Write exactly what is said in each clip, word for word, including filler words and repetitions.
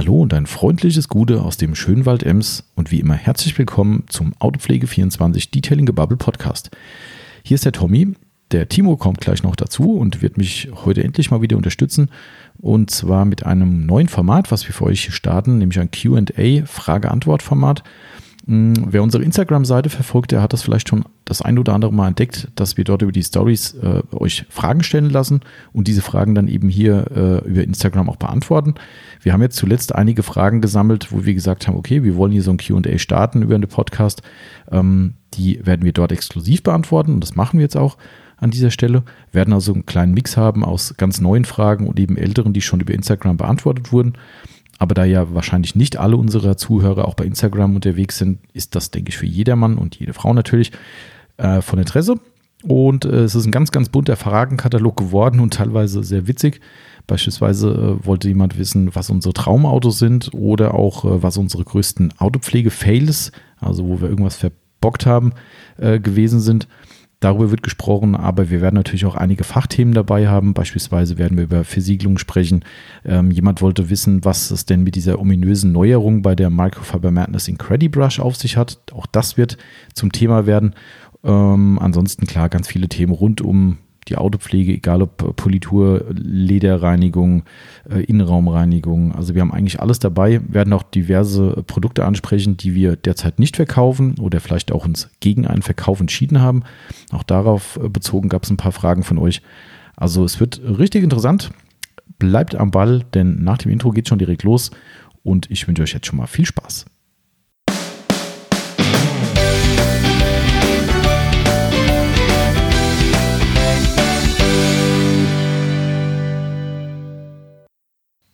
Hallo und ein freundliches Gute aus dem Schönwald Ems und wie immer herzlich willkommen zum Autopflege vierundzwanzig Detailing Gebabbel Podcast. Hier ist der Tommy, der Timo kommt gleich noch dazu und wird mich heute endlich mal wieder unterstützen und zwar mit einem neuen Format, was wir für euch starten, nämlich ein Q und A Frage-Antwort-Format. Wer unsere Instagram-Seite verfolgt, der hat das vielleicht schon das ein oder andere Mal entdeckt, dass wir dort über die Stories äh, euch Fragen stellen lassen und diese Fragen dann eben hier äh, über Instagram auch beantworten. Wir haben jetzt zuletzt einige Fragen gesammelt, wo wir gesagt haben, okay, wir wollen hier so ein Q und A starten über einen Podcast. Ähm, die werden wir dort exklusiv beantworten und das machen wir jetzt auch an dieser Stelle. Wir werden also einen kleinen Mix haben aus ganz neuen Fragen und eben älteren, die schon über Instagram beantwortet wurden. Aber da ja wahrscheinlich nicht alle unserer Zuhörer auch bei Instagram unterwegs sind, ist das, denke ich, für jedermann und jede Frau natürlich äh, von Interesse. Und äh, es ist ein ganz, ganz bunter Fragenkatalog geworden und teilweise sehr witzig. Beispielsweise äh, wollte jemand wissen, was unsere Traumautos sind oder auch äh, was unsere größten Autopflege-Fails, also wo wir irgendwas verbockt haben, äh, gewesen sind. Darüber wird gesprochen, aber wir werden natürlich auch einige Fachthemen dabei haben. Beispielsweise werden wir über Versiegelung sprechen. Ähm, jemand wollte wissen, was es denn mit dieser ominösen Neuerung bei der Microfiber Madness Incredibrush auf sich hat. Auch das wird zum Thema werden. Ähm, ansonsten klar, ganz viele Themen rund um die Autopflege, egal ob Politur, Lederreinigung, äh, Innenraumreinigung. Also wir haben eigentlich alles dabei, werden auch diverse Produkte ansprechen, die wir derzeit nicht verkaufen oder vielleicht auch uns gegen einen Verkauf entschieden haben. Auch darauf bezogen gab es ein paar Fragen von euch. Also es wird richtig interessant. Bleibt am Ball, denn nach dem Intro geht es schon direkt los und ich wünsche euch jetzt schon mal viel Spaß.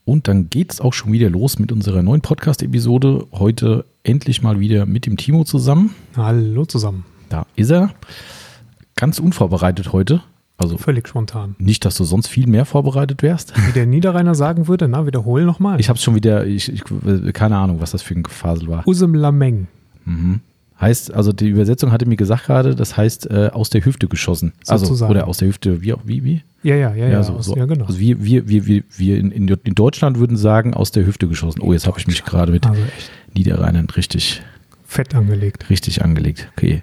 Und dann geht's auch schon wieder los mit unserer neuen Podcast-Episode. Heute endlich mal wieder mit dem Timo zusammen. Hallo zusammen. Da ist er. Ganz unvorbereitet heute. Also völlig spontan. Nicht, dass du sonst viel mehr vorbereitet wärst. Wie der Niederrheiner sagen würde, na, wiederhol nochmal. Ich hab's schon wieder, ich, ich, keine Ahnung, was das für ein Gefasel war. Usem Lameng. Mhm. Heißt, also die Übersetzung hatte mir gesagt gerade, das heißt äh, aus der Hüfte geschossen. Sozusagen. Also, oder aus der Hüfte, wie auch, wie, wie? Ja, ja, ja, ja, so, so. Ja, genau. Also wir, wir, wir, wir in, in Deutschland würden sagen, aus der Hüfte geschossen. Oh, jetzt habe ich mich gerade mit also Niederrheinern richtig fett angelegt. Richtig angelegt, okay.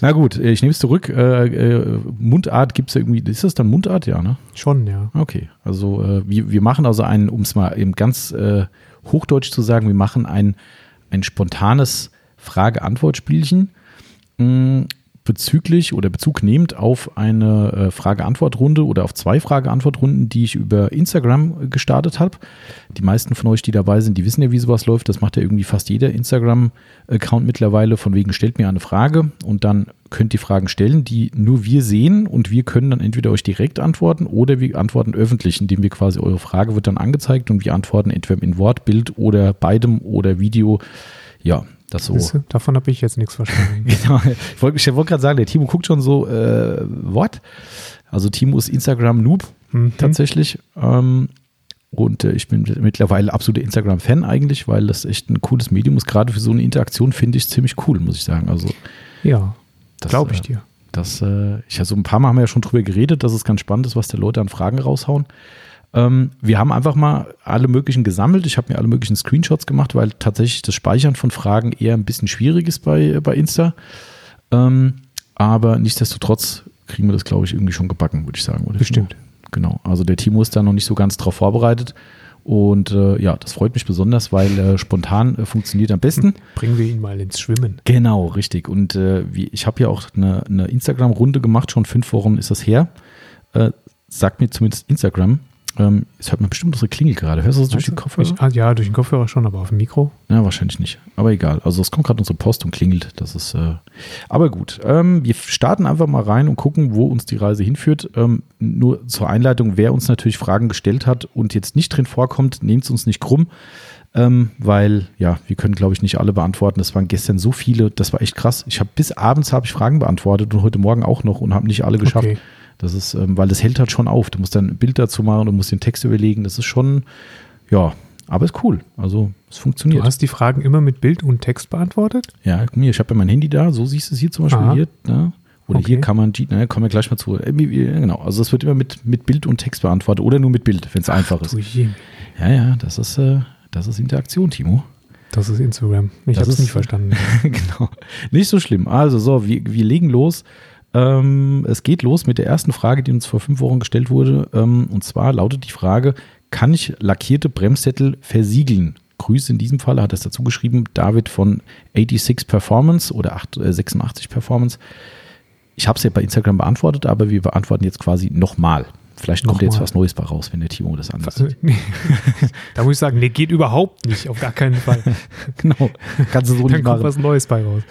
Na gut, ich nehme es zurück. Äh, äh, Mundart gibt es ja irgendwie, ist das dann Mundart? Ja, ne? Schon, ja. Okay, also äh, wir, wir machen also einen, um es mal eben ganz äh, hochdeutsch zu sagen, wir machen ein, ein spontanes Frage-Antwort-Spielchen mh, bezüglich oder bezugnehmend auf eine äh, Frage-Antwort-Runde oder auf zwei Frage-Antwort-Runden, die ich über Instagram gestartet habe. Die meisten von euch, die dabei sind, die wissen ja, wie sowas läuft. Das macht ja irgendwie fast jeder Instagram-Account mittlerweile. Von wegen, stellt mir eine Frage und dann könnt ihr Fragen stellen, die nur wir sehen und wir können dann entweder euch direkt antworten oder wir antworten öffentlich, indem wir quasi eure Frage wird dann angezeigt und wir antworten entweder in Wort, Bild oder beidem oder Video. Ja, das so. Siehste, davon habe ich jetzt nichts verstanden. Genau. Ich wollte wollt gerade sagen, der Timo guckt schon so, äh, what? Also Timo ist Instagram-Noob, mhm. tatsächlich. Ähm, und äh, ich bin mittlerweile absoluter Instagram-Fan eigentlich, weil das echt ein cooles Medium ist. Gerade für so eine Interaktion finde ich es ziemlich cool, muss ich sagen. Also, ja, glaube ich äh, dir. Das, äh, ich, also ein paar Mal haben wir ja schon drüber geredet, dass es ganz spannend ist, was die Leute an Fragen raushauen. Wir haben einfach mal alle möglichen gesammelt. Ich habe mir alle möglichen Screenshots gemacht, weil tatsächlich das Speichern von Fragen eher ein bisschen schwierig ist bei, bei Insta. Ähm, aber nichtsdestotrotz kriegen wir das, glaube ich, irgendwie schon gebacken, würde ich sagen. Oder? Bestimmt. Genau. Also der Timo ist da noch nicht so ganz drauf vorbereitet. Und äh, ja, das freut mich besonders, weil äh, spontan äh, funktioniert am besten. Bringen wir ihn mal ins Schwimmen. Genau, richtig. Und äh, wie, ich habe ja auch eine, eine Instagram-Runde gemacht, schon fünf Wochen ist das her. Äh, sagt mir zumindest Instagram. Ähm, jetzt hört man bestimmt unsere Klingel gerade. Hörst du das durch den Kopfhörer? Ich, ah, ja, durch den Kopfhörer schon, aber auf dem Mikro? Ja, wahrscheinlich nicht. Aber egal. Also es kommt gerade unsere Post und klingelt. Das ist, äh, aber gut. Ähm, wir starten einfach mal rein und gucken, wo uns die Reise hinführt. Ähm, nur zur Einleitung, wer uns natürlich Fragen gestellt hat und jetzt nicht drin vorkommt, nehmt es uns nicht krumm. Ähm, weil, ja, wir können, glaube ich, nicht alle beantworten. Das waren gestern so viele. Das war echt krass. Ich habe bis abends habe ich Fragen beantwortet und heute Morgen auch noch und habe nicht alle geschafft. Okay. Das ist, weil das hält halt schon auf. Du musst dann ein Bild dazu machen, du musst den Text überlegen. Das ist schon, ja, aber ist cool. Also es funktioniert. Du hast die Fragen immer mit Bild und Text beantwortet? Ja, guck mal, ich habe ja mein Handy da. So siehst du es hier zum Beispiel. Aha. Hier, ne? Oder okay. Hier kann man, ne, kommen wir gleich mal zu. Genau, also es wird immer mit, mit Bild und Text beantwortet oder nur mit Bild, wenn es einfach ist. Je. Ja, ja, das ist, äh, Das ist Interaktion, Timo. Das ist Instagram. Ich habe es nicht verstanden. Genau. Nicht so schlimm. Also so, wir, wir legen los. Ähm, es geht los mit der ersten Frage, die uns vor fünf Wochen gestellt wurde. Ähm, und zwar lautet die Frage, kann ich lackierte Bremssättel versiegeln? Grüße in diesem Fall, hat es dazu geschrieben, David von sechsundachtzig Performance oder sechsundachtzig Performance. Ich habe es ja bei Instagram beantwortet, aber wir beantworten jetzt quasi nochmal. Vielleicht kommt jetzt was Neues bei raus, wenn der Timo das anders sieht. Da muss ich sagen, nee, geht überhaupt nicht, auf gar keinen Fall. Genau, kannst du so nicht machen. Dann kommt was Neues bei raus.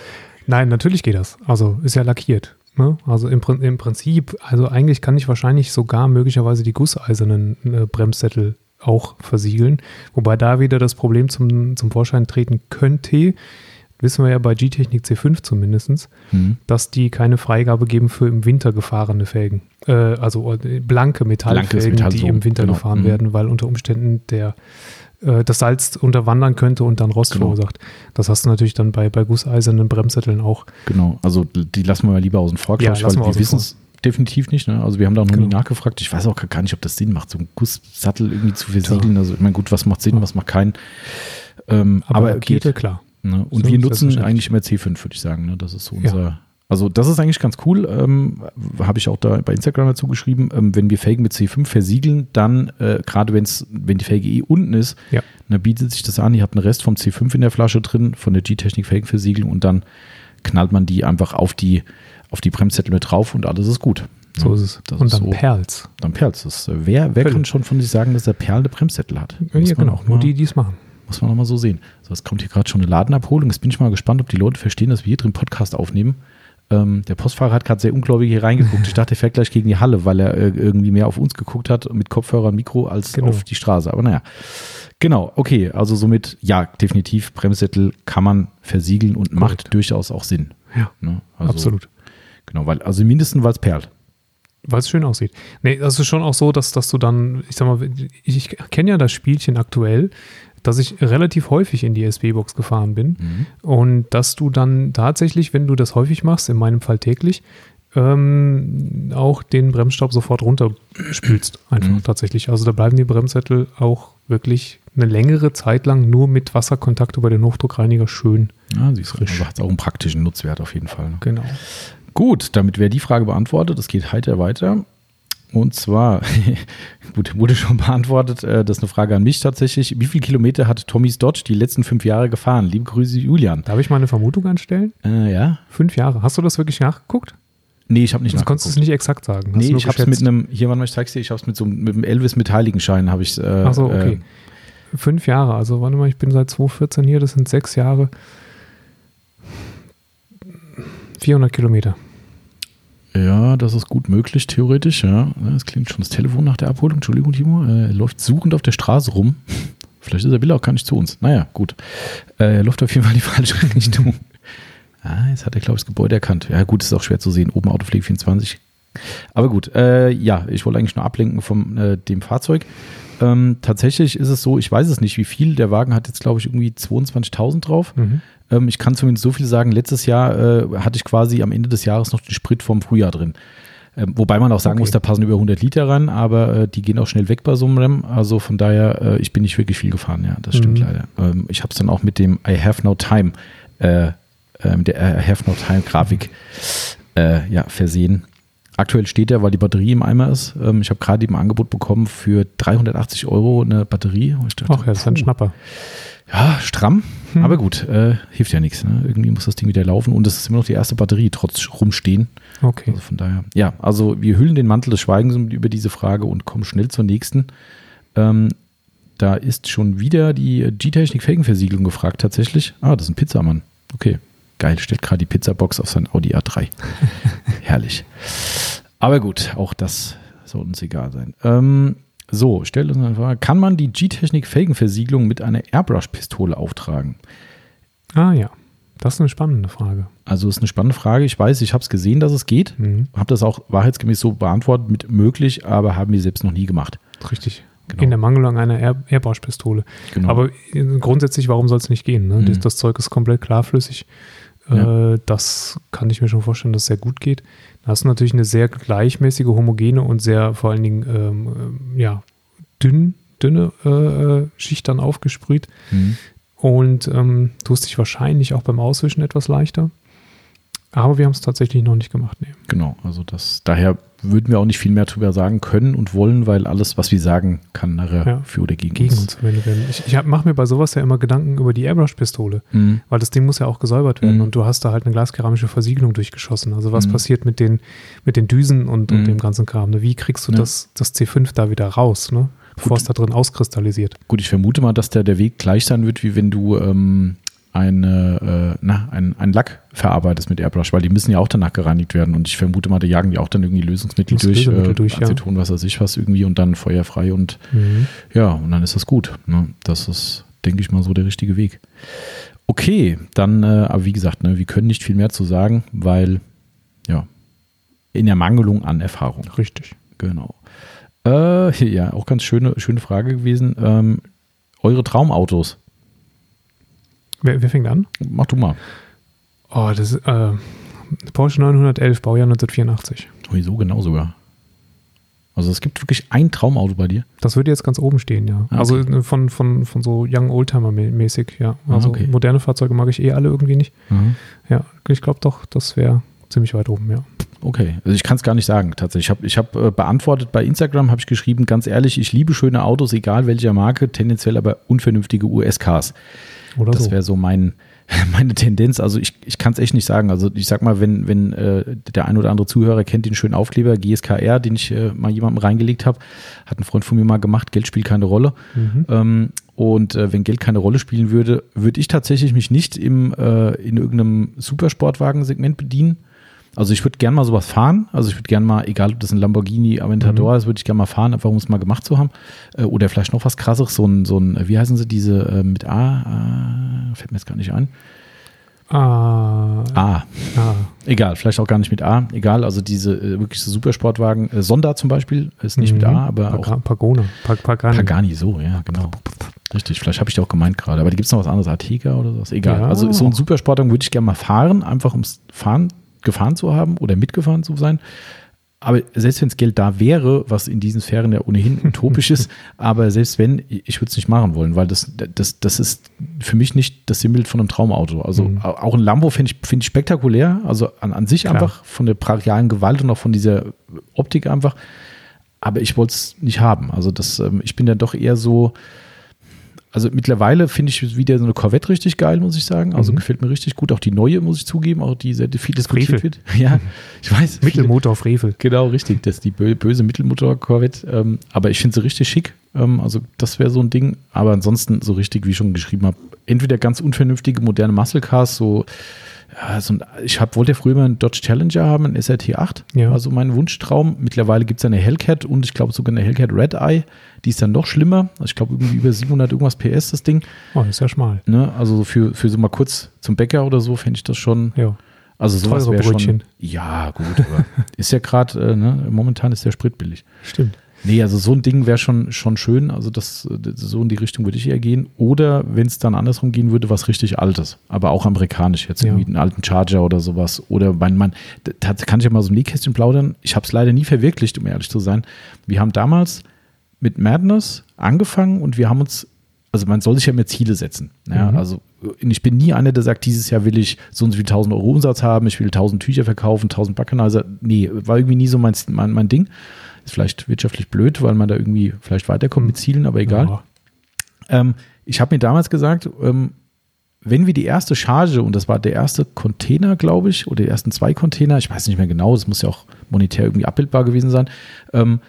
Nein, natürlich geht das. Also ist ja lackiert. Ne? Also im, im Prinzip, also eigentlich kann ich wahrscheinlich sogar möglicherweise die gusseisernen äh, Bremssättel auch versiegeln. Wobei da wieder das Problem zum, zum Vorschein treten könnte, wissen wir ja bei G-Technik C fünf zumindest, mhm. dass die keine Freigabe geben für im Winter gefahrene Felgen. Äh, also blanke Metallfelgen, Metall, die so im Winter genau. gefahren mhm. werden, weil unter Umständen der, äh, das Salz unterwandern könnte und dann Rost genau. verursacht. Das hast du natürlich dann bei, bei gusseisernen Bremssätteln auch. Genau, also die lassen wir mal lieber außen vor, ja, ich, weil wir wissen es definitiv nicht. Ne? Also wir haben da noch genau. nie nachgefragt. Ich weiß auch gar nicht, ob das Sinn macht, so einen Gusssattel irgendwie zu versiegeln. Ja. Also ich meine, gut, was macht Sinn, ja. was macht keinen. Ähm, aber aber geht ja klar. Ne? Und so wir nutzen eigentlich immer C fünf, würde ich sagen. Ne? Das ist so unser. Ja. Also das ist eigentlich ganz cool. Ähm, habe ich auch da bei Instagram dazu geschrieben. Ähm, wenn wir Felgen mit C fünf versiegeln, dann, äh, gerade wenn's, wenn die Felge eh unten ist, ja. dann bietet sich das an. Ihr habt einen Rest vom C fünf in der Flasche drin, von der G-Technik Felgenversiegelung, und dann knallt man die einfach auf die, auf die Bremssättel mit drauf und alles ist gut. So ja, ist es. Das und ist dann so, Perls. Dann Perls. Das, äh, wer wer kann schon von sich sagen, dass er perlende Bremssättel hat? Ja, ja genau. Nur die, die es machen. Muss man nochmal so sehen. So, jetzt kommt hier gerade schon eine Ladenabholung. Jetzt bin ich mal gespannt, ob die Leute verstehen, dass wir hier drin Podcast aufnehmen. Ähm, der Postfahrer hat gerade sehr ungläubig hier reingeguckt. Ich dachte, er fährt gleich gegen die Halle, weil er äh, irgendwie mehr auf uns geguckt hat mit Kopfhörer und Mikro als genau. auf die Straße. Aber naja. Genau, okay. Also somit, ja, definitiv, Bremssättel kann man versiegeln und Correct. Macht durchaus auch Sinn. Ja, ne? Also, absolut. Genau, weil, also mindestens, weil es perlt. Weil es schön aussieht. Nee, das ist schon auch so, dass, dass du dann, ich sag mal, ich, ich kenne ja das Spielchen aktuell, dass ich relativ häufig in die S B-Box gefahren bin mhm. und dass du dann tatsächlich, wenn du das häufig machst, in meinem Fall täglich, ähm, auch den Bremsstaub sofort runterspülst. Einfach mhm. tatsächlich. Also da bleiben die Bremssättel auch wirklich eine längere Zeit lang nur mit Wasserkontakt über den Hochdruckreiniger schön ja, siehst frisch. Also hat es auch einen praktischen Nutzwert auf jeden Fall. Ne? Genau. Gut, damit wäre die Frage beantwortet. Es geht heiter weiter. Und zwar, gut, wurde schon beantwortet, das ist eine Frage an mich tatsächlich. Wie viele Kilometer hat Tommys Dodge die letzten fünf Jahre gefahren? Liebe Grüße, Julian. Darf ich mal eine Vermutung anstellen? Äh, ja. Fünf Jahre. Hast du das wirklich nachgeguckt? Nee, ich habe nicht nachgeguckt. Du konntest es nicht exakt sagen. Hast nee, ich habe es mit einem, hier, warte mal, ich zeig's dir, ich habe es mit so einem mit einem Elvis-Metalligenschein habe ich es. Äh, Ach so, okay. Äh, fünf Jahre, also warte mal, ich bin seit zwanzig vierzehn hier, das sind sechs Jahre. vierhundert Kilometer. Ja, das ist gut möglich, theoretisch, ja. Es klingt schon das Telefon nach der Abholung. Entschuldigung, Timo. Er läuft suchend auf der Straße rum. Vielleicht ist er will auch gar nicht zu uns. Naja, gut. Er läuft auf jeden Fall die falsche Richtung. Ah, jetzt hat er, glaube ich, das Gebäude erkannt. Ja, gut, ist auch schwer zu sehen. Oben Autopflege vierundzwanzig. Aber gut, äh, ja, ich wollte eigentlich nur ablenken von äh, dem Fahrzeug. Ähm, tatsächlich ist es so, ich weiß es nicht, wie viel. Der Wagen hat jetzt, glaube ich, irgendwie zweiundzwanzigtausend drauf. Mhm. Ähm, ich kann zumindest so viel sagen, letztes Jahr äh, hatte ich quasi am Ende des Jahres noch den Sprit vom Frühjahr drin. Ähm, wobei man auch sagen okay. muss, da passen über hundert Liter ran, aber äh, die gehen auch schnell weg bei so einem Ram. Also von daher, äh, ich bin nicht wirklich viel gefahren, ja, das stimmt mhm. leider. Ähm, ich habe es dann auch mit dem I have no time, äh, äh, der I have no time Grafik äh, ja, versehen. Aktuell steht er, weil die Batterie im Eimer ist. Ich habe gerade eben ein Angebot bekommen für dreihundertachtzig Euro eine Batterie. Und ich dachte, ach, das ist ein Schnapper. Ja, stramm, hm. aber gut, äh, hilft ja nichts. Ne? Irgendwie muss das Ding wieder laufen und es ist immer noch die erste Batterie, trotz Rumstehen. Okay. Also von daher, ja, also wir hüllen den Mantel des Schweigens über diese Frage und kommen schnell zur nächsten. Ähm, da ist schon wieder die G-Technik-Felgenversiegelung gefragt tatsächlich. Ah, das ist ein Pizzamann. Okay. Geil, stellt gerade die Pizzabox auf sein Audi A drei. Herrlich. Aber gut, auch das soll uns egal sein. Ähm, so, stellt uns eine Frage. Kann man die G-Technik-Felgenversiegelung mit einer Airbrush-Pistole auftragen? Ah ja, das ist eine spannende Frage. Also ist eine spannende Frage. Ich weiß, ich habe es gesehen, dass es geht. Mhm. Habe das auch wahrheitsgemäß so beantwortet mit möglich, aber haben wir selbst noch nie gemacht. Richtig. Genau. In der Mangelung einer Air- Airbrush-Pistole. Genau. Aber grundsätzlich, warum soll es nicht gehen? Ne? Mhm. Das, das Zeug ist komplett klarflüssig. Ja. Äh, das kann ich mir schon vorstellen, dass es sehr gut geht. Da hast du natürlich eine sehr gleichmäßige, homogene und sehr vor allen Dingen ähm, ja, dünn, dünne äh, Schicht dann aufgesprüht. Mhm. Und ähm, tust dich wahrscheinlich auch beim Auswischen etwas leichter. Aber wir haben es tatsächlich noch nicht gemacht. Nee. Genau, also das, daher würden wir auch nicht viel mehr darüber sagen können und wollen, weil alles, was wir sagen, kann nachher ja, für oder gegen, gegen uns verwendet werden. Ich, ich mache mir bei sowas ja immer Gedanken über die Airbrush-Pistole, mhm. weil das Ding muss ja auch gesäubert werden mhm. und du hast da halt eine glaskeramische Versiegelung durchgeschossen. Also was mhm. passiert mit den, mit den Düsen und, mhm. und dem ganzen Kram? Ne? Wie kriegst du ja. das, das C fünf da wieder raus, ne? bevor es da drin auskristallisiert? Gut, ich vermute mal, dass der, der Weg gleich sein wird, wie wenn du... Ähm Eine, äh, na, ein, ein Lack verarbeitest mit Airbrush, weil die müssen ja auch danach gereinigt werden und ich vermute mal, da jagen die auch dann irgendwie Lösungsmittel das durch, Lösungsmittel äh, durch Aceton, ja. was weiß ich was irgendwie und dann feuerfrei und mhm. ja, und dann ist das gut. Ne? Das ist, denke ich mal, so der richtige Weg. Okay, dann, äh, aber wie gesagt, ne, wir können nicht viel mehr zu sagen, weil, ja, in der Mangelung an Erfahrung. Richtig. Genau. Äh, ja, auch ganz schöne, schöne Frage gewesen. Ähm, eure Traumautos? Wer, wer fängt an? Mach du mal. Oh, das ist äh, Porsche neunhundertelf, Baujahr neunzehnhundertvierundachtzig. Oh, so genau sogar. Also es gibt wirklich ein Traumauto bei dir? Das würde jetzt ganz oben stehen, ja. Okay. Also von, von, von so Young Oldtimer-mäßig, ja. Also ah, okay. moderne Fahrzeuge mag ich eh alle irgendwie nicht. Mhm. Ja, ich glaube doch, das wäre ziemlich weit oben, ja. Okay, also ich kann es gar nicht sagen tatsächlich. Ich habe ich hab, äh, beantwortet bei Instagram, habe ich geschrieben, ganz ehrlich, ich liebe schöne Autos, egal welcher Marke, tendenziell aber unvernünftige U S-Cars. Oder das so. wäre so mein, meine Tendenz. Also ich, ich kann es echt nicht sagen. Also ich sag mal, wenn, wenn äh, der ein oder andere Zuhörer kennt den schönen Aufkleber G S K R, den ich äh, mal jemandem reingelegt habe, hat ein Freund von mir mal gemacht, Geld spielt keine Rolle. Mhm. Ähm, und äh, wenn Geld keine Rolle spielen würde, würde ich tatsächlich mich nicht im, äh, in irgendeinem Supersportwagen-Segment bedienen. Also ich würde gerne mal sowas fahren, also ich würde gerne mal, egal ob das ein Lamborghini Aventador mhm. ist, würde ich gerne mal fahren, einfach um es mal gemacht zu haben. Oder vielleicht noch was Krasses, so ein, so ein wie heißen sie diese mit A, A fällt mir jetzt gar nicht ein. Ah. A. Ah. Egal, vielleicht auch gar nicht mit A, egal, also diese wirklich so Supersportwagen, Sonda zum Beispiel, ist nicht mhm. mit A, aber Paga- auch. Pagone, Pag- Pagani. Pagani, so, ja, genau. Richtig, vielleicht habe ich die auch gemeint gerade, aber da gibt es noch was anderes, Arteca oder sowas, egal. Ja. Also so ein Supersportwagen würde ich gerne mal fahren, einfach ums Fahren gefahren zu haben oder mitgefahren zu sein. Aber selbst wenn es Geld da wäre, was in diesen Sphären ja ohnehin utopisch ist, aber selbst wenn, ich würde es nicht machen wollen, weil das, das, das ist für mich nicht das Sinnbild von einem Traumauto. Also mhm. auch ein Lambo finde ich, find ich spektakulär, also an, an sich Klar. einfach von der brachialen Gewalt und auch von dieser Optik einfach. Aber ich wollte es nicht haben. Also das, ich bin ja doch eher so, also mittlerweile finde ich wieder so eine Corvette richtig geil, muss ich sagen. Also mhm. gefällt mir richtig gut. Auch die neue, muss ich zugeben, auch die sehr viel diskutiert wird. Ja, ich weiß. Mittelmotor Frevel. Genau, richtig. Das ist die böse Mittelmotor-Corvette. Aber ich finde sie richtig schick. Also das wäre so ein Ding. Aber ansonsten so richtig, wie ich schon geschrieben habe, entweder ganz unvernünftige moderne Muscle Cars, so, ja, so ein, ich hab, wollte ja früher immer einen Dodge Challenger haben, einen S R T acht. Ja. Also mein Wunschtraum. Mittlerweile gibt es eine Hellcat und ich glaube sogar eine Hellcat Red Eye. Die ist dann noch schlimmer. Also ich glaube irgendwie über siebenhundert irgendwas P S das Ding. Oh, das ist ja schmal. Ne? Also für, für so mal kurz zum Bäcker oder so fände ich das schon. Ja. Also sowas wäre schon. Ja, gut. Aber ist ja gerade, äh, ne? momentan ist der Sprit billig. Stimmt. Nee, also so ein Ding wäre schon, schon schön. Also das, das so in die Richtung würde ich eher gehen. Oder wenn es dann andersrum gehen würde, was richtig Altes. Aber auch amerikanisch. Jetzt irgendwie ja. einen alten Charger oder sowas. Oder mein Mann, da kann ich ja mal so ein Nähkästchen plaudern. Ich habe es leider nie verwirklicht, um ehrlich zu sein. Wir haben damals mit Madness angefangen und wir haben uns, also man soll sich ja mehr Ziele setzen. Ja, mhm. Also ich bin nie einer, der sagt, dieses Jahr will ich so und so viel tausend Euro Umsatz haben, ich will tausend Tücher verkaufen, tausend Backenizer. Nee, war irgendwie nie so mein, mein, mein Ding. Ist vielleicht wirtschaftlich blöd, weil man da irgendwie vielleicht weiterkommt mit Zielen, aber egal. Ja. Ähm, ich habe mir damals gesagt, ähm, wenn wir die erste Charge, und das war der erste Container, glaube ich, oder die ersten zwei Container, ich weiß nicht mehr genau, das muss ja auch monetär irgendwie abbildbar gewesen sein, ähm,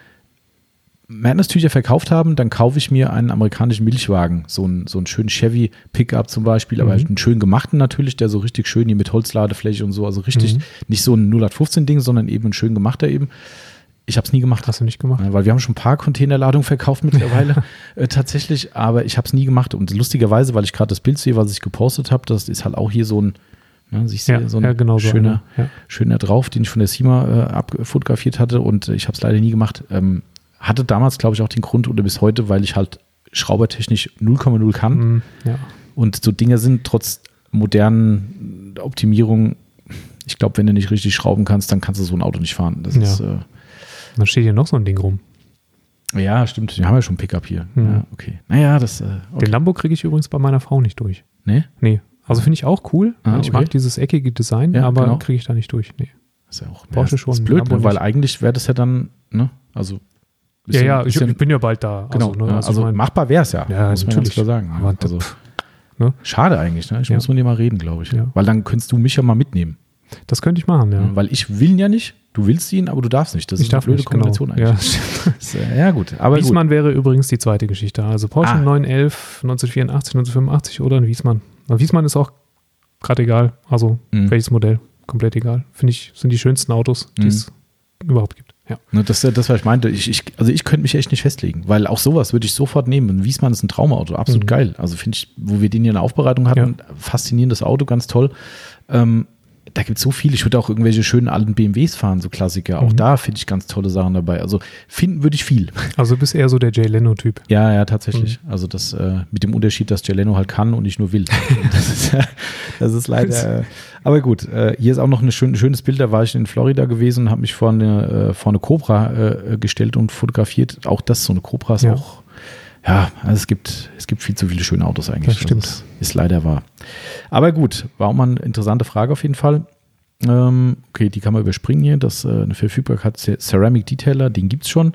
Madness-Tücher verkauft haben, dann kaufe ich mir einen amerikanischen Milchwagen, so einen, so einen schönen Chevy-Pickup zum Beispiel, aber mhm. einen schön gemachten natürlich, der so richtig schön hier mit Holzladefläche und so, also richtig, mhm. nicht so ein null acht fünfzehn Ding, sondern eben ein schön gemachter eben. Ich habe es nie gemacht. Hast du nicht gemacht? Ja, weil wir haben schon ein paar Containerladungen verkauft mittlerweile äh, tatsächlich, aber ich habe es nie gemacht. Und lustigerweise, weil ich gerade das Bild sehe, was ich gepostet habe, das ist halt auch hier so ein, ne, siehst du, ja, so ein ja, genau schöner, so ja. schöner drauf, den ich von der SEMA äh, abfotografiert hatte und ich habe es leider nie gemacht. Ähm, hatte damals, glaube ich, auch den Grund oder bis heute, weil ich halt schraubertechnisch null Komma null kann. Mm, ja. Und so Dinge sind trotz modernen Optimierungen, ich glaube, wenn du nicht richtig schrauben kannst, dann kannst du so ein Auto nicht fahren. Das ja. ist... Äh, dann steht hier noch so ein Ding rum. Ja, stimmt. Wir haben ja schon ein Pickup hier. Mhm. Ja, okay. Naja, das. Äh, okay. Den Lambo kriege ich übrigens bei meiner Frau nicht durch. Nee? Nee. Also finde ich auch cool. Ah, ich okay. mag dieses eckige Design, ja, aber genau. kriege ich da nicht durch. Nee. Das ist ja auch Porsche ja, schon. Das ist blöd, ne, weil eigentlich wäre das ja dann, ne? Also. Bisschen, ja, ja, bisschen, ich, ich bin ja bald da. Genau. Also, ne, also, also ich mein, machbar wäre es ja. Ja, muss man ganz klar sagen. Aber also, ne? Schade eigentlich, ne? Ich ja. muss mit dir mal reden, glaube ich. Ja. Weil dann könntest du mich ja mal mitnehmen. Das könnte ich machen, ja. Weil ich will ihn ja nicht. Du willst ihn, aber du darfst nicht. Das ich ist eine blöde nicht, Kombination genau. eigentlich. Ja, ja gut. Aber Wiesmann gut. wäre übrigens die zweite Geschichte. Also Porsche ah. neun elf, neunzehnhundertvierundachtzig, neunzehnhundertfünfundachtzig oder ein Wiesmann. Aber Wiesmann ist auch gerade egal. Also mhm. welches Modell, komplett egal. Finde ich, sind die schönsten Autos, die mhm. es überhaupt gibt. Ja. Ne, das ist das, was ich meinte. Ich, ich, also ich könnte mich echt nicht festlegen, weil auch sowas würde ich sofort nehmen. Und Wiesmann ist ein Traumauto, absolut mhm. geil. Also finde ich, wo wir den hier in der Aufbereitung hatten, ja. faszinierendes Auto, ganz toll. Ähm, da gibt es so viele. Ich würde auch irgendwelche schönen alten B M Ws fahren, so Klassiker. Auch mhm. da finde ich ganz tolle Sachen dabei. Also finden würde ich viel. Also du bist eher so der Jay Leno-Typ. Ja, ja, tatsächlich. Mhm. Also das äh, mit dem Unterschied, dass Jay Leno halt kann und nicht nur will. Das ist, äh, das ist leider... Äh, aber gut, äh, hier ist auch noch ein schön, schönes Bild. Da war ich in Florida gewesen und habe mich vor eine, äh, vor eine Cobra äh, gestellt und fotografiert. Auch das, so eine Cobra ist ja. auch... Ja, also es gibt, es gibt viel zu viele schöne Autos eigentlich. Das stimmt. Das ist leider wahr. Aber gut, war auch mal eine interessante Frage auf jeden Fall. Ähm, okay, die kann man überspringen hier. Das äh, eine Verfügbarkeit hat Ceramic Detailer, den gibt's schon.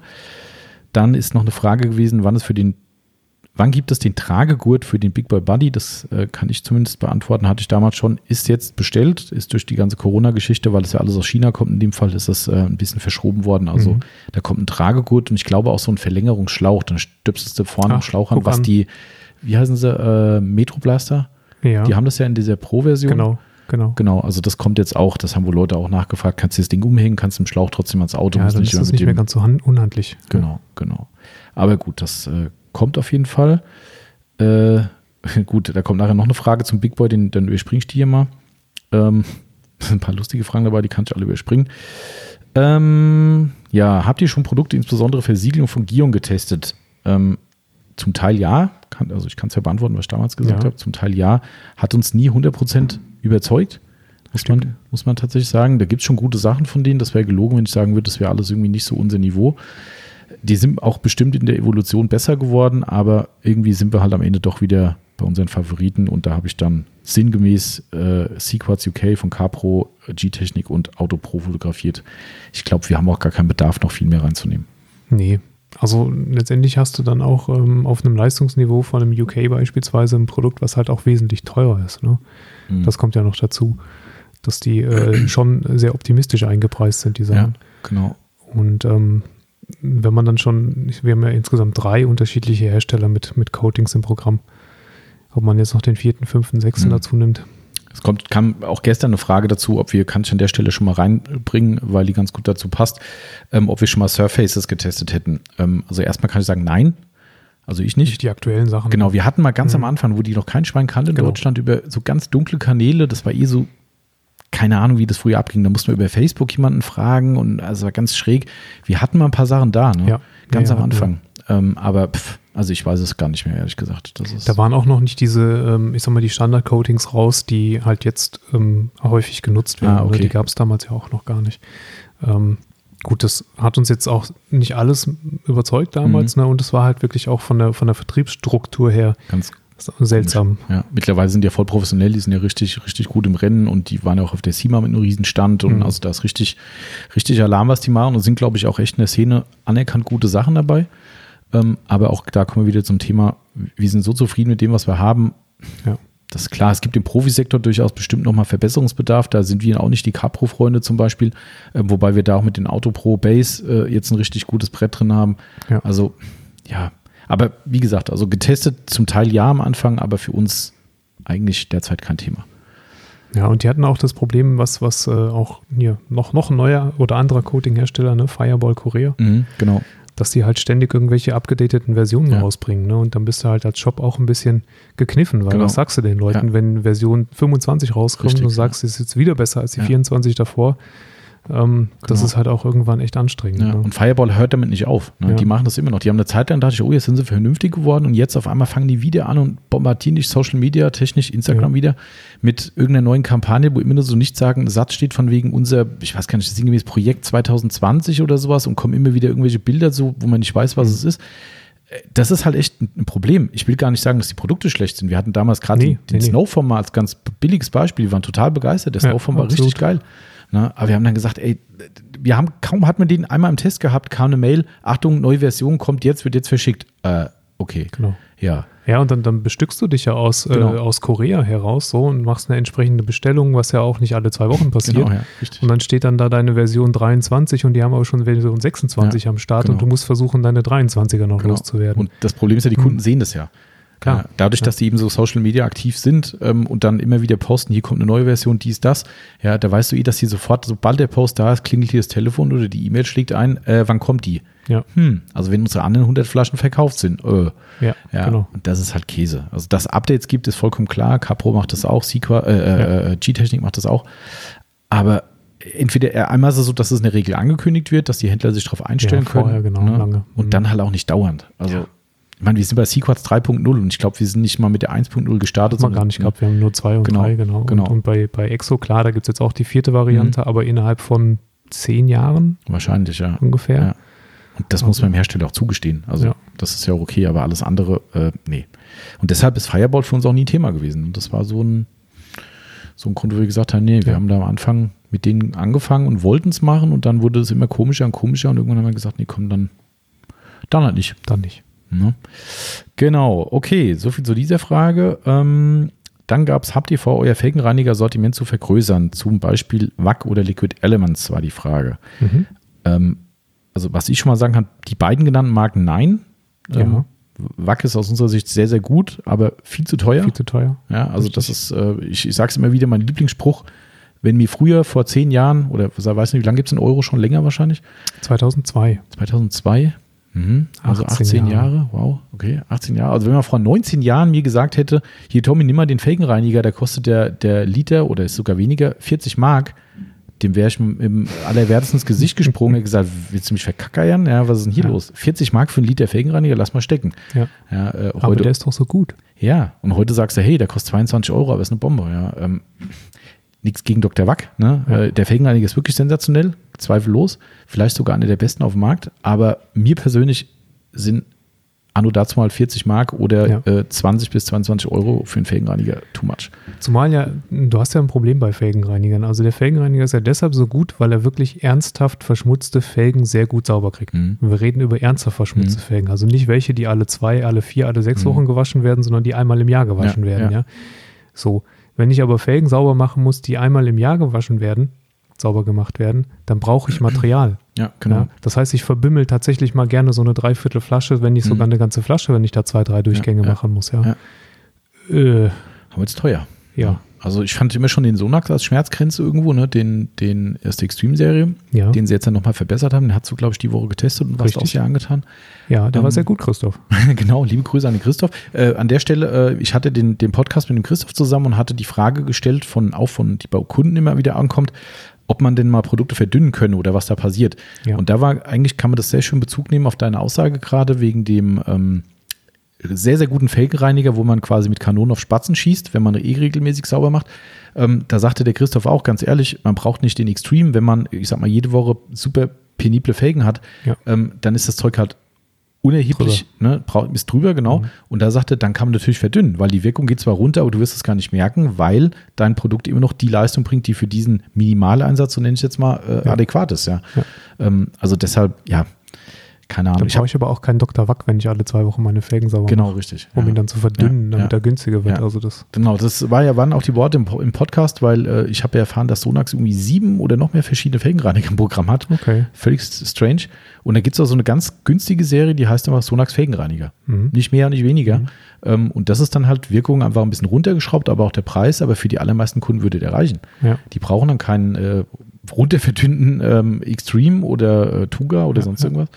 Dann ist noch eine Frage gewesen, wann es für den, wann gibt es den Tragegurt für den Big Boy Buddy? Das äh, kann ich zumindest beantworten, hatte ich damals schon. Ist jetzt bestellt, ist durch die ganze Corona-Geschichte, weil es ja alles aus China kommt, in dem Fall ist das äh, ein bisschen verschoben worden. Also mhm. da kommt ein Tragegurt und ich glaube auch so ein Verlängerungsschlauch. Dann stöpselst du vorne am Schlauch an, was an. die, wie heißen sie, äh, Metroblaster? Ja. Die haben das ja in dieser Pro-Version. Genau, genau. Genau, also das kommt jetzt auch, das haben wohl Leute auch nachgefragt. Kannst du das Ding umhängen, kannst du im Schlauch trotzdem ans Auto? Ja, dann nicht ist das nicht mehr ganz so unhandlich. Genau, genau. Aber gut, das äh, kommt auf jeden Fall. Äh, gut, da kommt nachher noch eine Frage zum Big Boy, den, dann überspringe ich die hier mal. Ähm, ein paar lustige Fragen dabei, die kann ich alle überspringen. Ähm, ja, habt ihr schon Produkte, insbesondere Versiegelung von Gion, getestet? Ähm, zum Teil ja. Kann, also ich kann es ja beantworten, was ich damals gesagt ja. habe. Zum Teil ja. Hat uns nie hundert Prozent überzeugt. Muss man, muss man tatsächlich sagen. Da gibt es schon gute Sachen von denen. Das wäre gelogen, wenn ich sagen würde, das wäre alles irgendwie nicht so unser Niveau. Die sind auch bestimmt in der Evolution besser geworden, aber irgendwie sind wir halt am Ende doch wieder bei unseren Favoriten und da habe ich dann sinngemäß äh, Sequats U K von Capro, G-Technik und Autopro fotografiert. Ich glaube, wir haben auch gar keinen Bedarf, noch viel mehr reinzunehmen. Nee, also letztendlich hast du dann auch ähm, auf einem Leistungsniveau von einem U K beispielsweise ein Produkt, was halt auch wesentlich teurer ist. Ne? Mhm. Das kommt ja noch dazu, dass die äh, schon sehr optimistisch eingepreist sind, die Sachen. Ja, genau. Und ähm, wenn man dann schon, wir haben ja insgesamt drei unterschiedliche Hersteller mit, mit Coatings im Programm. Ob man jetzt noch den vierten, fünften, sechsten mhm. dazu nimmt. Es kommt, kam auch gestern eine Frage dazu, ob wir, kann ich an der Stelle schon mal reinbringen, weil die ganz gut dazu passt, ähm, ob wir schon mal Surfaces getestet hätten. Ähm, also erstmal kann ich sagen, nein. Also ich nicht. Die aktuellen Sachen. Genau, wir hatten mal ganz mhm. am Anfang, wo die noch kein Schwein kannte in genau. Deutschland, über so ganz dunkle Kanäle, das war eh so, keine Ahnung, wie das früher abging. Da mussten wir über Facebook jemanden fragen und also war ganz schräg. Wir hatten mal ein paar Sachen da, ne? Ja. Ganz ja, am Anfang. Ja. Ähm, aber pff, also ich weiß es gar nicht mehr, ehrlich gesagt. Das ist da waren auch noch nicht diese, ähm, ich sag mal, die Standard-Coatings raus, die halt jetzt ähm, häufig genutzt werden. Ah, okay. Die gab es damals ja auch noch gar nicht. Ähm, gut, das hat uns jetzt auch nicht alles überzeugt damals, mhm. ne? Und das war halt wirklich auch von der, von der Vertriebsstruktur her ganz seltsam. Ja, mittlerweile sind die ja voll professionell, die sind ja richtig, richtig gut im Rennen und die waren ja auch auf der SEMA mit einem Riesenstand und mhm. also da ist richtig, richtig Alarm, was die machen und sind, glaube ich, auch echt in der Szene anerkannt gute Sachen dabei. Ähm, aber auch da kommen wir wieder zum Thema, wir sind so zufrieden mit dem, was wir haben. Ja. Das ist klar, es gibt im Profisektor durchaus bestimmt nochmal Verbesserungsbedarf, da sind wir auch nicht die Capro-Freunde zum Beispiel, äh, wobei wir da auch mit den Autopro Base äh, jetzt ein richtig gutes Brett drin haben. Ja. Also, ja, aber wie gesagt, also getestet zum Teil ja am Anfang, aber für uns eigentlich derzeit kein Thema. Ja, und die hatten auch das Problem, was, was äh, auch hier noch, noch ein neuer oder anderer Coating-Hersteller, ne, Fireball Korea, mhm, genau, dass die halt ständig irgendwelche abgedateten Versionen ja. rausbringen. Ne? Und dann bist du halt als Shop auch ein bisschen gekniffen, weil genau. was sagst du den Leuten, ja. wenn Version fünfundzwanzig rauskommt richtig, und du sagst, ja. es ist jetzt wieder besser als die ja. vierundzwanzig davor, Ähm, genau. Das ist halt auch irgendwann echt anstrengend. Ja, ne? Und Fireball hört damit nicht auf. Ne? Ja. Die machen das immer noch. Die haben eine Zeit lang, dachte ich, oh, jetzt sind sie vernünftig geworden und jetzt auf einmal fangen die wieder an und bombardieren dich Social Media, technisch Instagram ja. wieder mit irgendeiner neuen Kampagne, wo immer so nicht sagen, Satz steht von wegen unser, ich weiß gar nicht, sinngemäß Projekt zwanzig zwanzig oder sowas und kommen immer wieder irgendwelche Bilder, so, wo man nicht weiß, was mhm. es ist. Das ist halt echt ein Problem. Ich will gar nicht sagen, dass die Produkte schlecht sind. Wir hatten damals gerade nee, den nee, Snowform als ganz billiges Beispiel. Wir waren total begeistert. Der ja, Snowform war absolut. Richtig geil. Na, aber wir haben dann gesagt, ey, wir haben kaum, hat man den einmal im Test gehabt, kam eine Mail, Achtung, neue Version kommt jetzt, wird jetzt verschickt. Äh, okay. Genau. Ja. Ja, und dann, dann bestückst du dich ja aus, genau. äh, aus Korea heraus so und machst eine entsprechende Bestellung, was ja auch nicht alle zwei Wochen passiert. Genau, ja, richtig. Und dann steht dann da deine Version dreiundzwanzig und die haben aber schon Version sechsundzwanzig ja, am Start genau. und du musst versuchen, deine dreiundzwanziger noch genau. loszuwerden. Und das Problem ist ja, die Kunden hm. sehen das ja. Klar. Dadurch, dass die eben so Social Media aktiv sind ähm, und dann immer wieder posten, hier kommt eine neue Version, dies, das, ja, da weißt du eh, dass die sofort, sobald der Post da ist, klingelt hier das Telefon oder die E-Mail schlägt ein, äh, wann kommt die? Ja. Hm, also wenn unsere anderen hundert Flaschen verkauft sind, äh, ja, ja, genau. Und das ist halt Käse. Also dass Updates gibt, ist vollkommen klar, K-Pro macht das auch, Sequa, äh, ja. äh, G-Technik macht das auch, aber entweder einmal ist es so, dass es eine Regel angekündigt wird, dass die Händler sich darauf einstellen ja, vorher, können, genau, ne? lange. Und mhm. dann halt auch nicht dauernd, also ja. Ich meine, wir sind bei Sequats drei Punkt null und ich glaube, wir sind nicht mal mit der eins Punkt null gestartet. Das haben wir gar nicht gehabt, wir haben nur zwei und genau, drei, genau. genau. Und, und bei, bei Exo, klar, da gibt es jetzt auch die vierte Variante, mhm. aber innerhalb von zehn Jahren. Wahrscheinlich, ja. Ungefähr. Ja. Und das also, muss man dem Hersteller auch zugestehen. Also ja. das ist ja auch okay, aber alles andere, äh, nee. Und deshalb ist Fireball für uns auch nie Thema gewesen. Und das war so ein, so ein Grund, wo wir gesagt haben, nee, ja. wir haben da am Anfang mit denen angefangen und wollten es machen und dann wurde es immer komischer und komischer und irgendwann haben wir gesagt, nee, komm, dann, dann halt nicht. Dann nicht. Genau, okay, soviel zu dieser Frage. Ähm, dann gab es, habt ihr vor, euer Felgenreiniger-Sortiment zu vergrößern? Zum Beispiel W A C oder Liquid Elements war die Frage. Mhm. Ähm, also was ich schon mal sagen kann, die beiden genannten Marken nein. Ja. Ähm, W A C ist aus unserer Sicht sehr, sehr gut, aber viel zu teuer. Viel zu teuer. Ja, also richtig. Das ist, äh, ich, ich sage es immer wieder, mein Lieblingsspruch, wenn mir früher vor zehn Jahren, oder weiß nicht, wie lange gibt es einen Euro, schon länger wahrscheinlich? zweitausendzwei zweitausendzwei Mhm, also achtzehn, achtzehn Jahre. Jahre, wow, okay, achtzehn Jahre. Also wenn man vor neunzehn Jahren mir gesagt hätte, hier Tommy, nimm mal den Felgenreiniger, da kostet der, der Liter oder ist sogar weniger, vierzig Mark, dem wäre ich im allerwertesten ins Gesicht gesprungen und gesagt, willst du mich verkackeiern? Ja, was ist denn hier ja. los? vierzig Mark für einen Liter Felgenreiniger, lass mal stecken. Ja. Ja, äh, heute, aber der ist doch so gut. Ja, und heute sagst du, hey, der kostet zweiundzwanzig Euro, aber ist eine Bombe. Ja, ähm, nichts gegen Doktor Wack, ne? Ja. Äh, der Felgenreiniger ist wirklich sensationell, zweifellos, vielleicht sogar einer der besten auf dem Markt, aber mir persönlich sind anno dazu mal vierzig Mark oder ja. äh, zwanzig bis zweiundzwanzig Euro für einen Felgenreiniger too much. Zumal ja, du hast ja ein Problem bei Felgenreinigern, also der Felgenreiniger ist ja deshalb so gut, weil er wirklich ernsthaft verschmutzte Felgen sehr gut sauber kriegt. Mhm. Wir reden über ernsthaft verschmutzte mhm. Felgen, also nicht welche, die alle zwei, alle vier, alle sechs mhm. Wochen gewaschen werden, sondern die einmal im Jahr gewaschen ja, werden. Ja. Ja? So. Wenn ich aber Felgen sauber machen muss, die einmal im Jahr gewaschen werden, sauber gemacht werden, dann brauche ich Material. Ja, genau. Ja, das heißt, ich verbimmel tatsächlich mal gerne so eine Dreiviertel Flasche, wenn nicht sogar eine ganze Flasche, wenn ich da zwei, drei Durchgänge ja, ja, machen muss. Ja. Ja. Äh, aber jetzt teuer. Ja. Also ich fand immer schon den Sonax als Schmerzgrenze irgendwo, ne? den, den erste Extreme-Serie, ja. den sie jetzt dann nochmal verbessert haben. Den hast du, glaube ich, die Woche getestet und warst auch sehr angetan. Ja, der ähm, war sehr gut, Christoph. Genau, liebe Grüße an den Christoph. Äh, an der Stelle, äh, ich hatte den, den Podcast mit dem Christoph zusammen und hatte die Frage gestellt, von auch von die bei Kunden immer wieder ankommt, ob man denn mal Produkte verdünnen könne oder was da passiert. Ja. Und da war, eigentlich kann man das sehr schön Bezug nehmen auf deine Aussage gerade wegen dem ähm, sehr, sehr guten Felgenreiniger, wo man quasi mit Kanonen auf Spatzen schießt, wenn man eh regelmäßig sauber macht. Ähm, da sagte der Christoph auch ganz ehrlich, man braucht nicht den Extreme, wenn man, ich sag mal, jede Woche super penible Felgen hat, ja. ähm, dann ist das Zeug halt unerheblich, ne? Ist drüber, genau. Mhm. Und da sagte, dann kann man natürlich verdünnen, weil die Wirkung geht zwar runter, aber du wirst es gar nicht merken, weil dein Produkt immer noch die Leistung bringt, die für diesen Minimaleinsatz, so nenne ich jetzt mal, äh, ja. adäquat ist. Ja. Ja. Ähm, also deshalb, ja, keine Ahnung. Da brauche ich aber auch keinen Doktor Wack, wenn ich alle zwei Wochen meine Felgen sauber mache. Genau, richtig. Um ja. ihn dann zu verdünnen, ja, damit ja. er günstiger wird. Ja. Also das genau, das war ja, waren auch die Worte im, im Podcast, weil äh, ich habe ja erfahren, dass Sonax irgendwie sieben oder noch mehr verschiedene Felgenreiniger im Programm hat. Okay. Völlig strange. Und da gibt es auch so eine ganz günstige Serie, die heißt einfach Sonax Felgenreiniger. Mhm. Nicht mehr, nicht weniger. Mhm. Ähm, und das ist dann halt Wirkung einfach ein bisschen runtergeschraubt, aber auch der Preis, aber für die allermeisten Kunden würde der reichen. Ja. Die brauchen dann keinen äh, runterverdünnten ähm, Extreme oder äh, Tuga oder ja, sonst ja. irgendwas.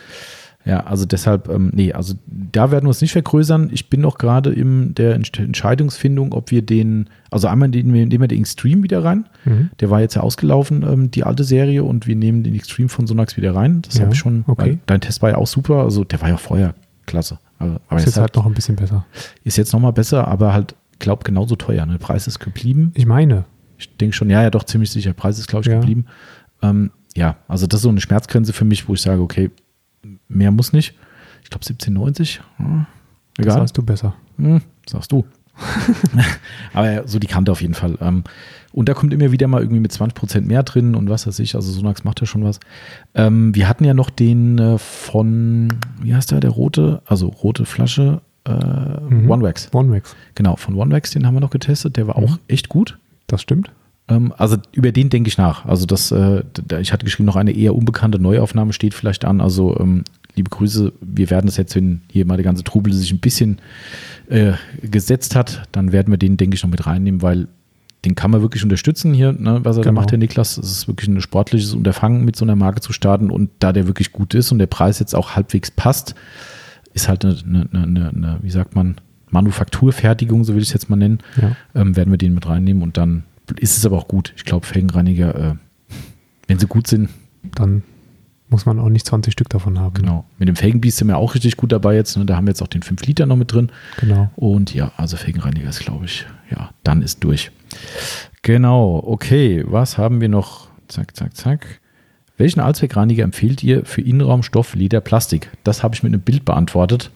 Ja, also deshalb, ähm, nee, also da werden wir es nicht vergrößern. Ich bin noch gerade in der Entscheidungsfindung, ob wir den, also einmal nehmen wir den Extreme wieder rein. Mhm. Der war jetzt ja ausgelaufen, ähm, die alte Serie, und wir nehmen den Extreme von Sonax wieder rein. Das ja, habe ich schon, okay. Dein Test war ja auch super, also der war ja vorher klasse. Aber, aber ist jetzt halt, halt noch ein bisschen besser. Ist jetzt nochmal besser, aber halt, glaub, genauso teuer. Ne? Der Preis ist geblieben. Ich meine. Ich denke schon, ja, ja, doch, ziemlich sicher. Der Preis ist, glaube ich, ja. geblieben. Ähm, ja, also das ist so eine Schmerzgrenze für mich, wo ich sage, okay, mehr muss nicht. Ich glaube siebzehn neunzig. Hm, egal. Das sagst du besser. Hm, sagst du. Aber so die Kante auf jeden Fall. Und da kommt immer wieder mal irgendwie mit zwanzig Prozent mehr drin und was weiß ich. Also Sonax macht ja schon was. Wir hatten ja noch den von, wie heißt der, der rote, also rote Flasche, äh, mhm. OneWax. OneWax. Genau, von OneWax, den haben wir noch getestet. Der war mhm. auch echt gut. Das stimmt. Also über den denke ich nach. Also das, äh, ich hatte geschrieben, noch eine eher unbekannte Neuaufnahme steht vielleicht an. Also ähm, liebe Grüße, wir werden es jetzt, wenn hier mal der ganze Trubel sich ein bisschen äh, gesetzt hat, dann werden wir den, denke ich, noch mit reinnehmen, weil den kann man wirklich unterstützen hier, ne, was er genau. da macht, der Niklas. Es ist wirklich ein sportliches Unterfangen, mit so einer Marke zu starten, und da der wirklich gut ist und der Preis jetzt auch halbwegs passt, ist halt eine, eine, eine, eine wie sagt man, Manufakturfertigung, so will ich es jetzt mal nennen, ja. ähm, werden wir den mit reinnehmen, und dann ist es aber auch gut. Ich glaube, Felgenreiniger, äh, wenn sie gut sind, dann muss man auch nicht zwanzig Stück davon haben. Genau. Ne? Mit dem Felgenbiest sind wir auch richtig gut dabei jetzt. Ne? Da haben wir jetzt auch den fünf Liter noch mit drin. Genau. Und ja, also Felgenreiniger ist, glaube ich, ja, dann ist durch. Genau. Okay, was haben wir noch? Zack, zack, zack. Welchen Allzweckreiniger empfehlt ihr für Innenraum, Stoff, Leder, Plastik? Das habe ich mit einem Bild beantwortet.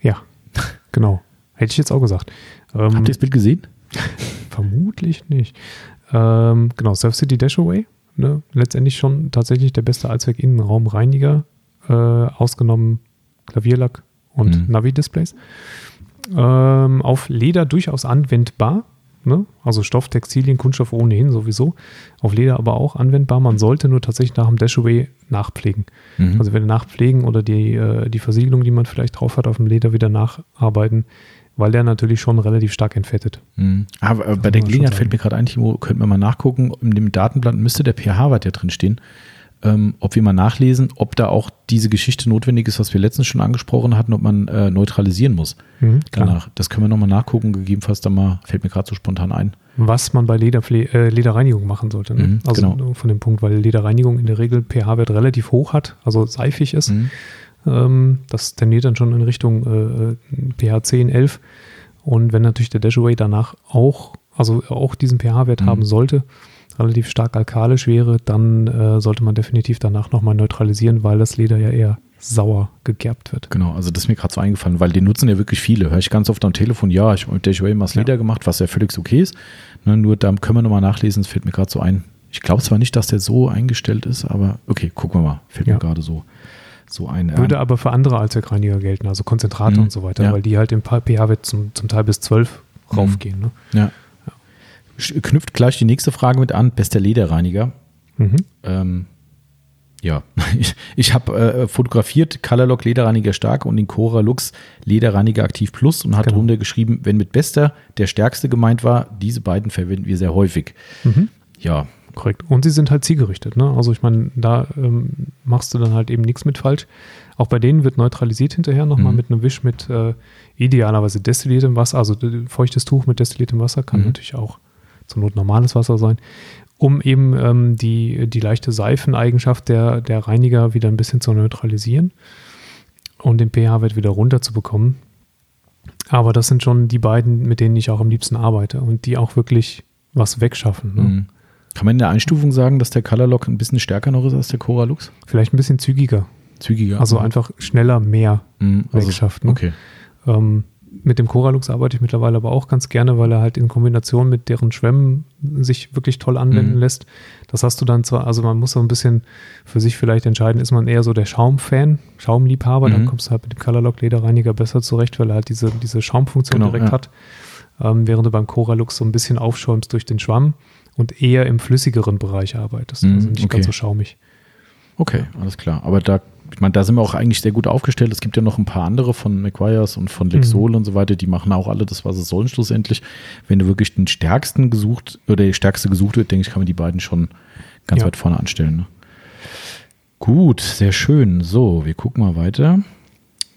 Ja, genau. Hätte ich jetzt auch gesagt. Ähm, Habt ihr das Bild gesehen? Vermutlich nicht. Ähm, genau, Surf City Dashaway, ne? Letztendlich schon tatsächlich der beste Allzweck-Innenraumreiniger, äh, ausgenommen Klavierlack und mhm. Navi-Displays. Ähm, auf Leder durchaus anwendbar, ne? Also Stoff, Textilien, Kunststoff ohnehin sowieso. Auf Leder aber auch anwendbar. Man sollte nur tatsächlich nach dem Dashaway nachpflegen. Mhm. Also wenn nachpflegen oder die, äh, die Versiegelung, die man vielleicht drauf hat, auf dem Leder wieder nacharbeiten, weil der natürlich schon relativ stark entfettet. Mhm. Aber das bei der Gelegenheit fällt mir gerade ein, Timo, könnten wir mal nachgucken, in dem Datenblatt müsste der pH-Wert ja drin stehen, ähm, ob wir mal nachlesen, ob da auch diese Geschichte notwendig ist, was wir letztens schon angesprochen hatten, ob man äh, neutralisieren muss. Mhm, danach. Das können wir nochmal nachgucken, gegebenenfalls dann mal, fällt mir gerade so spontan ein. Was man bei Lederfle- äh, Lederreinigung machen sollte. Ne? Mhm, also genau. Von dem Punkt, weil Lederreinigung in der Regel pH-Wert relativ hoch hat, also seifig ist. Mhm. Das tendiert dann schon in Richtung äh, pH zehn, elf. Und wenn natürlich der Dashaway danach auch, also auch diesen pH-Wert mhm. haben sollte, relativ stark alkalisch wäre, dann äh, sollte man definitiv danach nochmal neutralisieren, weil das Leder ja eher sauer gegerbt wird. Genau, also das ist mir gerade so eingefallen, weil den nutzen ja wirklich viele. Höre ich ganz oft am Telefon, ja, ich habe mit Dashaway mal das Leder ja. gemacht, was ja völlig okay ist. Ne, nur da können wir nochmal nachlesen, es fällt mir gerade so ein. Ich glaube zwar nicht, dass der so eingestellt ist, aber okay, gucken wir mal, fällt ja. mir gerade so. So eine, würde aber für andere Allzweckreiniger gelten, also Konzentrate mhm. und so weiter, ja. weil die halt im pH-Wert zum, zum Teil bis zwölf mhm. raufgehen. Ne? Ja. Ja. Knüpft gleich die nächste Frage mit an, bester Lederreiniger. Mhm. Ähm, ja, ich, ich habe äh, fotografiert Colorlock Lederreiniger stark und den Cora Lux Lederreiniger aktiv plus und hat genau. drunter geschrieben, wenn mit bester der stärkste gemeint war, diese beiden verwenden wir sehr häufig. Mhm. Ja, korrekt. Und sie sind halt zielgerichtet. Ne? Also ich meine, da ähm, machst du dann halt eben nichts mit falsch. Auch bei denen wird neutralisiert hinterher nochmal mhm. mit einem Wisch mit äh, idealerweise destilliertem Wasser, also feuchtes Tuch mit destilliertem Wasser, kann mhm. natürlich auch zur Not normales Wasser sein, um eben ähm, die, die leichte Seifeneigenschaft der, der Reiniger wieder ein bisschen zu neutralisieren und den pH-Wert wieder runterzubekommen. Aber das sind schon die beiden, mit denen ich auch am liebsten arbeite und die auch wirklich was wegschaffen. Ne? Mhm. Kann man in der Einstufung sagen, dass der Colorlock ein bisschen stärker noch ist als der Cora Lux? Vielleicht ein bisschen zügiger. Zügiger. Also einfach schneller mehr mm, also, wegschafft. Ne? Okay. Ähm, mit dem Cora Lux arbeite ich mittlerweile aber auch ganz gerne, weil er halt in Kombination mit deren Schwämmen sich wirklich toll anwenden mm. lässt. Das hast du dann zwar, also man muss so ein bisschen für sich vielleicht entscheiden, ist man eher so der Schaumfan, Schaumliebhaber, mm. dann kommst du halt mit dem Colorlock Lederreiniger besser zurecht, weil er halt diese, diese Schaumfunktion genau, direkt ja. hat. Ähm, während du beim Cora Lux so ein bisschen aufschäumst durch den Schwamm und eher im flüssigeren Bereich arbeitest. Mm, also nicht okay. ganz so schaumig. Okay, ja. alles klar. Aber da, ich meine, da sind wir auch eigentlich sehr gut aufgestellt. Es gibt ja noch ein paar andere von McGuire's und von Lexol mhm. und so weiter. Die machen auch alle das, was sie sollen schlussendlich. Wenn du wirklich den stärksten gesucht oder der stärkste gesucht wird, denke ich, kann man die beiden schon ganz ja. weit vorne anstellen. Ne? Gut, sehr schön. So, wir gucken mal weiter.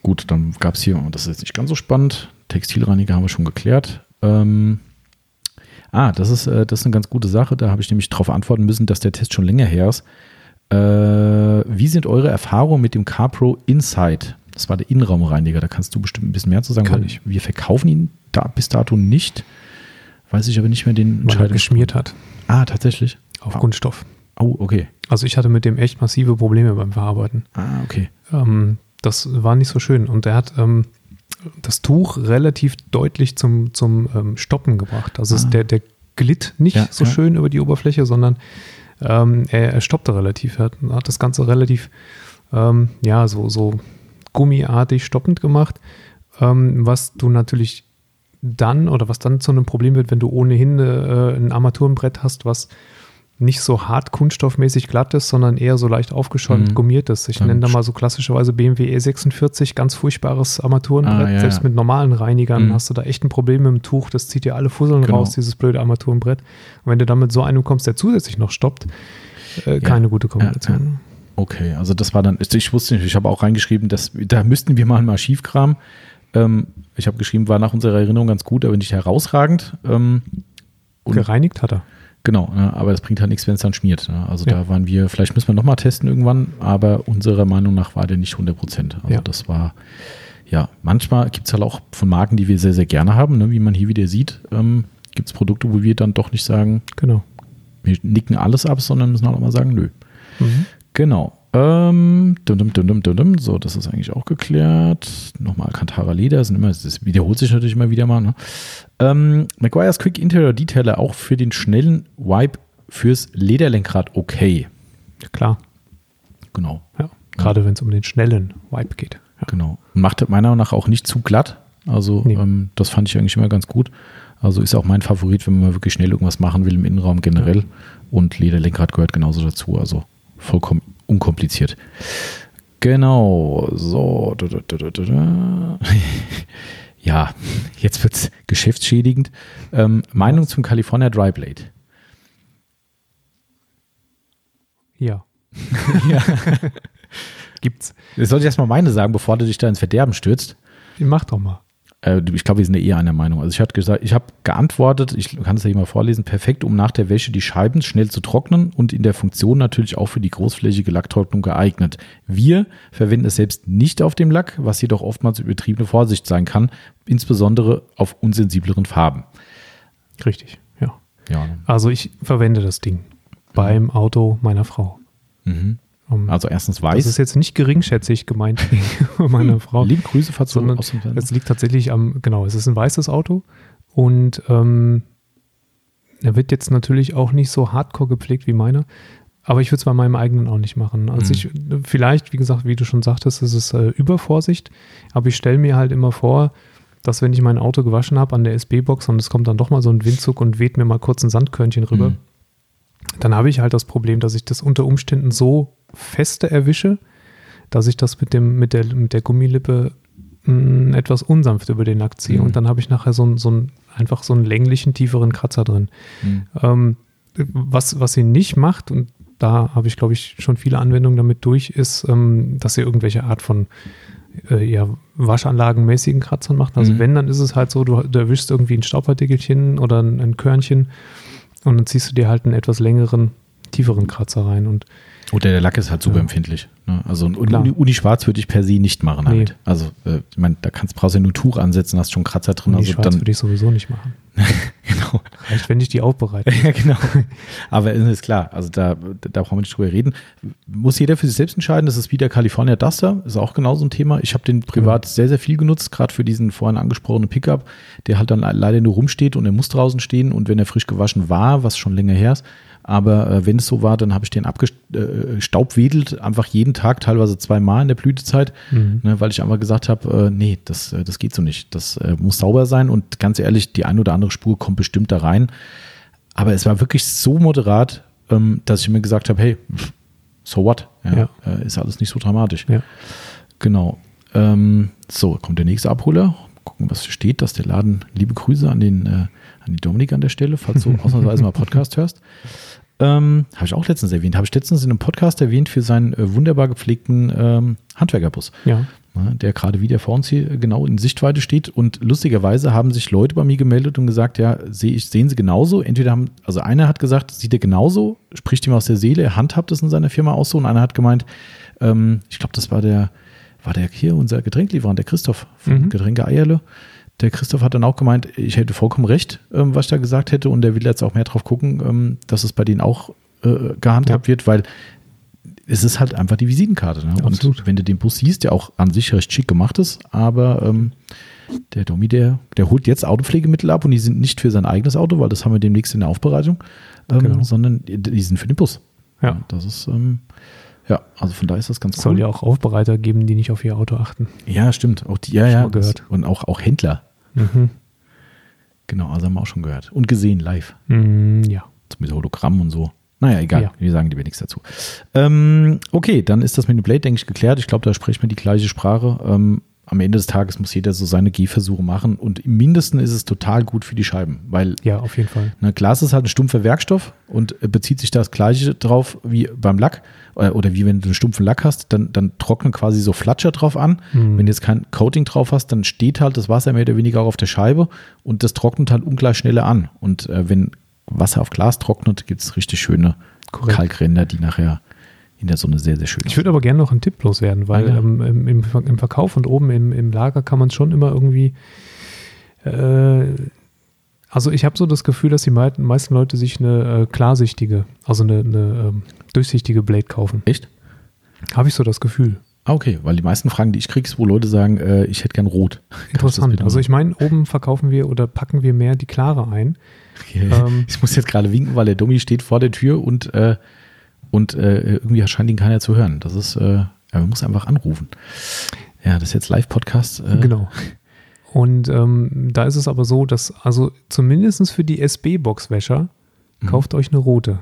Gut, dann gab es hier, und das ist jetzt nicht ganz so spannend, Textilreiniger haben wir schon geklärt. Ähm, ah, das ist, äh, das ist eine ganz gute Sache. Da habe ich nämlich darauf antworten müssen, dass der Test schon länger her ist. Äh, wie sind eure Erfahrungen mit dem CarPro Insight? Das war der Innenraumreiniger. Da kannst du bestimmt ein bisschen mehr zu sagen. Kann ich. Wir verkaufen ihn da bis dato nicht. Weiß ich aber nicht mehr den Entscheidungsgrund. Weil er geschmiert hat. Ah, tatsächlich? Auf ah. Kunststoff. Oh, okay. Also ich hatte mit dem echt massive Probleme beim Verarbeiten. Ah, okay. Ähm, das war nicht so schön. Und er hat ähm, das Tuch relativ deutlich zum, zum ähm, Stoppen gebracht. Also ah. es, der, der glitt nicht ja, so ja. schön über die Oberfläche, sondern ähm, er, er stoppte relativ. Er hat, hat das Ganze relativ ähm, ja, so, so gummiartig stoppend gemacht, ähm, was du natürlich dann oder was dann zu einem Problem wird, wenn du ohnehin äh, ein Armaturenbrett hast, was nicht so hart kunststoffmäßig glatt ist, sondern eher so leicht aufgeschäumt, mhm. gummiert ist. Ich ja, nenne da mal so klassischerweise B M W E sechsundvierzig, ganz furchtbares Armaturenbrett. Ah, ja, Selbst ja. mit normalen Reinigern mhm. hast du da echt ein Problem mit dem Tuch. Das zieht dir alle Fusseln genau. raus, dieses blöde Armaturenbrett. Und wenn du dann mit so einem kommst, der zusätzlich noch stoppt, äh, ja. keine gute Kombination. Ja, ja. Okay, also das war dann, ich wusste nicht, ich habe auch reingeschrieben, dass, da müssten wir mal im Archiv kramen. Ähm, ich habe geschrieben, war nach unserer Erinnerung ganz gut, aber nicht herausragend. Ähm, und Gereinigt hat er. Genau, ne, aber das bringt halt nichts, wenn es dann schmiert. Ne? Also ja. da waren wir, vielleicht müssen wir nochmal testen irgendwann, aber unserer Meinung nach war der nicht hundert Prozent. Also ja. das war, ja, manchmal gibt es halt auch von Marken, die wir sehr, sehr gerne haben, ne? Wie man hier wieder sieht, ähm, gibt es Produkte, wo wir dann doch nicht sagen, genau, wir nicken alles ab, sondern müssen auch mal sagen, nö. Mhm. Genau. Ähm, dum, dum, dum, dum, dum. So, das ist eigentlich auch geklärt. Nochmal Alcantara Leder, sind immer, das wiederholt sich natürlich immer wieder mal. Ne? Ähm, Meguiar's Quick Interior Detailer auch für den schnellen Wipe fürs Lederlenkrad okay. Klar. Genau. Ja, gerade ja. wenn es um den schnellen Wipe geht. Ja. Genau. Und macht meiner Meinung nach auch nicht zu glatt. Also nee. ähm, das fand ich eigentlich immer ganz gut. Also ist auch mein Favorit, wenn man wirklich schnell irgendwas machen will im Innenraum generell. Ja. Und Lederlenkrad gehört genauso dazu. Also vollkommen unkompliziert. Genau. So. Ja, jetzt wird es geschäftsschädigend. Ähm, Meinung zum California Dry Blade. Ja. ja. Gibt's. Jetzt sollte ich erstmal meine sagen, bevor du dich da ins Verderben stürzt. Mach doch mal. Äh, ich glaube, wir sind ja eher einer Meinung. Also ich hatte gesagt, ich habe geantwortet, ich kann es ja hier mal vorlesen, perfekt, um nach der Wäsche die Scheiben schnell zu trocknen und in der Funktion natürlich auch für die großflächige Lacktrocknung geeignet. Wir verwenden es selbst nicht auf dem Lack, was jedoch oftmals übertriebene Vorsicht sein kann, insbesondere auf unsensibleren Farben. Richtig, ja. ja. Also ich verwende das Ding beim Auto meiner Frau. Mhm. Um, also erstens weiß. Das ist jetzt nicht geringschätzig gemeint gegenüber meiner Frau. Liebe Grüße, sondern aus dem es liegt tatsächlich am, genau, es ist ein weißes Auto und ähm, er wird jetzt natürlich auch nicht so hardcore gepflegt wie meiner, aber ich würde es bei meinem eigenen auch nicht machen. Also mhm. ich, vielleicht, wie gesagt, wie du schon sagtest, ist es äh, Übervorsicht, aber ich stelle mir halt immer vor, dass wenn ich mein Auto gewaschen habe an der S B-Box und es kommt dann doch mal so ein Windzug und weht mir mal kurz ein Sandkörnchen rüber, mhm. dann habe ich halt das Problem, dass ich das unter Umständen so feste erwische, dass ich das mit, dem, mit, der, mit der Gummilippe mh, etwas unsanft über den Lack ziehe mhm. und dann habe ich nachher so, so ein, einfach so einen länglichen, tieferen Kratzer drin. Mhm. Ähm, was, was sie nicht macht, und da habe ich, glaube ich, schon viele Anwendungen damit durch, ist, ähm, dass sie irgendwelche Art von äh, ja, waschanlagenmäßigen Kratzern macht. Also mhm. wenn, dann ist es halt so, du, du erwischst irgendwie ein Staubpartikelchen oder ein, ein Körnchen und dann ziehst du dir halt einen etwas längeren, tieferen Kratzer rein. Und Oder der Lack ist halt super ja. empfindlich. Ne? Also ein Uni, Unischwarz würde ich per se nicht machen. Halt. Nee. Also äh, ich meine, da kannst, brauchst du ja nur Tuch ansetzen, hast schon Kratzer drin. Unischwarz also würde ich sowieso nicht machen. Genau. Reicht, wenn ich die aufbereite. Ja, genau. Aber ist klar, also da, da brauchen wir nicht drüber reden. Muss jeder für sich selbst entscheiden. Das ist wie der California Duster, ist auch genau so ein Thema. Ich habe den privat ja. sehr, sehr viel genutzt, gerade für diesen vorhin angesprochenen Pickup, der halt dann leider nur rumsteht und er muss draußen stehen und wenn er frisch gewaschen war, was schon länger her ist, aber äh, wenn es so war, dann habe ich den abgestaubwedelt, äh, einfach jeden Tag, teilweise zweimal in der Blütezeit, mhm. ne, weil ich einfach gesagt habe, äh, nee, das, äh, das geht so nicht. Das äh, muss sauber sein und ganz ehrlich, die eine oder andere Spur kommt bestimmt da rein. Aber es war wirklich so moderat, ähm, dass ich mir gesagt habe, hey, so what? Ja, ja. Äh, ist alles nicht so dramatisch. Ja. Genau. Ähm, so, kommt der nächste Abholer. Gucken, was hier steht, dass der Laden, liebe Grüße an den, äh, an die Dominik an der Stelle, falls du ausnahmsweise mal Podcast hörst. ähm, habe ich auch letztens erwähnt, habe ich letztens in einem Podcast erwähnt für seinen äh, wunderbar gepflegten ähm, Handwerkerbus. Ja. Der gerade wieder vor uns hier genau in Sichtweite steht. Und lustigerweise haben sich Leute bei mir gemeldet und gesagt, ja, sehe ich, sehen sie genauso. Entweder haben, also einer hat gesagt, sieht er genauso, spricht ihm aus der Seele, er handhabt es in seiner Firma auch so. Und einer hat gemeint, ähm, ich glaube, das war der, war der hier, unser Getränklieferant, der Christoph von mhm. Getränke Eierle. Der Christoph hat dann auch gemeint, ich hätte vollkommen recht, ähm, was ich da gesagt hätte. Und der will jetzt auch mehr drauf gucken, ähm, dass es bei denen auch äh, gehandhabt ja. wird, weil es ist halt einfach die Visitenkarte. Ne? Und absolut. Wenn du den Bus siehst, der auch an sich recht schick gemacht ist, aber ähm, der Domi, der, der holt jetzt Autopflegemittel ab und die sind nicht für sein eigenes Auto, weil das haben wir demnächst in der Aufbereitung, ähm, genau. sondern die sind für den Bus. Ja. Das ist, ähm, ja, also von daher ist das ganz cool. Es soll ja auch Aufbereiter geben, die nicht auf ihr Auto achten. Ja, stimmt. Auch die, ja, ja. Gehört. Und auch, auch Händler. Mhm. Genau, also haben wir auch schon gehört. Und gesehen live. Mhm, ja. Mit Hologramm und so. Naja, egal. Ja. Wir sagen dir nichts dazu. Ähm, okay, dann ist das mit dem Blade, denke ich, geklärt. Ich glaube, da sprechen wir die gleiche Sprache. Ähm, am Ende des Tages muss jeder so seine Gehversuche machen. Und im Mindesten ist es total gut für die Scheiben. Weil, ja, auf jeden Fall. Ne, Glas ist halt ein stumpfer Werkstoff und bezieht sich das Gleiche drauf wie beim Lack. Oder, oder wie wenn du einen stumpfen Lack hast, dann, dann trocknen quasi so Flatscher drauf an. Mhm. Wenn du jetzt kein Coating drauf hast, dann steht halt das Wasser mehr oder weniger auch auf der Scheibe. Und das trocknet halt ungleich schneller an. Und äh, wenn Wasser auf Glas trocknet, gibt es richtig schöne Korrekt. Kalkränder, die nachher in der Sonne sehr, sehr schön sind. Ich würde aber gerne noch einen Tipp loswerden, weil ja. ähm, im, im, im Verkauf und oben im, im Lager kann man es schon immer irgendwie äh, also ich habe so das Gefühl, dass die meisten Leute sich eine äh, klarsichtige, also eine, eine ähm, durchsichtige Blade kaufen. Echt? Habe ich so das Gefühl. Ah, okay, weil die meisten Fragen, die ich kriege, wo Leute sagen, äh, ich hätte gern rot. Interessant. Also ich meine, oben verkaufen wir oder packen wir mehr die klare ein. Okay. Ähm, ich muss jetzt gerade winken, weil der Dummi steht vor der Tür und, äh, und äh, irgendwie scheint ihn keiner zu hören. Das ist, äh, man muss einfach anrufen. Ja, das ist jetzt Live-Podcast. Äh. Genau. Und ähm, da ist es aber so, dass also zumindest für die S B-Boxwäscher mhm. kauft euch eine rote.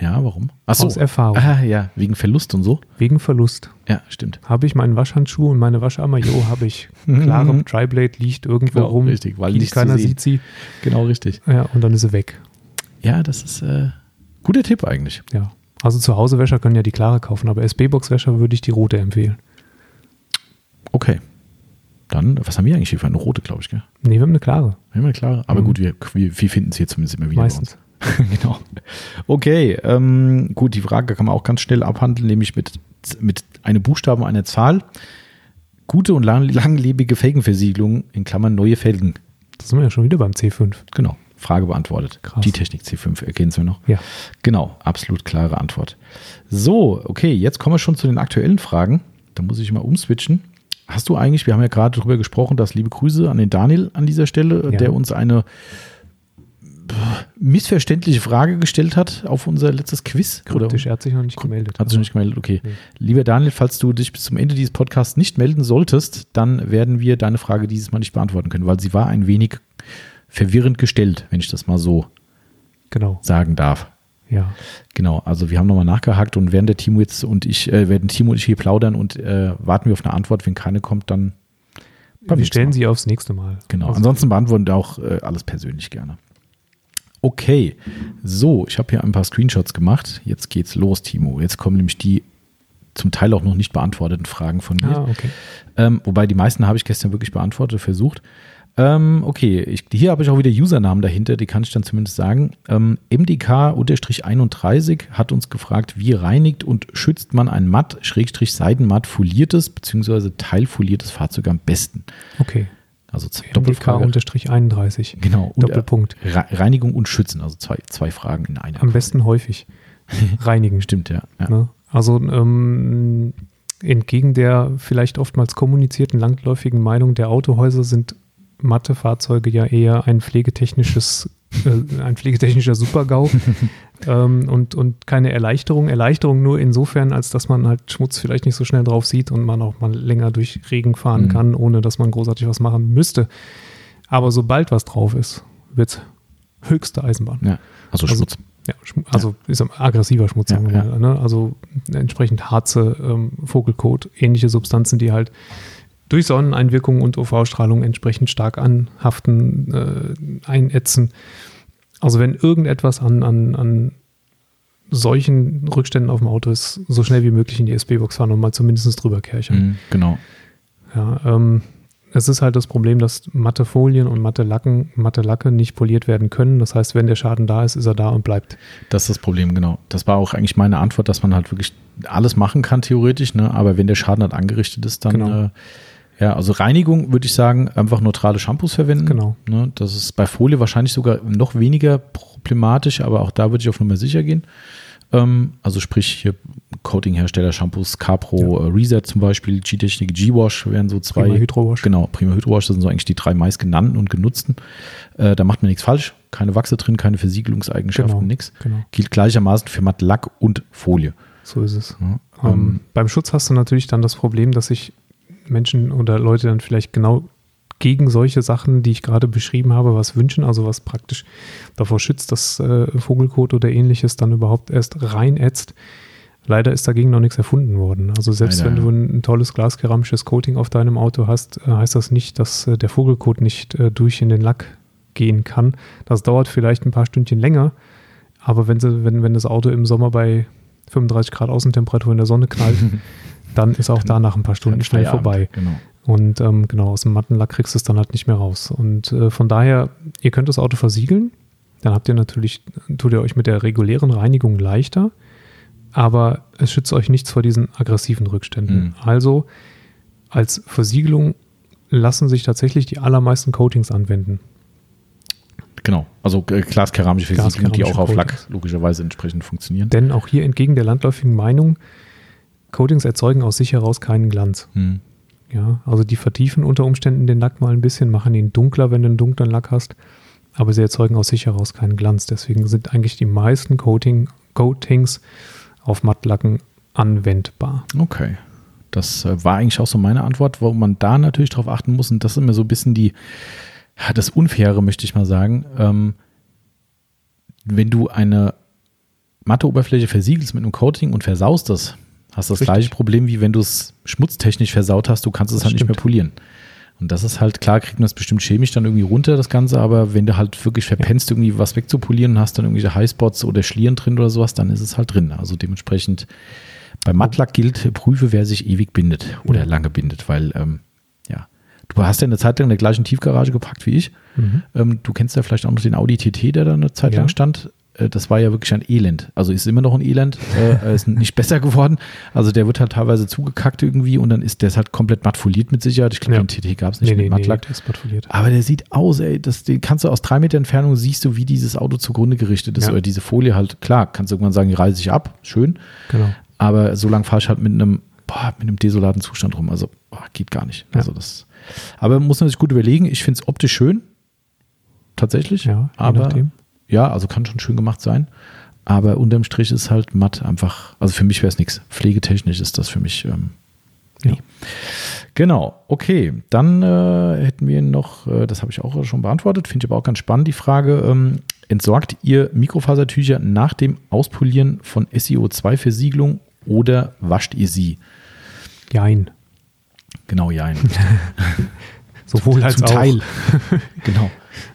Ja, warum? Achso. Aus Erfahrung. Ah, ja, wegen Verlust und so? Wegen Verlust. Ja, stimmt. Habe ich meinen Waschhandschuh und meine Waschamayo habe ich. Klare Tri-Blade liegt irgendwo genau, rum. Richtig, weil nicht keiner sieht sie. Genau, richtig. Ja, und dann ist sie weg. Ja, das ist ein äh, guter Tipp eigentlich. Ja, also zu Hause Wäscher können ja die klare kaufen, aber S B-Box-Wäscher würde ich die rote empfehlen. Okay. Dann, was haben wir eigentlich hier für eine rote, glaube ich, gell? Nee, wir haben eine klare. Wir haben eine klare, aber mhm. gut, wir, wir, wir finden es hier zumindest immer wieder meistens. Bei uns. Genau. Okay, ähm, gut, die Frage kann man auch ganz schnell abhandeln, nämlich mit, mit einem Buchstaben einer Zahl. Gute und lang, langlebige Felgenversiegelung, in Klammern neue Felgen. Das sind wir ja schon wieder beim C fünf. Genau, Frage beantwortet. Krass. Die Technik C fünf, erkennen wir noch? Ja. Genau, absolut klare Antwort. So, okay, jetzt kommen wir schon zu den aktuellen Fragen. Da muss ich mal umswitchen. Hast du eigentlich, wir haben ja gerade darüber gesprochen, dass liebe Grüße an den Daniel an dieser Stelle, ja. der uns eine missverständliche Frage gestellt hat auf unser letztes Quiz. Kryptisch, er hat sich noch nicht gemeldet. Hat sich noch nicht gemeldet, okay. Nee. Lieber Daniel, falls du dich bis zum Ende dieses Podcasts nicht melden solltest, dann werden wir deine Frage dieses Mal nicht beantworten können, weil sie war ein wenig verwirrend gestellt, wenn ich das mal so genau. sagen darf. Ja. Genau, also wir haben nochmal nachgehakt und während der Timo jetzt und ich, äh, werden Timo und ich hier plaudern und äh, warten wir auf eine Antwort. Wenn keine kommt, dann wir stellen sie aufs nächste Mal. Genau, also ansonsten beantworten wir auch äh, alles persönlich gerne. Okay, so, ich habe hier ein paar Screenshots gemacht. Jetzt geht's los, Timo. Jetzt kommen nämlich die zum Teil auch noch nicht beantworteten Fragen von mir. Ah, okay. ähm, wobei die meisten habe ich gestern wirklich beantwortet, versucht. Ähm, okay, ich, hier habe ich auch wieder Usernamen dahinter, die kann ich dann zumindest sagen. Ähm, M D K einunddreißig hat uns gefragt, wie reinigt und schützt man ein matt, schrägstrich seidenmatt foliertes bzw. teilfoliertes Fahrzeug am besten? Okay. Also M D K einunddreißig. Genau. Und Doppelpunkt. Reinigung und Schützen, also zwei, zwei Fragen in einer. Am besten häufig. Reinigen. Stimmt, ja. ja. Also ähm, entgegen der vielleicht oftmals kommunizierten landläufigen Meinung der Autohäuser sind matte Fahrzeuge ja eher ein pflegetechnisches, äh, ein pflegetechnischer Supergau ähm, und, und keine Erleichterung. Erleichterung nur insofern, als dass man halt Schmutz vielleicht nicht so schnell drauf sieht und man auch mal länger durch Regen fahren mhm. kann, ohne dass man großartig was machen müsste. Aber sobald was drauf ist, wird es höchste Eisenbahn. Ja, also Schmutz. Also, ja, also ja. ist ein aggressiver Schmutz. Ja, ja. Mal, ne? Also entsprechend Harze, ähm, Vogelkot, ähnliche Substanzen, die halt durch Sonneneinwirkungen und U V-Strahlung entsprechend stark anhaften, äh, einätzen. Also wenn irgendetwas an, an, an solchen Rückständen auf dem Auto ist, so schnell wie möglich in die S B-Box fahren und mal zumindest drüber kärchern. Mhm, genau. Ja, ähm, es ist halt das Problem, dass matte Folien und matte Lacken, matte Lacke nicht poliert werden können. Das heißt, wenn der Schaden da ist, ist er da und bleibt. Das ist das Problem, genau. Das war auch eigentlich meine Antwort, dass man halt wirklich alles machen kann, theoretisch, ne? Aber wenn der Schaden halt angerichtet ist, dann genau. äh, ja, also Reinigung würde ich sagen, einfach neutrale Shampoos verwenden. Genau. Ne? Das ist bei Folie wahrscheinlich sogar noch weniger problematisch, aber auch da würde ich auf Nummer sicher gehen. Ähm, also sprich hier Coating-Hersteller, Shampoos, Capro, ja. Reset zum Beispiel, G-Technik, G-Wash wären so zwei. Prima Hydrowash. Genau, Prima Hydrowash, das sind so eigentlich die drei meist genannten und genutzten. Äh, da macht man nichts falsch, keine Wachse drin, keine Versiegelungseigenschaften, genau, nichts. Genau. Gilt gleichermaßen für matt Lack und Folie. So ist es. Ja, ähm, ähm, beim Schutz hast du natürlich dann das Problem, dass ich Menschen oder Leute dann vielleicht genau gegen solche Sachen, die ich gerade beschrieben habe, was wünschen, also was praktisch davor schützt, dass äh, Vogelkot oder ähnliches dann überhaupt erst reinätzt. Leider ist dagegen noch nichts erfunden worden. Also selbst Leider, wenn du ein, ein tolles glaskeramisches Coating auf deinem Auto hast, äh, heißt das nicht, dass äh, der Vogelkot nicht äh, durch in den Lack gehen kann. Das dauert vielleicht ein paar Stündchen länger, aber wenn, sie, wenn, wenn das Auto im Sommer bei fünfunddreißig Grad Außentemperatur in der Sonne knallt, dann ist auch da nach ein paar Stunden schnell vorbei. Genau. Und ähm, genau, aus dem matten Lack kriegst du es dann halt nicht mehr raus. Und äh, von daher, ihr könnt das Auto versiegeln, dann habt ihr natürlich, tut ihr euch mit der regulären Reinigung leichter, aber es schützt euch nichts vor diesen aggressiven Rückständen. Mhm. Also als Versiegelung lassen sich tatsächlich die allermeisten Coatings anwenden. Genau, also glaskeramische Versiegelung, die auch auf Lack logischerweise entsprechend funktionieren. Denn auch hier entgegen der landläufigen Meinung, Coatings erzeugen aus sich heraus keinen Glanz. Hm. Ja, also die vertiefen unter Umständen den Lack mal ein bisschen, machen ihn dunkler, wenn du einen dunklen Lack hast, aber sie erzeugen aus sich heraus keinen Glanz. Deswegen sind eigentlich die meisten Coating, Coatings auf Mattlacken anwendbar. Okay, das war eigentlich auch so meine Antwort, warum man da natürlich drauf achten muss. Und das ist immer so ein bisschen die, das Unfaire, möchte ich mal sagen. Ähm, wenn du eine matte Oberfläche versiegelst mit einem Coating und versaust das, hast das Richtig. gleiche Problem, wie wenn du es schmutztechnisch versaut hast, du kannst es das halt stimmt. nicht mehr polieren. Und das ist halt, klar kriegt man das bestimmt chemisch dann irgendwie runter, das Ganze, aber wenn du halt wirklich verpennst, ja. irgendwie was wegzupolieren und hast dann irgendwelche Highspots oder Schlieren drin oder sowas, dann ist es halt drin. Also dementsprechend, bei Mattlack gilt, prüfe, wer sich ewig bindet oder ja. lange bindet, weil ähm, ja, du hast ja eine Zeit lang in der gleichen Tiefgarage gepackt wie ich. Mhm. Ähm, du kennst ja vielleicht auch noch den Audi T T, der da eine Zeit ja. lang stand. Das war ja wirklich ein Elend. Also ist immer noch ein Elend, äh, ist nicht besser geworden. Also der wird halt teilweise zugekackt irgendwie und dann ist der ist halt komplett matt foliert mit Sicherheit. Ich glaube, ja. den T T gab es nicht nee, mit nee, Mattlack. Nee, aber der sieht aus, ey, das, den kannst du aus drei Meter Entfernung siehst du, wie dieses Auto zugrunde gerichtet ist. Ja. Oder diese Folie halt, klar, kannst du irgendwann sagen, die reiße ich ab, schön. Genau. Aber so lange fahre ich halt mit einem, boah, mit einem desolaten Zustand rum. Also boah, geht gar nicht. Ja. Also das. Aber muss man sich gut überlegen. Ich finde es optisch schön. Tatsächlich. Ja, je aber nachdem. Ja, also kann schon schön gemacht sein, aber unterm Strich ist halt matt einfach, also für mich wäre es nichts. Pflegetechnisch ist das für mich, ähm, nee. Ja. Genau, okay, dann äh, hätten wir noch, äh, das habe ich auch schon beantwortet, finde ich aber auch ganz spannend, die Frage, ähm, entsorgt ihr Mikrofasertücher nach dem Auspolieren von S I O zwei Versiegelung oder wascht ihr sie? Jein. Genau, jein. Sowohl als auch. Zum Teil, genau.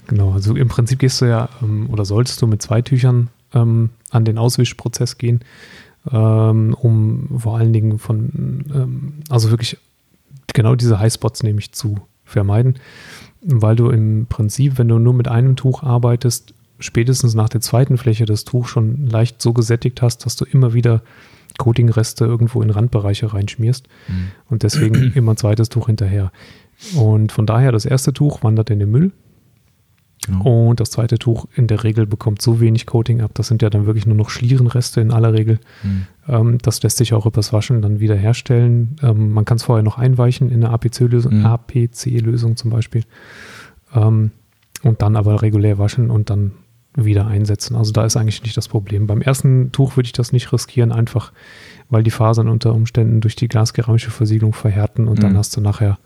Genau, also im Prinzip gehst du ja ähm, oder solltest du mit zwei Tüchern ähm, an den Auswischprozess gehen, ähm, um vor allen Dingen von, ähm, also wirklich genau diese Highspots nämlich zu vermeiden, weil du im Prinzip, wenn du nur mit einem Tuch arbeitest, spätestens nach der zweiten Fläche das Tuch schon leicht so gesättigt hast, dass du immer wieder Coatingreste irgendwo in Randbereiche reinschmierst mhm. und deswegen immer ein zweites Tuch hinterher. Und von daher, das erste Tuch wandert in den Müll. Genau. Und das zweite Tuch in der Regel bekommt so wenig Coating ab, das sind ja dann wirklich nur noch Schlierenreste in aller Regel. Mhm. Ähm, das lässt sich auch übers Waschen dann wieder herstellen. Ähm, man kann es vorher noch einweichen in eine A P C-Lösung, mhm. A P C-Lösung zum Beispiel. Ähm, und dann aber regulär waschen und dann wieder einsetzen. Also da ist eigentlich nicht das Problem. Beim ersten Tuch würde ich das nicht riskieren, einfach weil die Fasern unter Umständen durch die glaskeramische Versiegelung verhärten und mhm. dann hast du nachher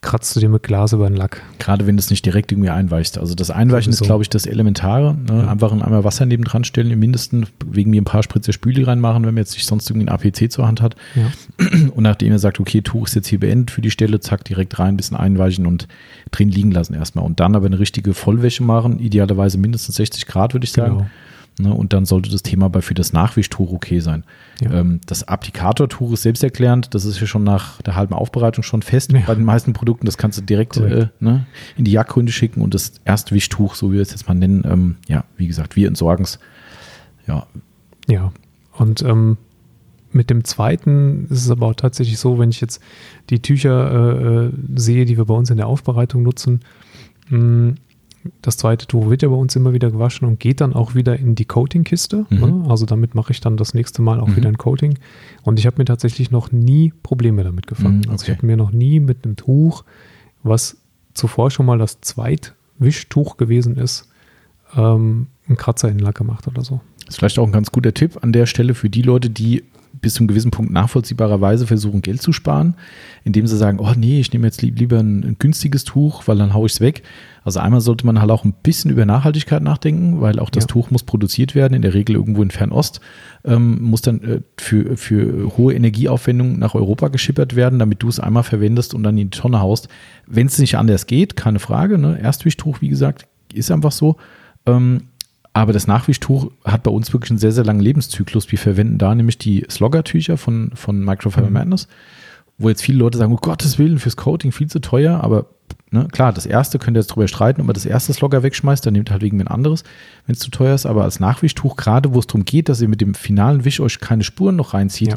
kratzt du dir mit Glas über den Lack. Gerade wenn du es nicht direkt irgendwie einweichst. Also das Einweichen so. ist, glaube ich, das Elementare. Ne? Ja. Einfach ein Eimer Wasser nebendran stellen, im Mindesten wegen mir ein paar Spritzer Spüli reinmachen, wenn man jetzt nicht sonst irgendwie ein A P C zur Hand hat. Ja. Und nachdem er sagt, okay, Tuch ist jetzt hier beendet für die Stelle, zack, direkt rein, ein bisschen einweichen und drin liegen lassen erstmal. Und dann aber eine richtige Vollwäsche machen, idealerweise mindestens sechzig Grad, würde ich sagen. Genau. Ne, und dann sollte das Thema bei für das Nachwischtuch okay sein. Ja. Ähm, das Applikatortuch ist selbsterklärend. Das ist hier schon nach der halben Aufbereitung schon fest. Ja. Bei den meisten Produkten, das kannst du direkt äh, ne, in die Jackründe schicken. Und das Erstwischtuch, so wie wir es jetzt mal nennen, ähm, ja, wie gesagt, wir entsorgen es. Ja. Ja, und ähm, mit dem zweiten ist es aber auch tatsächlich so, wenn ich jetzt die Tücher äh, sehe, die wir bei uns in der Aufbereitung nutzen, mh, das zweite Tuch wird ja bei uns immer wieder gewaschen und geht dann auch wieder in die Coating-Kiste. Mhm. Ne? Also damit mache ich dann das nächste Mal auch mhm. wieder ein Coating. Und ich habe mir tatsächlich noch nie Probleme damit gefangen. Mhm, okay. Also ich habe mir noch nie mit einem Tuch, was zuvor schon mal das Zweitwischtuch gewesen ist, ähm, einen Kratzer in den Lack gemacht oder so. Das ist vielleicht auch ein ganz guter Tipp an der Stelle für die Leute, die bis zu einem gewissen Punkt nachvollziehbarerweise versuchen, Geld zu sparen, indem sie sagen, oh nee, ich nehme jetzt lieb, lieber ein, ein günstiges Tuch, weil dann haue ich es weg. Also einmal sollte man halt auch ein bisschen über Nachhaltigkeit nachdenken, weil auch das ja. Tuch muss produziert werden, in der Regel irgendwo in Fernost, ähm, muss dann äh, für, für hohe Energieaufwendungen nach Europa geschippert werden, damit du es einmal verwendest und dann in die Tonne haust. Wenn es nicht anders geht, keine Frage, ne? Erstwischtuch, wie gesagt, ist einfach so. Ähm, Aber das Nachwischtuch hat bei uns wirklich einen sehr, sehr langen Lebenszyklus. Wir verwenden da nämlich die Slogger-Tücher von, von Microfiber Madness, wo jetzt viele Leute sagen, um Gottes Willen, fürs Coating viel zu teuer. Aber ne, klar, das erste könnt ihr jetzt drüber streiten, ob man das erste Slogger wegschmeißt, dann nehmt halt wegen ein anderes, wenn es zu teuer ist. Aber als Nachwischtuch, gerade wo es darum geht, dass ihr mit dem finalen Wisch euch keine Spuren noch reinzieht, ja.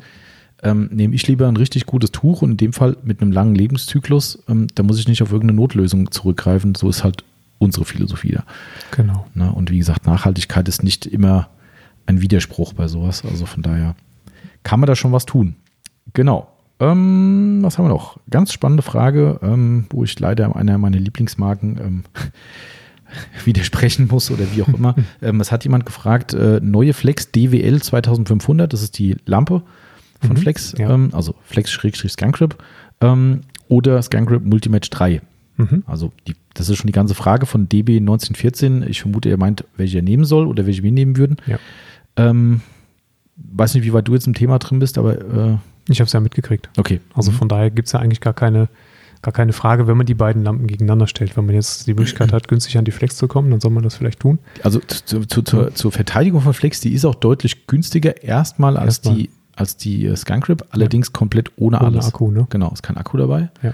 ähm, nehme ich lieber ein richtig gutes Tuch und in dem Fall mit einem langen Lebenszyklus. Ähm, da muss ich nicht auf irgendeine Notlösung zurückgreifen. So ist halt unsere Philosophie da. Genau. Ne, und wie gesagt, Nachhaltigkeit ist nicht immer ein Widerspruch bei sowas. Also von daher kann man da schon was tun. Genau. Ähm, was haben wir noch? Ganz spannende Frage, ähm, wo ich leider einer meiner Lieblingsmarken ähm, widersprechen muss oder wie auch immer. ähm, es hat jemand gefragt, äh, neue Flex D W L zweitausendfünfhundert, das ist die Lampe von mhm, Flex, ja. ähm, also Flex-Scangrip ähm, oder Scangrip Multimatch drei. Mhm. Also die, das ist schon die ganze Frage von D B neunzehnhundertvierzehn. Ich vermute, er meint, welche er nehmen soll oder welche wir nehmen würden. Ja. Ähm, weiß nicht, wie weit du jetzt im Thema drin bist, aber äh ich habe es ja mitgekriegt. Okay. Also mhm. von daher gibt es ja eigentlich gar keine, gar keine Frage, wenn man die beiden Lampen gegeneinander stellt. Wenn man jetzt die Möglichkeit hat, günstig an die Flex zu kommen, dann soll man das vielleicht tun. Also zu, zu, zu, zur Verteidigung von Flex, die ist auch deutlich günstiger erstmal als erstmal. die, als die Scangrip, allerdings ja. komplett ohne, ohne alles. Ohne Akku, ne? Genau, ist kein Akku dabei. Ja.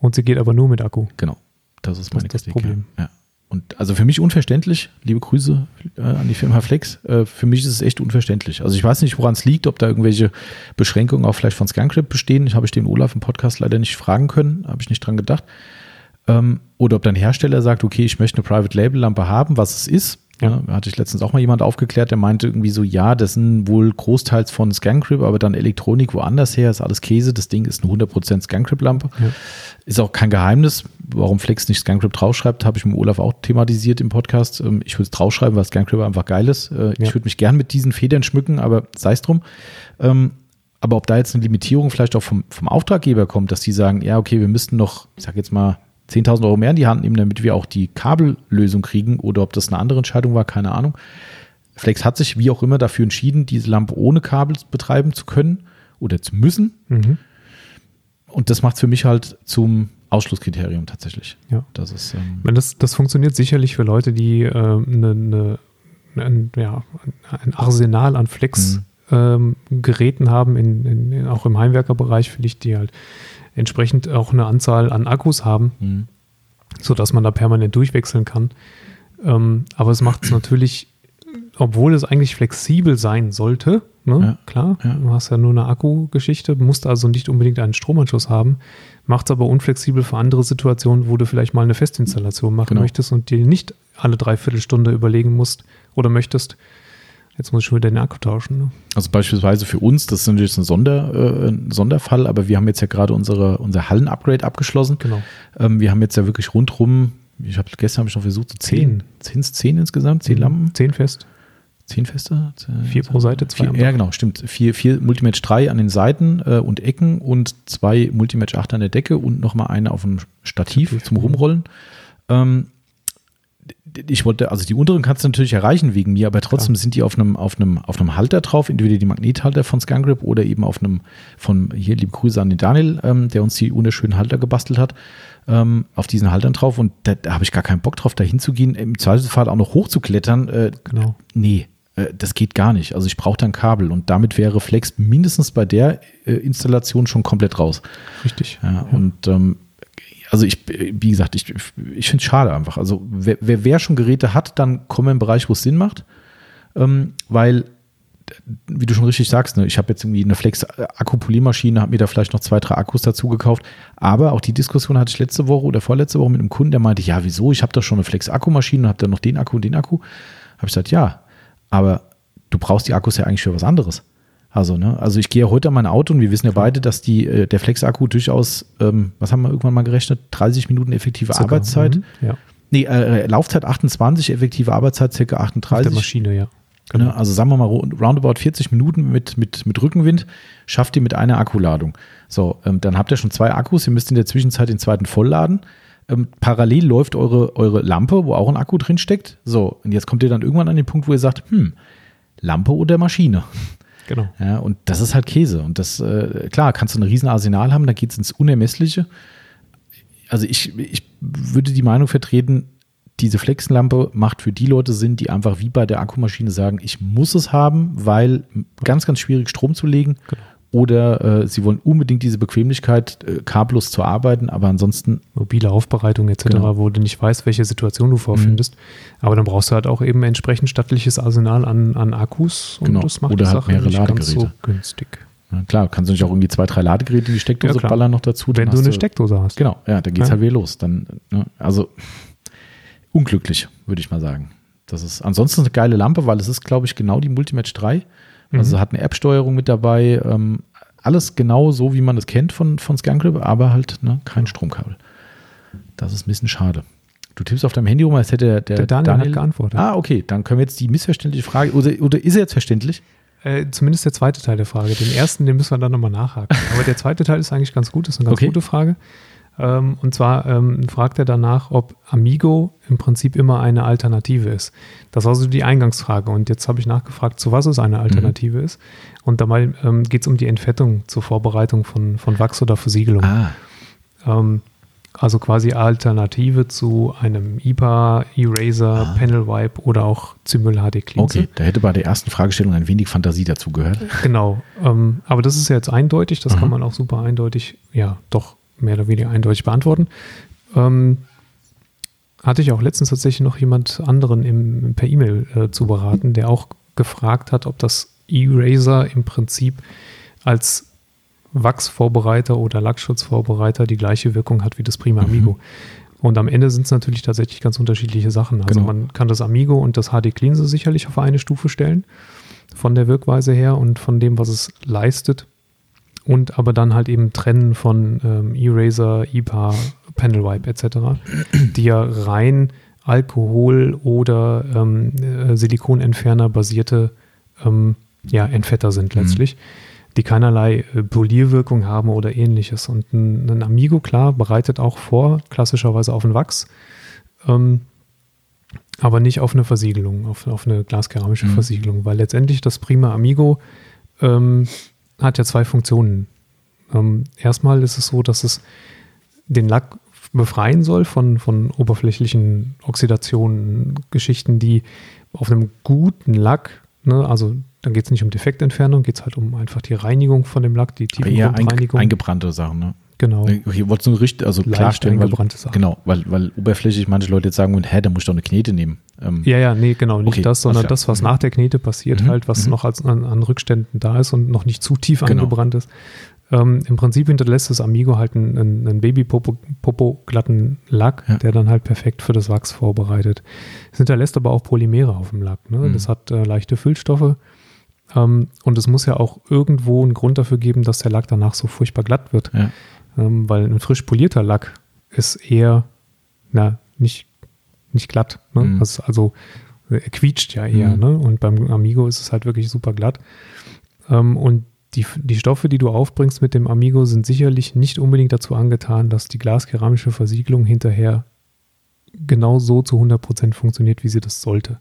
Und sie geht aber nur mit Akku. Genau, das ist mein das, das Problem. Ja. Und also für mich unverständlich, liebe Grüße äh, an die Firma Flex, äh, für mich ist es echt unverständlich. Also ich weiß nicht, woran es liegt, ob da irgendwelche Beschränkungen auch vielleicht von Scangrip bestehen. Ich habe ich den Olaf im Podcast leider nicht fragen können, habe ich nicht dran gedacht. Ähm, oder ob dann Hersteller sagt, okay, ich möchte eine Private-Label-Lampe haben, was es ist. Ja. Ja, hatte ich letztens auch mal jemand aufgeklärt, der meinte irgendwie so, ja, das sind wohl großteils von Scangrip, aber dann Elektronik woanders her, ist alles Käse, das Ding ist eine hundert Prozent Scangrip-Lampe. Ja. Ist auch kein Geheimnis, warum Flex nicht Scangrip draufschreibt, habe ich mit Olaf auch thematisiert im Podcast. Ich würde es draufschreiben, weil Scangrip einfach geil ist. Ich ja. würde mich gern mit diesen Federn schmücken, aber sei es drum. Aber ob da jetzt eine Limitierung vielleicht auch vom, vom Auftraggeber kommt, dass die sagen, ja, okay, wir müssten noch, ich sag jetzt mal, zehntausend Euro mehr in die Hand nehmen, damit wir auch die Kabellösung kriegen oder ob das eine andere Entscheidung war, keine Ahnung. Flex hat sich wie auch immer dafür entschieden, diese Lampe ohne Kabel betreiben zu können oder zu müssen. Mhm. Und das macht es für mich halt zum Ausschlusskriterium tatsächlich. Ja. Das, ist, ähm das, das funktioniert sicherlich für Leute, die äh, ne, ne, ein, ja, ein Arsenal an Flex mhm. ähm, Geräten haben, in, in, in, auch im Heimwerkerbereich, finde ich, die halt entsprechend auch eine Anzahl an Akkus haben, mhm. sodass man da permanent durchwechseln kann. Ähm, aber es macht es natürlich, obwohl es eigentlich flexibel sein sollte, ne? Ja, klar, ja. Du hast ja nur eine Akkugeschichte, musst also nicht unbedingt einen Stromanschluss haben, macht es aber unflexibel für andere Situationen, wo du vielleicht mal eine Festinstallation machen genau. möchtest und dir nicht alle Dreiviertelstunde überlegen musst oder möchtest, jetzt muss ich schon wieder den Akku tauschen. Ne? Also beispielsweise für uns, das ist natürlich ein, Sonder, äh, ein Sonderfall, aber wir haben jetzt ja gerade unsere, unser Hallen-Upgrade abgeschlossen. Genau. Ähm, wir haben jetzt ja wirklich rundrum, ich habe gestern habe ich noch versucht, so zehn, zehn, zehn insgesamt, zehn mhm. Lampen. Zehn fest. Zehn feste? Zehn, vier pro Seite, zwei vier, ja genau, stimmt. Vier, vier Multimatch drei an den Seiten äh, und Ecken und zwei Multimatch acht an der Decke und nochmal eine auf dem Stativ, Stativ zum Rumrollen. Ähm, Ich wollte, also die unteren kannst du natürlich erreichen wegen mir, aber trotzdem Klar. sind die auf einem, auf einem, auf einem Halter drauf, entweder die Magnethalter von Scangrip oder eben auf einem von, hier liebe Grüße an den Daniel, ähm, der uns die wunderschönen Halter gebastelt hat, ähm, auf diesen Haltern drauf und da, da habe ich gar keinen Bock drauf, da hinzugehen, im Zweifelsfall auch noch hochzuklettern. Äh, genau. Nee, äh, das geht gar nicht. Also ich brauche dann Kabel und damit wäre Flex mindestens bei der äh, Installation schon komplett raus. Richtig. Ja, ja. Und ähm, also ich, wie gesagt, ich, ich finde es schade einfach. Also wer, wer, wer schon Geräte hat, dann kommen wir im Bereich, wo es Sinn macht, ähm, weil wie du schon richtig sagst, ne, ich habe jetzt irgendwie eine Flex-Akku-Poliermaschine, habe mir da vielleicht noch zwei, drei Akkus dazu gekauft, aber auch die Diskussion hatte ich letzte Woche oder vorletzte Woche mit einem Kunden, der meinte, ja wieso, ich habe da schon eine Flex-Akkumaschine und habe da noch den Akku und den Akku. Habe ich gesagt, ja, aber du brauchst die Akkus ja eigentlich für was anderes. Also, ne, also ich gehe heute an mein Auto und wir wissen ja beide, dass die, der Flex-Akku durchaus, ähm, was haben wir irgendwann mal gerechnet, dreißig Minuten effektive circa, Arbeitszeit. Mm, ja. Nee, äh, Laufzeit achtundzwanzig, effektive Arbeitszeit circa achtunddreißig. Auf der Maschine, ja. Genau. Also sagen wir mal roundabout vierzig Minuten mit, mit, mit Rückenwind, schafft ihr mit einer Akkuladung. So, ähm, dann habt ihr schon zwei Akkus, ihr müsst in der Zwischenzeit den zweiten vollladen. Ähm, parallel läuft eure, eure Lampe, wo auch ein Akku drin steckt. So, und jetzt kommt ihr dann irgendwann an den Punkt, wo ihr sagt, hm, Lampe oder Maschine? Genau. Ja, und das ist halt Käse. Und das, äh, klar, kannst du ein riesen Arsenal haben, dann geht es ins Unermessliche. Also ich, ich würde die Meinung vertreten, diese Flexenlampe macht für die Leute Sinn, die einfach wie bei der Akkumaschine sagen, ich muss es haben, weil ganz, ganz schwierig Strom zu legen. Genau. Oder äh, sie wollen unbedingt diese Bequemlichkeit, äh, kabellos zu arbeiten, aber ansonsten mobile Aufbereitung et cetera, genau, wo du nicht weißt, welche Situation du vorfindest. Mhm. Aber dann brauchst du halt auch eben entsprechend stattliches Arsenal an, an Akkus und genau, das macht oder die Sache halt mehrere nicht ganz so günstig. Na klar, kannst du nicht auch irgendwie zwei, drei Ladegeräte in die Steckdose ja, ballern noch dazu. Wenn du eine du, Steckdose hast. Genau, ja, dann geht's ja halt wieder los. Dann, ne, also unglücklich, würde ich mal sagen. Das ist ansonsten eine geile Lampe, weil es ist, glaube ich, genau die Multimatch drei. Also mhm, hat eine App-Steuerung mit dabei. Ähm, alles genau so, wie man es kennt von, von ScanClip, aber halt ne, kein Stromkabel. Das ist ein bisschen schade. Du tippst auf deinem Handy rum, als hätte der, der, der Daniel, Daniel hat geantwortet. Ah, okay, dann können wir jetzt die missverständliche Frage, oder, oder ist er jetzt verständlich? Äh, zumindest der zweite Teil der Frage. Den ersten, den müssen wir dann nochmal nachhaken. Aber der zweite Teil ist eigentlich ganz gut, das ist eine ganz okay, gute Frage. Und zwar ähm, fragt er danach, ob Amigo im Prinzip immer eine Alternative ist. Das war so die Eingangsfrage. Und jetzt habe ich nachgefragt, zu was es eine Alternative mhm, ist. Und dabei ähm, geht es um die Entfettung zur Vorbereitung von, von Wachs oder Versiegelung. Ah. Ähm, also quasi Alternative zu einem I P A, Eraser, ah, Panel Wipe oder auch Zymyl H D Cleanse. Okay, da hätte bei der ersten Fragestellung ein wenig Fantasie dazu gehört. Genau, ähm, aber das ist ja jetzt eindeutig. Das mhm, kann man auch super eindeutig, ja doch, mehr oder weniger eindeutig beantworten. Ähm, hatte ich auch letztens tatsächlich noch jemand anderen im, per E-Mail äh, zu beraten, der auch gefragt hat, ob das Eraser im Prinzip als Wachsvorbereiter oder Lackschutzvorbereiter die gleiche Wirkung hat wie das Prima Amigo. Mhm. Und am Ende sind es natürlich tatsächlich ganz unterschiedliche Sachen. Also genau, man kann das Amigo und das H D Cleanse sicherlich auf eine Stufe stellen, von der Wirkweise her und von dem, was es leistet. Und aber dann halt eben trennen von ähm, Eraser, I P A, Panel Wipe et cetera, die ja rein Alkohol- oder ähm, Silikonentferner basierte ähm, ja, Entfetter sind letztlich, mhm, die keinerlei äh, Polierwirkung haben oder ähnliches. Und ein, ein Amigo, klar, bereitet auch vor, klassischerweise auf einen Wachs, ähm, aber nicht auf eine Versiegelung, auf, auf eine glaskeramische mhm, Versiegelung, weil letztendlich das Prima Amigo ähm, hat ja zwei Funktionen. Ähm, erstmal ist es so, dass es den Lack befreien soll von, von oberflächlichen Oxidationen, Geschichten, die auf einem guten Lack, ne, also dann geht es nicht um Defektentfernung, geht es halt um einfach die Reinigung von dem Lack, die Tiefengrundreinigung. Eingebrannte Sachen, ne? Genau. Ich wollte es nur richtig, also leicht klarstellen, eingebrannte weil, Sachen. Genau, weil, weil oberflächlich manche Leute jetzt sagen würden, hä, da muss ich doch eine Knete nehmen. Ähm, ja, ja, nee, genau, nicht okay, das, sondern also, das, was mhm, nach der Knete passiert, mhm, halt, was mhm, noch als, an, an Rückständen da ist und noch nicht zu tief genau, angebrannt ist. Ähm, im Prinzip hinterlässt das Amigo halt einen, einen, einen Baby-Popo-glatten Lack, ja, der dann halt perfekt für das Wachs vorbereitet. Es hinterlässt aber auch Polymere auf dem Lack, ne? Mhm. Das hat äh, leichte Füllstoffe. Ähm, und es muss ja auch irgendwo einen Grund dafür geben, dass der Lack danach so furchtbar glatt wird. Ja. Ähm, weil ein frisch polierter Lack ist eher, na, nicht, nicht glatt. Ne? Mhm. Also, also er quietscht ja eher. Mhm. Ne? Und beim Amigo ist es halt wirklich super glatt. Ähm, und die, die Stoffe, die du aufbringst mit dem Amigo, sind sicherlich nicht unbedingt dazu angetan, dass die glaskeramische Versiegelung hinterher genau so zu hundert Prozent funktioniert, wie sie das sollte.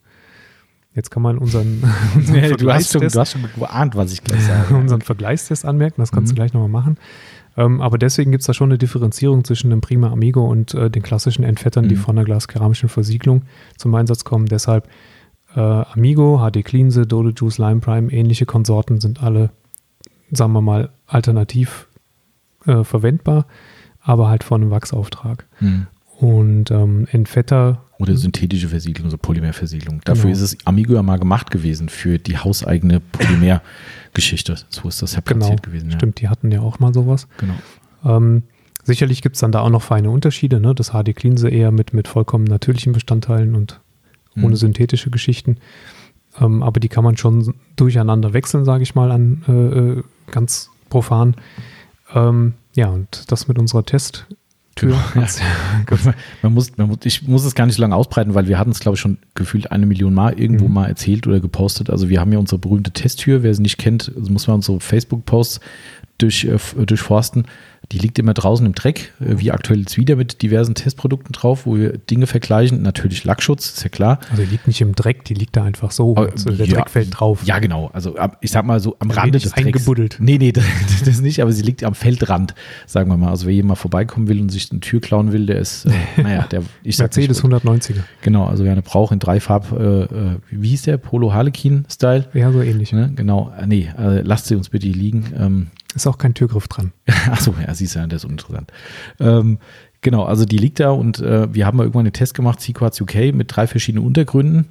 Jetzt kann man unseren, unseren ja, du hast schon, du hast schon geahnt, was ich gleich sage. Unseren Vergleichstest anmerken, das kannst mhm, du gleich nochmal machen. Ähm, aber deswegen gibt es da schon eine Differenzierung zwischen dem Prima Amigo und äh, den klassischen Entfettern, mhm, die von der glaskeramischen Versiegelung zum Einsatz kommen. Deshalb äh, Amigo, H D Cleanse, Dodo Juice, Lime Prime, ähnliche Konsorten sind alle, sagen wir mal, alternativ äh, verwendbar, aber halt von einem Wachsauftrag. Mhm. Und ähm, Entfetter. Oder synthetische Versiegelung, so Polymerversiegelung. Dafür genau. ist es Amigo ja mal gemacht gewesen für die hauseigene Polymergeschichte. So ist das ja platziert genau. gewesen. Ja. Stimmt, die hatten ja auch mal sowas. Genau. Ähm, sicherlich gibt es dann da auch noch feine Unterschiede. Ne? Das H D Cleanse eher mit, mit vollkommen natürlichen Bestandteilen und ohne mhm. synthetische Geschichten. Ähm, aber die kann man schon durcheinander wechseln, sage ich mal, an äh, ganz profan. Ähm, ja, und das mit unserer Test- Ja. Man muss, man muss, ich muss es gar nicht lange ausbreiten, weil wir hatten es, glaube ich, schon gefühlt eine Million Mal irgendwo mhm. mal erzählt oder gepostet. Also wir haben ja unsere berühmte Testtür. Wer sie nicht kennt, muss man unsere Facebook-Posts durch, äh, durchforsten. Die liegt immer draußen im Dreck, äh, wie aktuell jetzt wieder mit diversen Testprodukten drauf, wo wir Dinge vergleichen. Natürlich Lackschutz, ist ja klar. Also die liegt nicht im Dreck, die liegt da einfach so. Aber, also der ja, Dreck fällt drauf. Ja, genau. Also ich sag mal so am da Rande des Drecks. Eingebuddelt. Nee, nee, das, das nicht, aber sie liegt am Feldrand, sagen wir mal. Also wer hier mal vorbeikommen will und sich eine Tür klauen will, der ist, äh, naja, der ich Mercedes hundertneunziger. Genau, also wer eine braucht in drei Farb, äh, wie hieß der? Polo Harlequin-Style? Ja, so ähnlich. Ne? Genau, nee, also lasst sie uns bitte liegen. Ähm, Ist auch kein Türgriff dran. Achso, ja, siehst du, das ist uninteressant. Ähm, genau, also die liegt da und äh, wir haben mal irgendwann einen Test gemacht, C-Quartz U K, mit drei verschiedenen Untergründen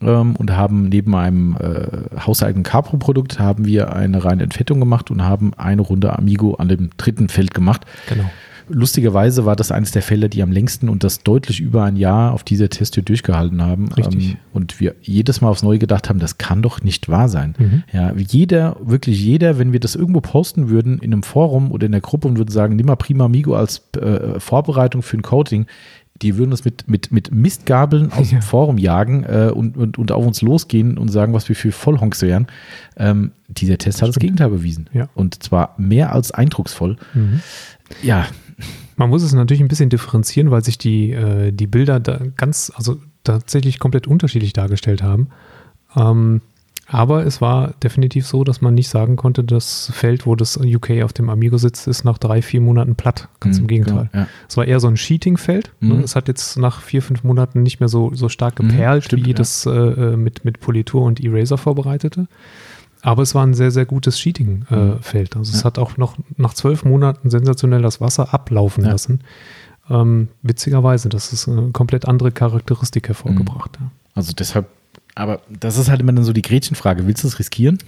ähm, und haben neben einem äh, hauseigenen Capro-Produkt haben wir eine reine Entfettung gemacht und haben eine Runde Amigo an dem dritten Feld gemacht. Genau. Lustigerweise war das eines der Felder, die am längsten und das deutlich über ein Jahr auf dieser Testtür durchgehalten haben. Richtig. Ähm, und wir jedes Mal aufs Neue gedacht haben, das kann doch nicht wahr sein. Mhm. Ja, jeder, wirklich jeder, wenn wir das irgendwo posten würden in einem Forum oder in der Gruppe und würden sagen, nimm mal Prima Amigo als äh, Vorbereitung für ein Coating, die würden uns mit, mit, mit Mistgabeln aus ja. dem Forum jagen äh, und, und, und auf uns losgehen und sagen, was wir für Vollhonks wären. Ähm, dieser Test Stimmt. hat das Gegenteil bewiesen. Ja. Und zwar mehr als eindrucksvoll. Mhm. Ja. Man muss es natürlich ein bisschen differenzieren, weil sich die, äh, die Bilder da ganz, also tatsächlich komplett unterschiedlich dargestellt haben. Ähm, aber es war definitiv so, dass man nicht sagen konnte, das Feld, wo das U K auf dem Amigo sitzt, ist nach drei, vier Monaten platt. Ganz mhm, im Gegenteil. Genau, ja. Es war eher so ein Sheeting-Feld. Mhm. Ne? Es hat jetzt nach vier, fünf Monaten nicht mehr so, so stark geperlt, mhm, stimmt, wie ja. das äh, mit, mit Politur und Eraser vorbereitete. Aber es war ein sehr, sehr gutes Sheeting-Feld. Äh, also ja. es hat auch noch nach zwölf Monaten sensationell das Wasser ablaufen ja. lassen. Ähm, witzigerweise, das ist eine komplett andere Charakteristik hervorgebracht. Mhm. Ja. Also deshalb, aber das ist halt immer dann so die Gretchenfrage. Willst du es riskieren?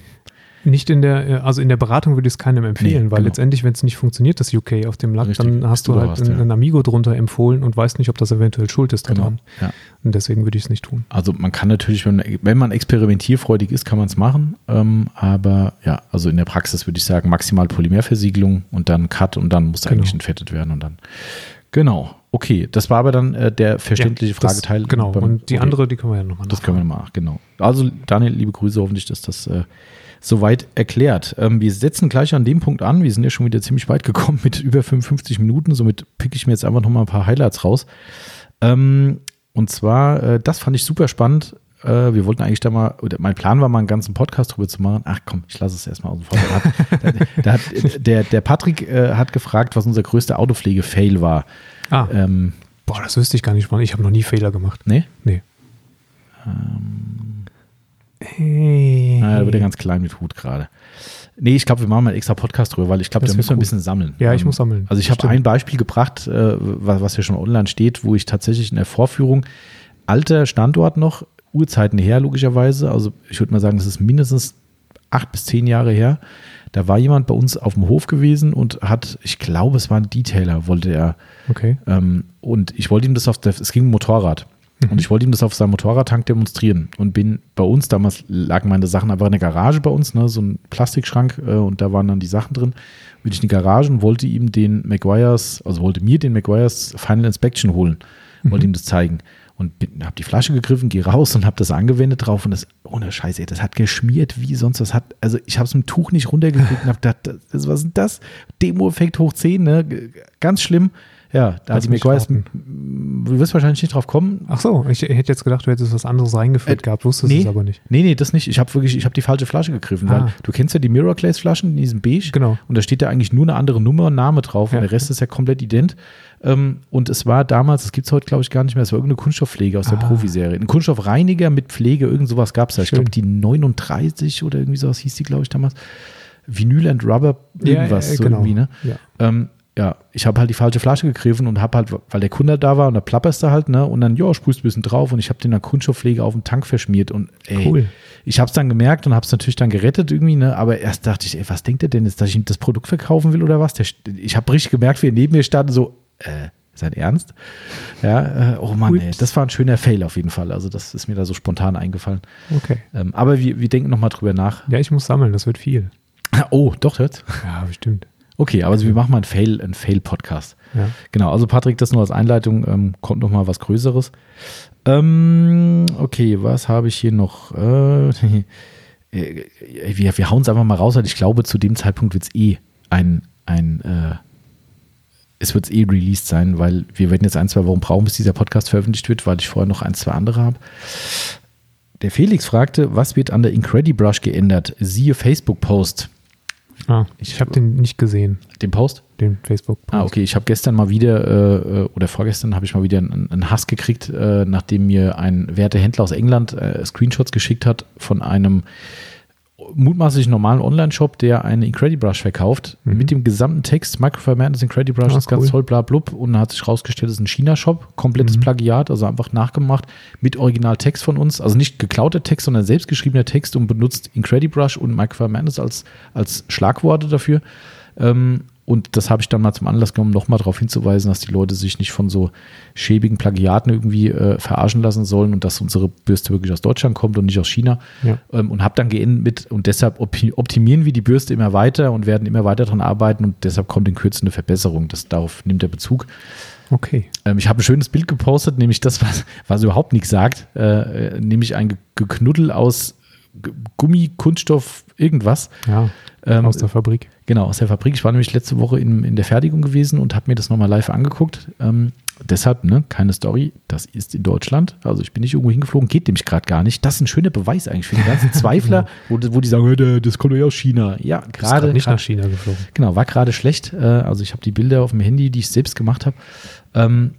Nicht in der, also in der Beratung würde ich es keinem empfehlen, nee, weil genau. letztendlich, wenn es nicht funktioniert, das U K auf dem Lack, Richtig, dann hast du, du halt hast, einen, ja. einen Amigo drunter empfohlen und weißt nicht, ob das eventuell schuld ist daran. Genau, ja. Und deswegen würde ich es nicht tun. Also man kann natürlich, wenn, wenn man experimentierfreudig ist, kann man es machen, ähm, aber ja, also in der Praxis würde ich sagen, maximal Polymerversiegelung und dann Cut und dann muss genau. eigentlich entfettet werden und dann, genau. Okay, das war aber dann äh, der verständliche ja, das, Frageteil. Genau, beim, und die okay. andere, die können wir ja nochmal nachfragen. Das können wir nochmal, genau. Also Daniel, liebe Grüße, hoffentlich, dass das äh, soweit erklärt. Ähm, wir setzen gleich an dem Punkt an, wir sind ja schon wieder ziemlich weit gekommen mit über fünfundfünfzig Minuten, somit picke ich mir jetzt einfach nochmal ein paar Highlights raus. Ähm, und zwar, äh, das fand ich super spannend, äh, wir wollten eigentlich da mal, oder mein Plan war mal einen ganzen Podcast drüber zu machen, ach komm, ich lasse es erstmal außen vor. Da, da hat, der, der Patrick äh, hat gefragt, was unser größter Autopflege-Fail war. Ah, ähm, boah, das wüsste ich gar nicht. Ich habe noch nie Fehler gemacht. Nee? Nee. Ähm, hey. Na, da wird er ganz klein mit Hut gerade. Nee, ich glaube, wir machen mal einen extra Podcast drüber, weil ich glaube, da müssen wir cool. ein bisschen sammeln. Ja, ähm, ich muss sammeln. Also ich habe ein Beispiel gebracht, äh, was, was hier schon online steht, wo ich tatsächlich in der Vorführung, alter Standort noch, Urzeiten her logischerweise, also ich würde mal sagen, das ist mindestens acht bis zehn Jahre her, da war jemand bei uns auf dem Hof gewesen und hat, ich glaube, es war ein Detailer, wollte er. Okay. Ähm, und ich wollte ihm das auf, der, es ging um Motorrad. Mhm. Und ich wollte ihm das auf seinem Motorradtank demonstrieren. Und bin bei uns, damals lagen meine Sachen einfach in der Garage bei uns, ne, so ein Plastikschrank äh, und da waren dann die Sachen drin. Bin ich in die Garage und wollte ihm den Meguiar's, also wollte mir den Meguiar's Final Inspection holen. Mhm. Wollte ihm das zeigen. Und habe die Flasche gegriffen, gehe raus und habe das angewendet drauf und das, ohne Scheiße, ey, das hat geschmiert wie sonst was. Hat, also ich habe es mit dem Tuch nicht runtergekriegt und habe gedacht, das, was ist denn das? Demo-Effekt hoch zehn, ne? Ganz schlimm. Ja, da hat McCoy, du wirst wahrscheinlich nicht drauf kommen. Ach so, ich hätte jetzt gedacht, du hättest was anderes reingeführt äh, gehabt, wusstest nee, es aber nicht. Nee, nee, das nicht. Ich habe wirklich, ich habe die falsche Flasche gegriffen. Ah. Weil du kennst ja die Miraclace-Flaschen in diesem Beige. Genau. Und da steht ja eigentlich nur eine andere Nummer und Name drauf. Ja. Und der Rest ist ja komplett ident. Ähm, und es war damals, das gibt es heute, glaube ich, gar nicht mehr, es war irgendeine Kunststoffpflege aus ah. der Profiserie. Ein Kunststoffreiniger mit Pflege, irgend sowas gab es da. Ich glaube, die neununddreißig oder irgendwie sowas hieß die, glaube ich, damals. Vinyl and Rubber, irgendwas. Ja, ja, genau. So irgendwie, ne? Ja. Ähm, ja, ich habe halt die falsche Flasche gegriffen und habe halt, weil der Kunde da war und da plapperst du halt, ne, und dann, ja, sprühst ein bisschen drauf und ich habe den dann Kunststoffpflege auf dem Tank verschmiert und ey, cool. Ich habe es dann gemerkt und habe es natürlich dann gerettet irgendwie, ne, aber erst dachte ich, ey, was denkt der denn jetzt, dass ich ihm das Produkt verkaufen will oder was? Der, ich habe richtig gemerkt, wie er neben mir stand so, äh, ist das ernst? Ja, äh, oh Mann, ey, das war ein schöner Fail auf jeden Fall, also das ist mir da so spontan eingefallen. Okay. Ähm, aber wir, wir denken nochmal drüber nach. Ja, ich muss sammeln, das wird viel. Oh, doch, jetzt? Ja, bestimmt. Okay, aber also wir machen mal einen Fail, einen Fail-Podcast. Ja. Genau, also Patrick, das nur als Einleitung, ähm, kommt noch mal was Größeres. Ähm, okay, was habe ich hier noch? Äh, äh, wir wir hauen es einfach mal raus, weil ich glaube, zu dem Zeitpunkt wird es eh ein, ein äh, es wird eh released sein, weil wir werden jetzt ein, zwei Wochen brauchen, bis dieser Podcast veröffentlicht wird, weil ich vorher noch ein, zwei andere habe. Der Felix fragte, was wird an der Incredibrush geändert? Siehe Facebook-Post. Ah, ich habe den nicht gesehen. Den Post? Den Facebook-Post. Ah, okay. Ich habe gestern mal wieder, äh, oder vorgestern habe ich mal wieder einen, einen Hass gekriegt, äh, nachdem mir ein werter Händler aus England äh, Screenshots geschickt hat von einem mutmaßlich normalen Online-Shop, der eine Incredibrush verkauft, mhm. mit dem gesamten Text, Microfibermantis Incredibrush, ah, ist cool. Ganz toll, bla, blub, und hat sich rausgestellt, es ist ein China-Shop, komplettes mhm. Plagiat, also einfach nachgemacht, mit Originaltext von uns, also nicht geklauter Text, sondern selbstgeschriebener Text und benutzt Incredibrush und Microfibermantis als, als Schlagworte dafür. Ähm, und das habe ich dann mal zum Anlass genommen, nochmal darauf hinzuweisen, dass die Leute sich nicht von so schäbigen Plagiaten irgendwie äh, verarschen lassen sollen und dass unsere Bürste wirklich aus Deutschland kommt und nicht aus China. Ja. Ähm, und habe dann geendet mit, und deshalb optimieren wir die Bürste immer weiter und werden immer weiter dran arbeiten und deshalb kommt in Kürze eine Verbesserung. Das, darauf nimmt der Bezug. Okay. Ähm, ich habe ein schönes Bild gepostet, nämlich das, was, was überhaupt nichts sagt, äh, nämlich ein Geknuddel aus Gummi, Kunststoff, irgendwas. Ja, ähm, aus der Fabrik. Genau, aus der Fabrik. Ich war nämlich letzte Woche in, in der Fertigung gewesen und habe mir das nochmal live angeguckt. Ähm, deshalb, ne, keine Story, das ist in Deutschland. Also ich bin nicht irgendwo hingeflogen, geht nämlich gerade gar nicht. Das ist ein schöner Beweis eigentlich für die ganzen Zweifler, wo, wo die sagen, das kommt ja aus China. Ja, gerade nicht grad, nach China geflogen. Genau, war gerade schlecht. Also ich habe die Bilder auf dem Handy, die ich selbst gemacht habe. Ähm,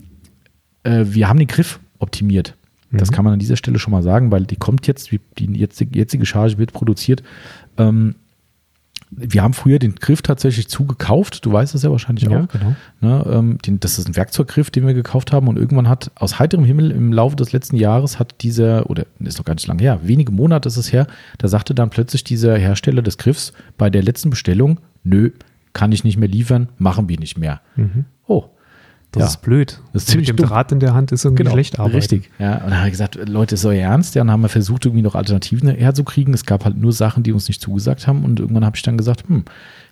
äh, wir haben den Griff optimiert. Das kann man an dieser Stelle schon mal sagen, weil die kommt jetzt, die jetzige, jetzige Charge wird produziert. Ähm, wir haben früher den Griff tatsächlich zugekauft, du weißt das ja wahrscheinlich ja, auch. Genau. Ne, ähm, den, das ist ein Werkzeuggriff, den wir gekauft haben und irgendwann hat aus heiterem Himmel im Laufe des letzten Jahres hat dieser, oder ist noch gar nicht lange her, wenige Monate ist es her, da sagte dann plötzlich dieser Hersteller des Griffs bei der letzten Bestellung, nö, kann ich nicht mehr liefern, machen wir nicht mehr. Mhm. Oh. Das ja. ist blöd. Das ist ziemlich mit dem dumm. Draht in der Hand ist irgendwie genau. schlecht arbeiten. Richtig. Ja, und dann habe ich gesagt, Leute, ist euer Ernst? Ja, und dann haben wir versucht, irgendwie noch Alternativen herzukriegen. Es gab halt nur Sachen, die uns nicht zugesagt haben. Und irgendwann habe ich dann gesagt, hm,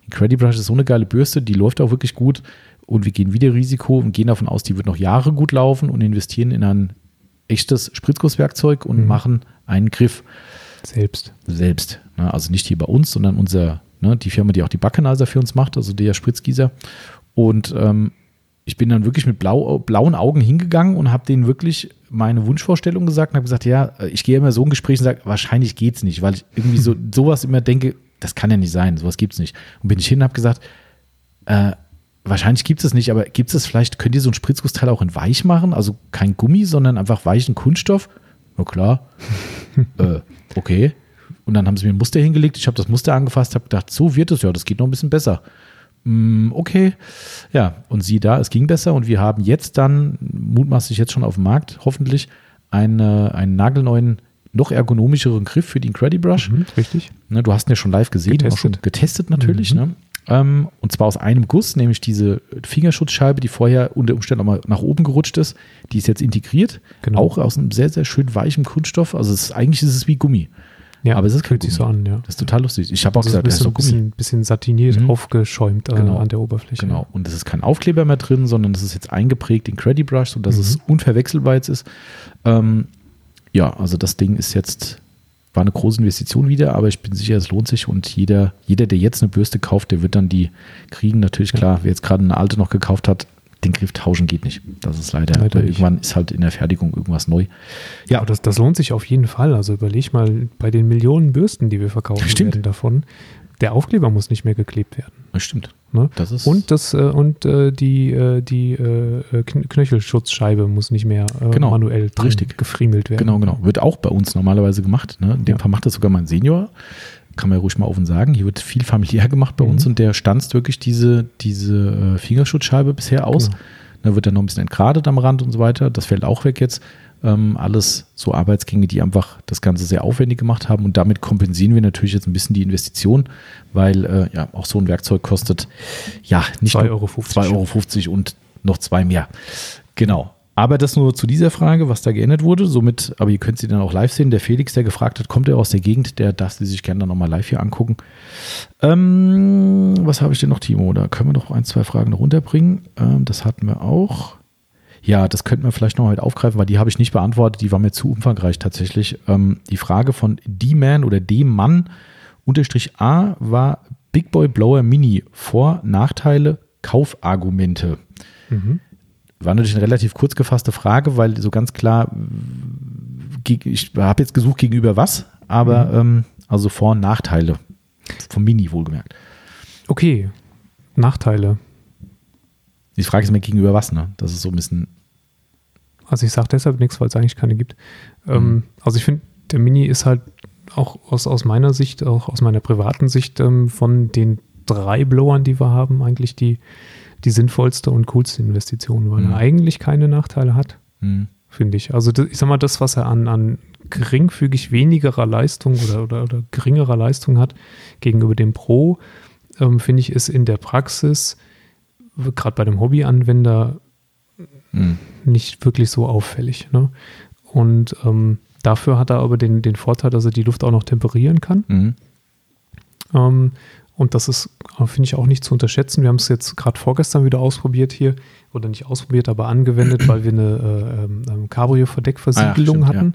Incredibrush ist so eine geile Bürste, die läuft auch wirklich gut. Und wir gehen wieder Risiko und gehen davon aus, die wird noch Jahre gut laufen und investieren in ein echtes Spritzgusswerkzeug und mhm. machen einen Griff. Selbst. Selbst. Also nicht hier bei uns, sondern unser, ne, die Firma, die auch die Backenizer für uns macht, also der Spritzgießer. Und ähm, ich bin dann wirklich mit blau, blauen Augen hingegangen und habe denen wirklich meine Wunschvorstellung gesagt und habe gesagt, ja, ich gehe immer so ein Gespräch und sage, wahrscheinlich geht's nicht, weil ich irgendwie so sowas immer denke, das kann ja nicht sein, sowas gibt's nicht. Und bin ich hin und habe gesagt, äh, wahrscheinlich gibt's es nicht, aber gibt's es vielleicht, könnt ihr so ein Spritzgussteil auch in weich machen, also kein Gummi, sondern einfach weichen Kunststoff? Na klar, äh, okay. Und dann haben sie mir ein Muster hingelegt, ich habe das Muster angefasst, habe gedacht, so wird es, ja, das geht noch ein bisschen besser. Okay, ja, und siehe da, es ging besser und wir haben jetzt dann, mutmaßlich jetzt schon auf dem Markt, hoffentlich, eine, einen nagelneuen, noch ergonomischeren Griff für die Incredibrush. Mhm, richtig. Ne, du hast ihn ja schon live gesehen, getestet, auch schon getestet natürlich. Mhm. Ne? Ähm, und zwar aus einem Guss, nämlich diese Fingerschutzscheibe, die vorher unter Umständen auch mal nach oben gerutscht ist, die ist jetzt integriert, genau. Auch aus einem sehr, sehr schön weichen Kunststoff, also es ist, eigentlich ist es wie Gummi. Ja, aber es ist fühlt sich so an, ja. Das ist total lustig. Ich habe auch also gesagt, das ist so ein bisschen, bisschen satiniert, mhm. aufgeschäumt äh, genau. an der Oberfläche. Genau. Und es ist kein Aufkleber mehr drin, sondern es ist jetzt eingeprägt in Incredibrush, sodass mhm. es unverwechselbar jetzt ist. Ähm, ja, also das Ding ist jetzt, war eine große Investition wieder, aber ich bin sicher, es lohnt sich und jeder, jeder der jetzt eine Bürste kauft, der wird dann die kriegen. Natürlich, klar, ja. Wer jetzt gerade eine alte noch gekauft hat, den Griff tauschen geht nicht. Das ist leider, leider weil irgendwann ist halt in der Fertigung irgendwas neu. Ja, aber das, das lohnt sich auf jeden Fall. Also überleg mal, bei den Millionen Bürsten, die wir verkaufen Stimmt. werden davon, der Aufkleber muss nicht mehr geklebt werden. Das stimmt. Ne? Das ist und das, äh, und äh, die, äh, die äh, Knöchelschutzscheibe muss nicht mehr äh, genau. manuell drin Richtig. gefriemelt werden. Genau, genau. Wird auch bei uns normalerweise gemacht. Ne? In dem ja. Fall macht das sogar mein Senior. Kann man ja ruhig mal offen sagen. Hier wird viel familiär gemacht bei mhm. uns und der stanzt wirklich diese, diese Fingerschutzscheibe bisher aus. Genau. Dann wird dann noch ein bisschen entgradet am Rand und so weiter. Das fällt auch weg jetzt. Ähm, alles so Arbeitsgänge, die einfach das Ganze sehr aufwendig gemacht haben und damit kompensieren wir natürlich jetzt ein bisschen die Investition, weil äh, ja auch so ein Werkzeug kostet ja nicht zwei Euro fünfzig zwei Euro fünfzig und noch zwei mehr. Genau. Aber das nur zu dieser Frage, was da geändert wurde. Somit, aber ihr könnt sie dann auch live sehen. Der Felix, der gefragt hat, kommt er aus der Gegend, der darf sie sich gerne dann nochmal live hier angucken. Ähm, was habe ich denn noch, Timo? Da können wir noch ein, zwei Fragen noch unterbringen. Ähm, das hatten wir auch. Ja, das könnten wir vielleicht noch heute aufgreifen, weil die habe ich nicht beantwortet. Die war mir zu umfangreich tatsächlich. Ähm, die Frage von D-Man oder D-Mann unterstrich A war Big Boy Blower Mini. Vor-, Nachteile, Kaufargumente. Mhm. War natürlich eine relativ kurz gefasste Frage, weil so ganz klar, ich habe jetzt gesucht gegenüber was, aber mhm. ähm, also Vor- und Nachteile vom Mini wohlgemerkt. Okay, Nachteile. Die Frage ist mir gegenüber was, ne? Das ist so ein bisschen... Also ich sage deshalb nichts, weil es eigentlich keine gibt. Mhm. Ähm, also ich finde, der Mini ist halt auch aus, aus meiner Sicht, auch aus meiner privaten Sicht ähm, von den drei Blowern, die wir haben, eigentlich die die sinnvollste und coolste Investition, weil mhm. er eigentlich keine Nachteile hat, mhm. finde ich. Also ich sag mal, das, was er an, an geringfügig wenigerer Leistung oder, oder, oder geringerer Leistung hat gegenüber dem Pro, ähm, finde ich, ist in der Praxis, gerade bei dem Hobbyanwender, mhm. nicht wirklich so auffällig. Ne? Und ähm, dafür hat er aber den, den Vorteil, dass er die Luft auch noch temperieren kann. Mhm. Ähm, Und das ist, finde ich, auch nicht zu unterschätzen. Wir haben es jetzt gerade vorgestern wieder ausprobiert hier, oder nicht ausprobiert, aber angewendet, weil wir eine äh, ähm, Cabrio-Verdeckversiegelung ah, ja, stimmt, hatten.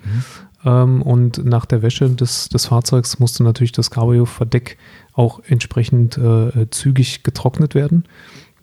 Ja. Mhm. Ähm, und nach der Wäsche des, des Fahrzeugs musste natürlich das Cabrio-Verdeck auch entsprechend äh, zügig getrocknet werden.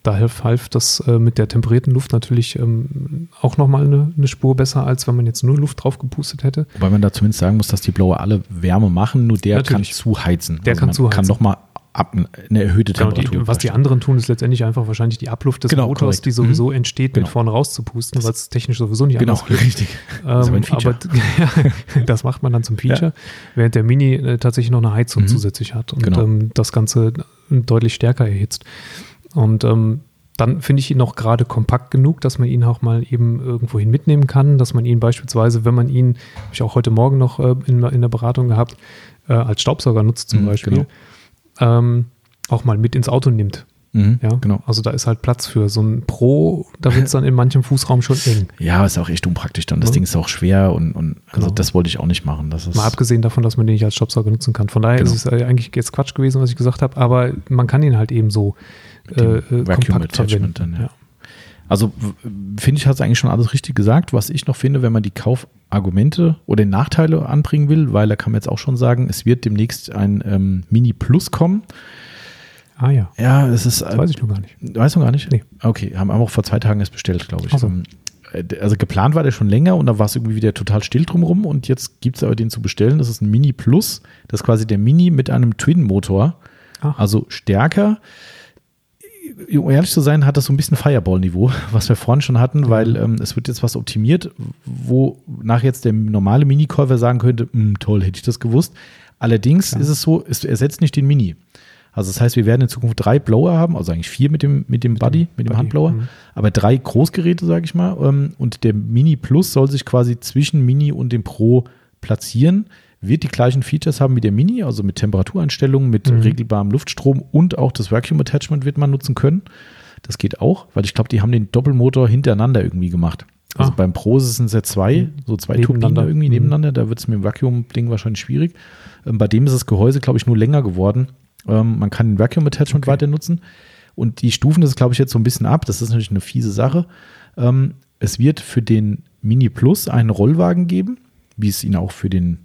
Da half, half das äh, mit der temperierten Luft natürlich ähm, auch nochmal eine, eine Spur besser, als wenn man jetzt nur Luft drauf gepustet hätte. Wobei man da zumindest sagen muss, dass die Blower alle Wärme machen, nur der natürlich. kann zuheizen. Der also kann man zuheizen. Kann nochmal Ab, eine erhöhte genau, Temperatur. Die, was die anderen tun, ist letztendlich einfach wahrscheinlich die Abluft des genau, Motors, korrekt. die sowieso mhm. entsteht, genau. mit vorne rauszupusten, weil es technisch sowieso nicht genau, anders geht. Genau, richtig. Ähm, das ist aber ein Feature. Aber, ja, das macht man dann zum Feature, ja. während der Mini äh, tatsächlich noch eine Heizung mhm. zusätzlich hat und genau. ähm, das Ganze deutlich stärker erhitzt. Und ähm, dann finde ich ihn noch gerade kompakt genug, dass man ihn auch mal eben irgendwo hin mitnehmen kann, dass man ihn beispielsweise, wenn man ihn, habe ich auch heute Morgen noch äh, in, in der Beratung gehabt, äh, als Staubsauger nutzt zum mhm, Beispiel, genau. Ähm, auch mal mit ins Auto nimmt. Mhm, ja, genau. Also da ist halt Platz für so ein Pro, da wird es dann in manchem Fußraum schon eng. Ja, ist auch echt unpraktisch dann. Das ja. Ding ist auch schwer und, und also genau. das wollte ich auch nicht machen. Das ist mal abgesehen davon, dass man den nicht als Staubsauger nutzen kann. Von daher genau. ist es eigentlich jetzt Quatsch gewesen, was ich gesagt habe, aber man kann ihn halt eben so äh, kompakt verwenden. Dann, ja. Ja. Also finde ich, hat es eigentlich schon alles richtig gesagt. Was ich noch finde, wenn man die Kaufargumente oder Nachteile anbringen will, weil da kann man jetzt auch schon sagen, es wird demnächst ein ähm, Mini Plus kommen. Ah ja. Ja, es ist. Äh, das weiß ich noch gar nicht. Weißt du gar nicht? Nee. Okay, haben auch vor zwei Tagen erst bestellt, glaube ich. Also. also geplant war der schon länger und da war es irgendwie wieder total still drumherum und jetzt gibt es aber den zu bestellen. Das ist ein Mini Plus. Das ist quasi der Mini mit einem Twin-Motor. Ach. Also stärker. Um ehrlich zu sein, hat das so ein bisschen Fireball-Niveau, was wir vorhin schon hatten, weil ähm, es wird jetzt was optimiert, wo nach jetzt der normale Mini-Käufer sagen könnte, toll, hätte ich das gewusst. Allerdings ja. ist es so, es ersetzt nicht den Mini. Also das heißt, wir werden in Zukunft drei Blower haben, also eigentlich vier mit dem, mit dem Buddy, mit dem Buddy. Handblower, mhm. aber drei Großgeräte, sage ich mal. Ähm, und der Mini Plus soll sich quasi zwischen Mini und dem Pro platzieren. Wird die gleichen Features haben wie der Mini, also mit Temperatureinstellungen, mit mhm. regelbarem Luftstrom und auch das Vacuum Attachment wird man nutzen können. Das geht auch, weil ich glaube, die haben den Doppelmotor hintereinander irgendwie gemacht. Also ah. beim Pro sind es ja zwei, mhm. so zwei Turbinen irgendwie mhm. nebeneinander. Da wird es mit dem Vacuum-Ding wahrscheinlich schwierig. Ähm, bei dem ist das Gehäuse, glaube ich, nur länger geworden. Ähm, man kann den Vacuum Attachment okay. weiter nutzen. Und die stufen das, glaube ich, jetzt so ein bisschen ab. Das ist natürlich eine fiese Sache. Ähm, es wird für den Mini Plus einen Rollwagen geben, wie es ihn auch für den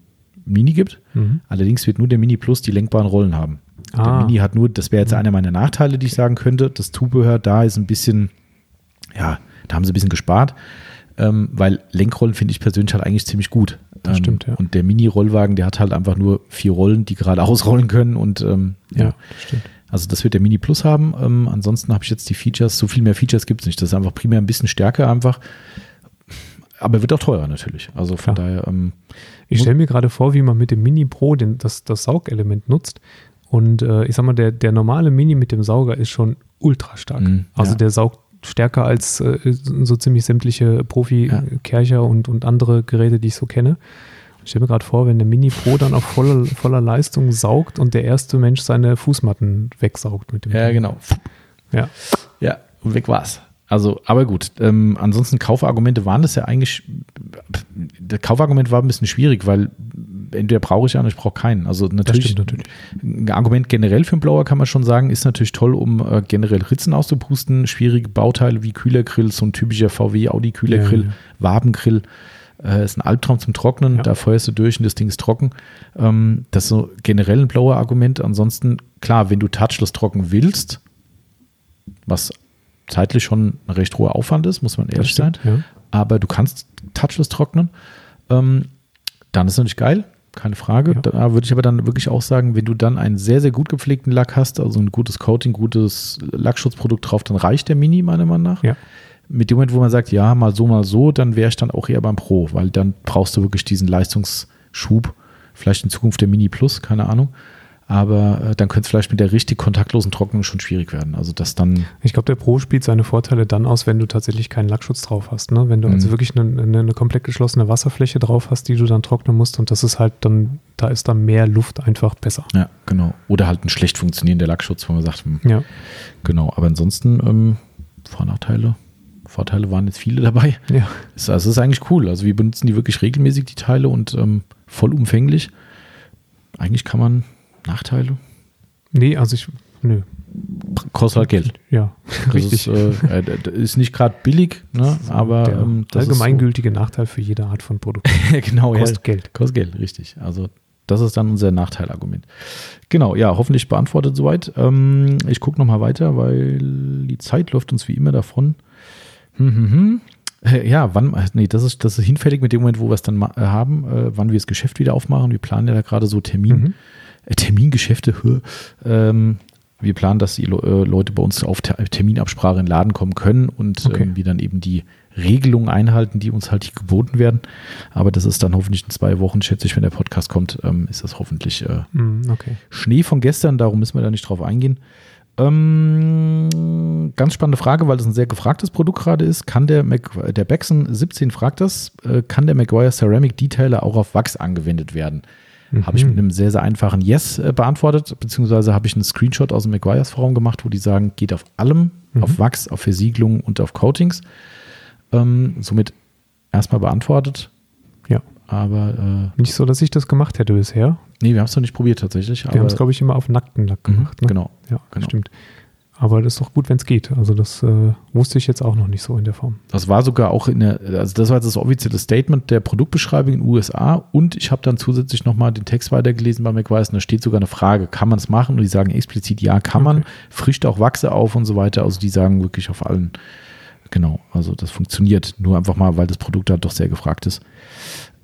Mini gibt. Mhm. Allerdings wird nur der Mini Plus die lenkbaren Rollen haben. Ah. Der Mini hat nur, das wäre jetzt einer meiner Nachteile, die ich sagen könnte, das Zubehör da ist ein bisschen ja, da haben sie ein bisschen gespart, ähm, weil Lenkrollen finde ich persönlich halt eigentlich ziemlich gut. Das ähm, stimmt, ja. Und der Mini-Rollwagen, der hat halt einfach nur vier Rollen, die gerade ausrollen können und ähm, ja, ja das stimmt. Also das wird der Mini Plus haben. Ähm, ansonsten habe ich jetzt die Features, so viel mehr Features gibt es nicht. Das ist einfach primär ein bisschen stärker einfach. Aber wird auch teurer natürlich. Also von ja. daher. Ähm, ich stelle mir gerade vor, wie man mit dem Mini Pro den, das, das Saugelement nutzt. Und äh, ich sag mal, der, der normale Mini mit dem Sauger ist schon ultra stark. Mm, also ja. der saugt stärker als äh, so ziemlich sämtliche Profi-Kercher ja. und, und andere Geräte, die ich so kenne. Ich stelle mir gerade vor, wenn der Mini Pro dann auf voller, voller Leistung saugt und der erste Mensch seine Fußmatten wegsaugt mit dem. Ja, Ding. Genau. Ja. Ja, und weg war's. Also, aber gut. Ähm, ansonsten Kaufargumente waren das ja eigentlich. Das Kaufargument war ein bisschen schwierig, weil entweder brauche ich einen oder ich brauche keinen. Also natürlich, stimmt, natürlich ein Argument generell für einen Blower kann man schon sagen, ist natürlich toll, um äh, generell Ritzen auszupusten. Schwierige Bauteile wie Kühlergrill, so ein typischer V W, Audi Kühlergrill, ja, ja. Wabengrill. Äh, ist ein Albtraum zum Trocknen, ja. da feuerst du durch und das Ding ist trocken. Ähm, das ist so generell ein Blower-Argument. Ansonsten, klar, wenn du touchlos trocken willst, was zeitlich schon ein recht hoher Aufwand ist, muss man ehrlich stimmt, sein, ja. aber du kannst touchless trocknen, ähm, dann ist natürlich geil, keine Frage. Ja. Da würde ich aber dann wirklich auch sagen, wenn du dann einen sehr, sehr gut gepflegten Lack hast, also ein gutes Coating, gutes Lackschutzprodukt drauf, dann reicht der Mini meiner Meinung nach. Ja. Mit dem Moment, wo man sagt, ja, mal so, mal so, dann wäre ich dann auch eher beim Pro, weil dann brauchst du wirklich diesen Leistungsschub, vielleicht in Zukunft der Mini Plus, keine Ahnung. Aber äh, dann könnte es vielleicht mit der richtig kontaktlosen Trocknung schon schwierig werden. Also das dann. Ich glaube, der Pro spielt seine Vorteile dann aus, wenn du tatsächlich keinen Lackschutz drauf hast. Ne? Wenn du mhm. also wirklich eine, eine, eine komplett geschlossene Wasserfläche drauf hast, die du dann trocknen musst. Und das ist halt dann, da ist dann mehr Luft einfach besser. Ja, genau. Oder halt ein schlecht funktionierender Lackschutz, wo man sagt, hm, ja. genau. Aber ansonsten ähm, Vor-Nachteile. Vorteile waren jetzt viele dabei. Ja. Also es ist eigentlich cool. Also wir benutzen die wirklich regelmäßig, die Teile, und ähm, vollumfänglich. Eigentlich kann man Nachteile? Nee, also ich, nö. Kostet halt Geld. Ja, das richtig. Ist, äh, ist nicht gerade billig, ne? aber der ähm, das allgemeingültige ist so. Nachteil für jede Art von Produkt. Genau, kostet ja. Geld. Kostet Geld, richtig. Also das ist dann unser Nachteilargument. Genau, ja, hoffentlich beantwortet soweit. Ähm, ich gucke nochmal weiter, weil die Zeit läuft uns wie immer davon. Hm, hm, hm. Ja, wann, nee, das ist, das ist hinfällig mit dem Moment, wo wir es dann ma- haben, äh, wann wir das Geschäft wieder aufmachen. Wir planen ja da gerade so Termin. Mhm. Termingeschäfte. Ähm, wir planen, dass die Le- Leute bei uns auf Ter- Terminabsprache in den Laden kommen können und okay. ähm, wir dann eben die Regelungen einhalten, die uns halt hier geboten werden. Aber das ist dann hoffentlich in zwei Wochen, schätze ich, wenn der Podcast kommt, ähm, ist das hoffentlich äh, okay. Schnee von gestern. Darum müssen wir da nicht drauf eingehen. Ähm, ganz spannende Frage, weil das ein sehr gefragtes Produkt gerade ist. Kann der, Mac- der Bexon siebzehn fragt das, äh, kann der Maguire Ceramic Detailer auch auf Wachs angewendet werden? Mhm. Habe ich mit einem sehr, sehr einfachen Yes äh, beantwortet, beziehungsweise habe ich einen Screenshot aus dem Maguires Forum gemacht, wo die sagen, geht auf allem, mhm. auf Wachs, auf Versiegelung und auf Coatings. Ähm, somit erstmal beantwortet. Ja. Aber äh, nicht so, dass ich das gemacht hätte bisher. Nee, wir haben es noch nicht probiert tatsächlich. Wir haben es, glaube ich, immer auf nackten Lack gemacht. Mhm, ne? Genau. Ja, genau. Stimmt. Aber das ist doch gut, wenn es geht. Also das äh, wusste ich jetzt auch noch nicht so in der Form. Das war sogar auch in der, also das war jetzt das offizielle Statement der Produktbeschreibung in den U S A, und ich habe dann zusätzlich nochmal den Text weitergelesen bei McWise, und da steht sogar eine Frage, kann man es machen? Und die sagen explizit, ja, kann okay. man. Frischt auch Wachse auf und so weiter. Also die sagen wirklich auf allen, genau, also das funktioniert. Nur einfach mal, weil das Produkt halt doch sehr gefragt ist.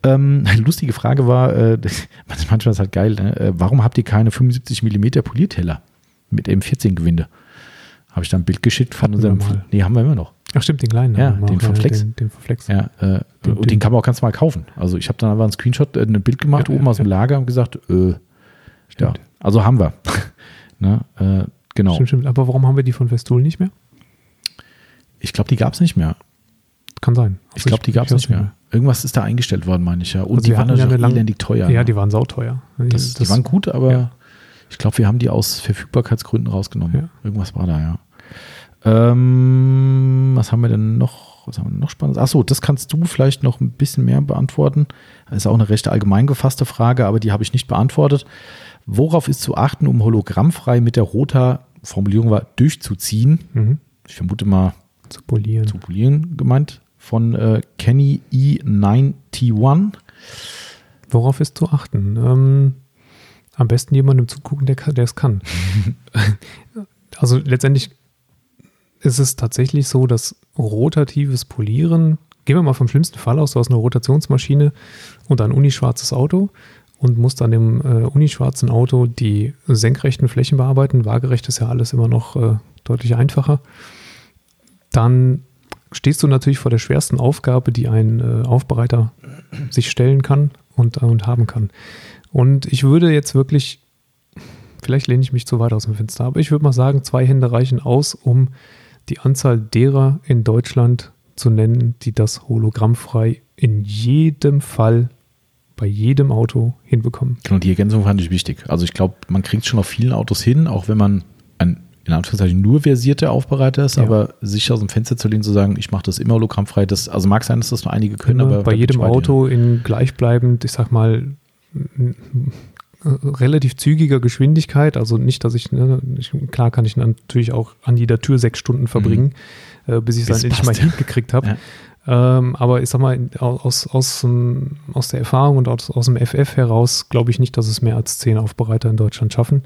Ähm, eine lustige Frage war, äh, manchmal ist halt geil, äh, warum habt ihr keine fünfundsiebzig Millimeter Polierteller mit M vierzehn Gewinde? Habe ich dann ein Bild geschickt von unserem. Nee, haben wir immer noch. Ach, stimmt, den kleinen. Ja, den Verflex. Den, den Verflex. Ja, äh, den, und den, den kann man auch ganz normal kaufen. Also, ich habe dann einfach einen Screenshot, äh, ein Bild gemacht, ja, oben ja, aus dem Lager, und gesagt, äh, ja, also haben wir. Na, äh, genau. Stimmt, stimmt. Aber warum haben wir die von Festool nicht mehr? Ich glaube, die gab es nicht mehr. Kann sein. Also ich glaube, die gab es nicht mehr. mehr. Irgendwas ist da eingestellt worden, meine ich ja. Und also die waren ja natürlich elendig teuer. Ja, ne? Die waren sauteuer. Das, das, die waren gut, aber. Ja. Ich glaube, wir haben die aus Verfügbarkeitsgründen rausgenommen. Ja. Irgendwas war da, ja. Ähm, was haben wir denn noch? Was haben wir noch Spannendes? Achso, das kannst du vielleicht noch ein bisschen mehr beantworten. Das ist auch eine recht allgemein gefasste Frage, aber die habe ich nicht beantwortet. Worauf ist zu achten, um hologrammfrei mit der Rota-Formulierung war, durchzuziehen? Mhm. Ich vermute mal, zu polieren, zu polieren gemeint. Von äh, Kenny E einundneunzig. Worauf ist zu achten? Ähm. Am besten jemandem zugucken, der es kann. Also letztendlich, ist es tatsächlich so, dass rotatives Polieren, gehen wir mal vom schlimmsten Fall aus, du hast eine Rotationsmaschine und ein unischwarzes Auto und musst an dem äh, unischwarzen Auto die senkrechten Flächen bearbeiten, waagerecht ist ja alles immer noch äh, deutlich einfacher, dann stehst du natürlich vor der schwersten Aufgabe, die ein äh, Aufbereiter sich stellen kann und, äh, und haben kann. Und ich würde jetzt wirklich, vielleicht lehne ich mich zu weit aus dem Fenster, aber ich würde mal sagen, zwei Hände reichen aus, um die Anzahl derer in Deutschland zu nennen, die das hologrammfrei in jedem Fall bei jedem Auto hinbekommen. Genau, die Ergänzung fand ich wichtig. Also ich glaube, man kriegt es schon auf vielen Autos hin, auch wenn man ein, in Anführungszeichen, nur versierter Aufbereiter ist, ja. Aber sich aus dem Fenster zu lehnen, zu sagen, ich mache das immer hologrammfrei, das, also mag sein, dass das nur einige können, immer, aber... Bei jedem Auto in gleichbleibend, ich sag mal, relativ zügiger Geschwindigkeit, also nicht, dass ich, ne, ich, klar kann ich natürlich auch an jeder Tür sechs Stunden verbringen, mhm. äh, bis ich es dann endlich mal hingekriegt habe. Ja. Ähm, aber ich sag mal, aus, aus, aus der Erfahrung und aus, aus dem F F heraus glaube ich nicht, dass es mehr als zehn Aufbereiter in Deutschland schaffen.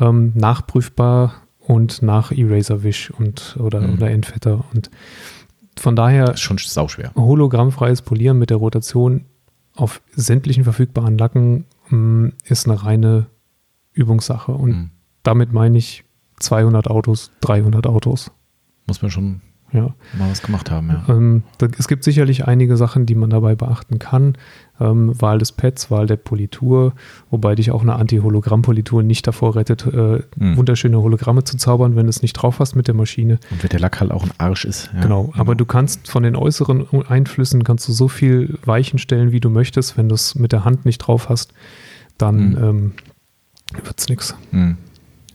Ähm, nachprüfbar und nach Eraserwisch und oder, mhm. oder Endfetter. Und von daher ist schon sauschwer. Hologrammfreies Polieren mit der Rotation auf sämtlichen verfügbaren Lacken mh, ist eine reine Übungssache. Und mhm. damit meine ich zweihundert Autos, dreihundert Autos. Muss man schon... Ja. Mal was gemacht haben, ja. Ähm, da, es gibt sicherlich einige Sachen, die man dabei beachten kann. Ähm, Wahl des Pads, Wahl der Politur, wobei dich auch eine Anti-Hologramm-Politur nicht davor rettet, äh, hm. wunderschöne Hologramme zu zaubern, wenn du es nicht drauf hast mit der Maschine. Und wenn der Lack halt auch ein Arsch ist. Ja. Genau, aber genau. Du kannst von den äußeren Einflüssen, kannst du so viel Weichen stellen, wie du möchtest. Wenn du es mit der Hand nicht drauf hast, dann hm. ähm, wird es nichts. Hm.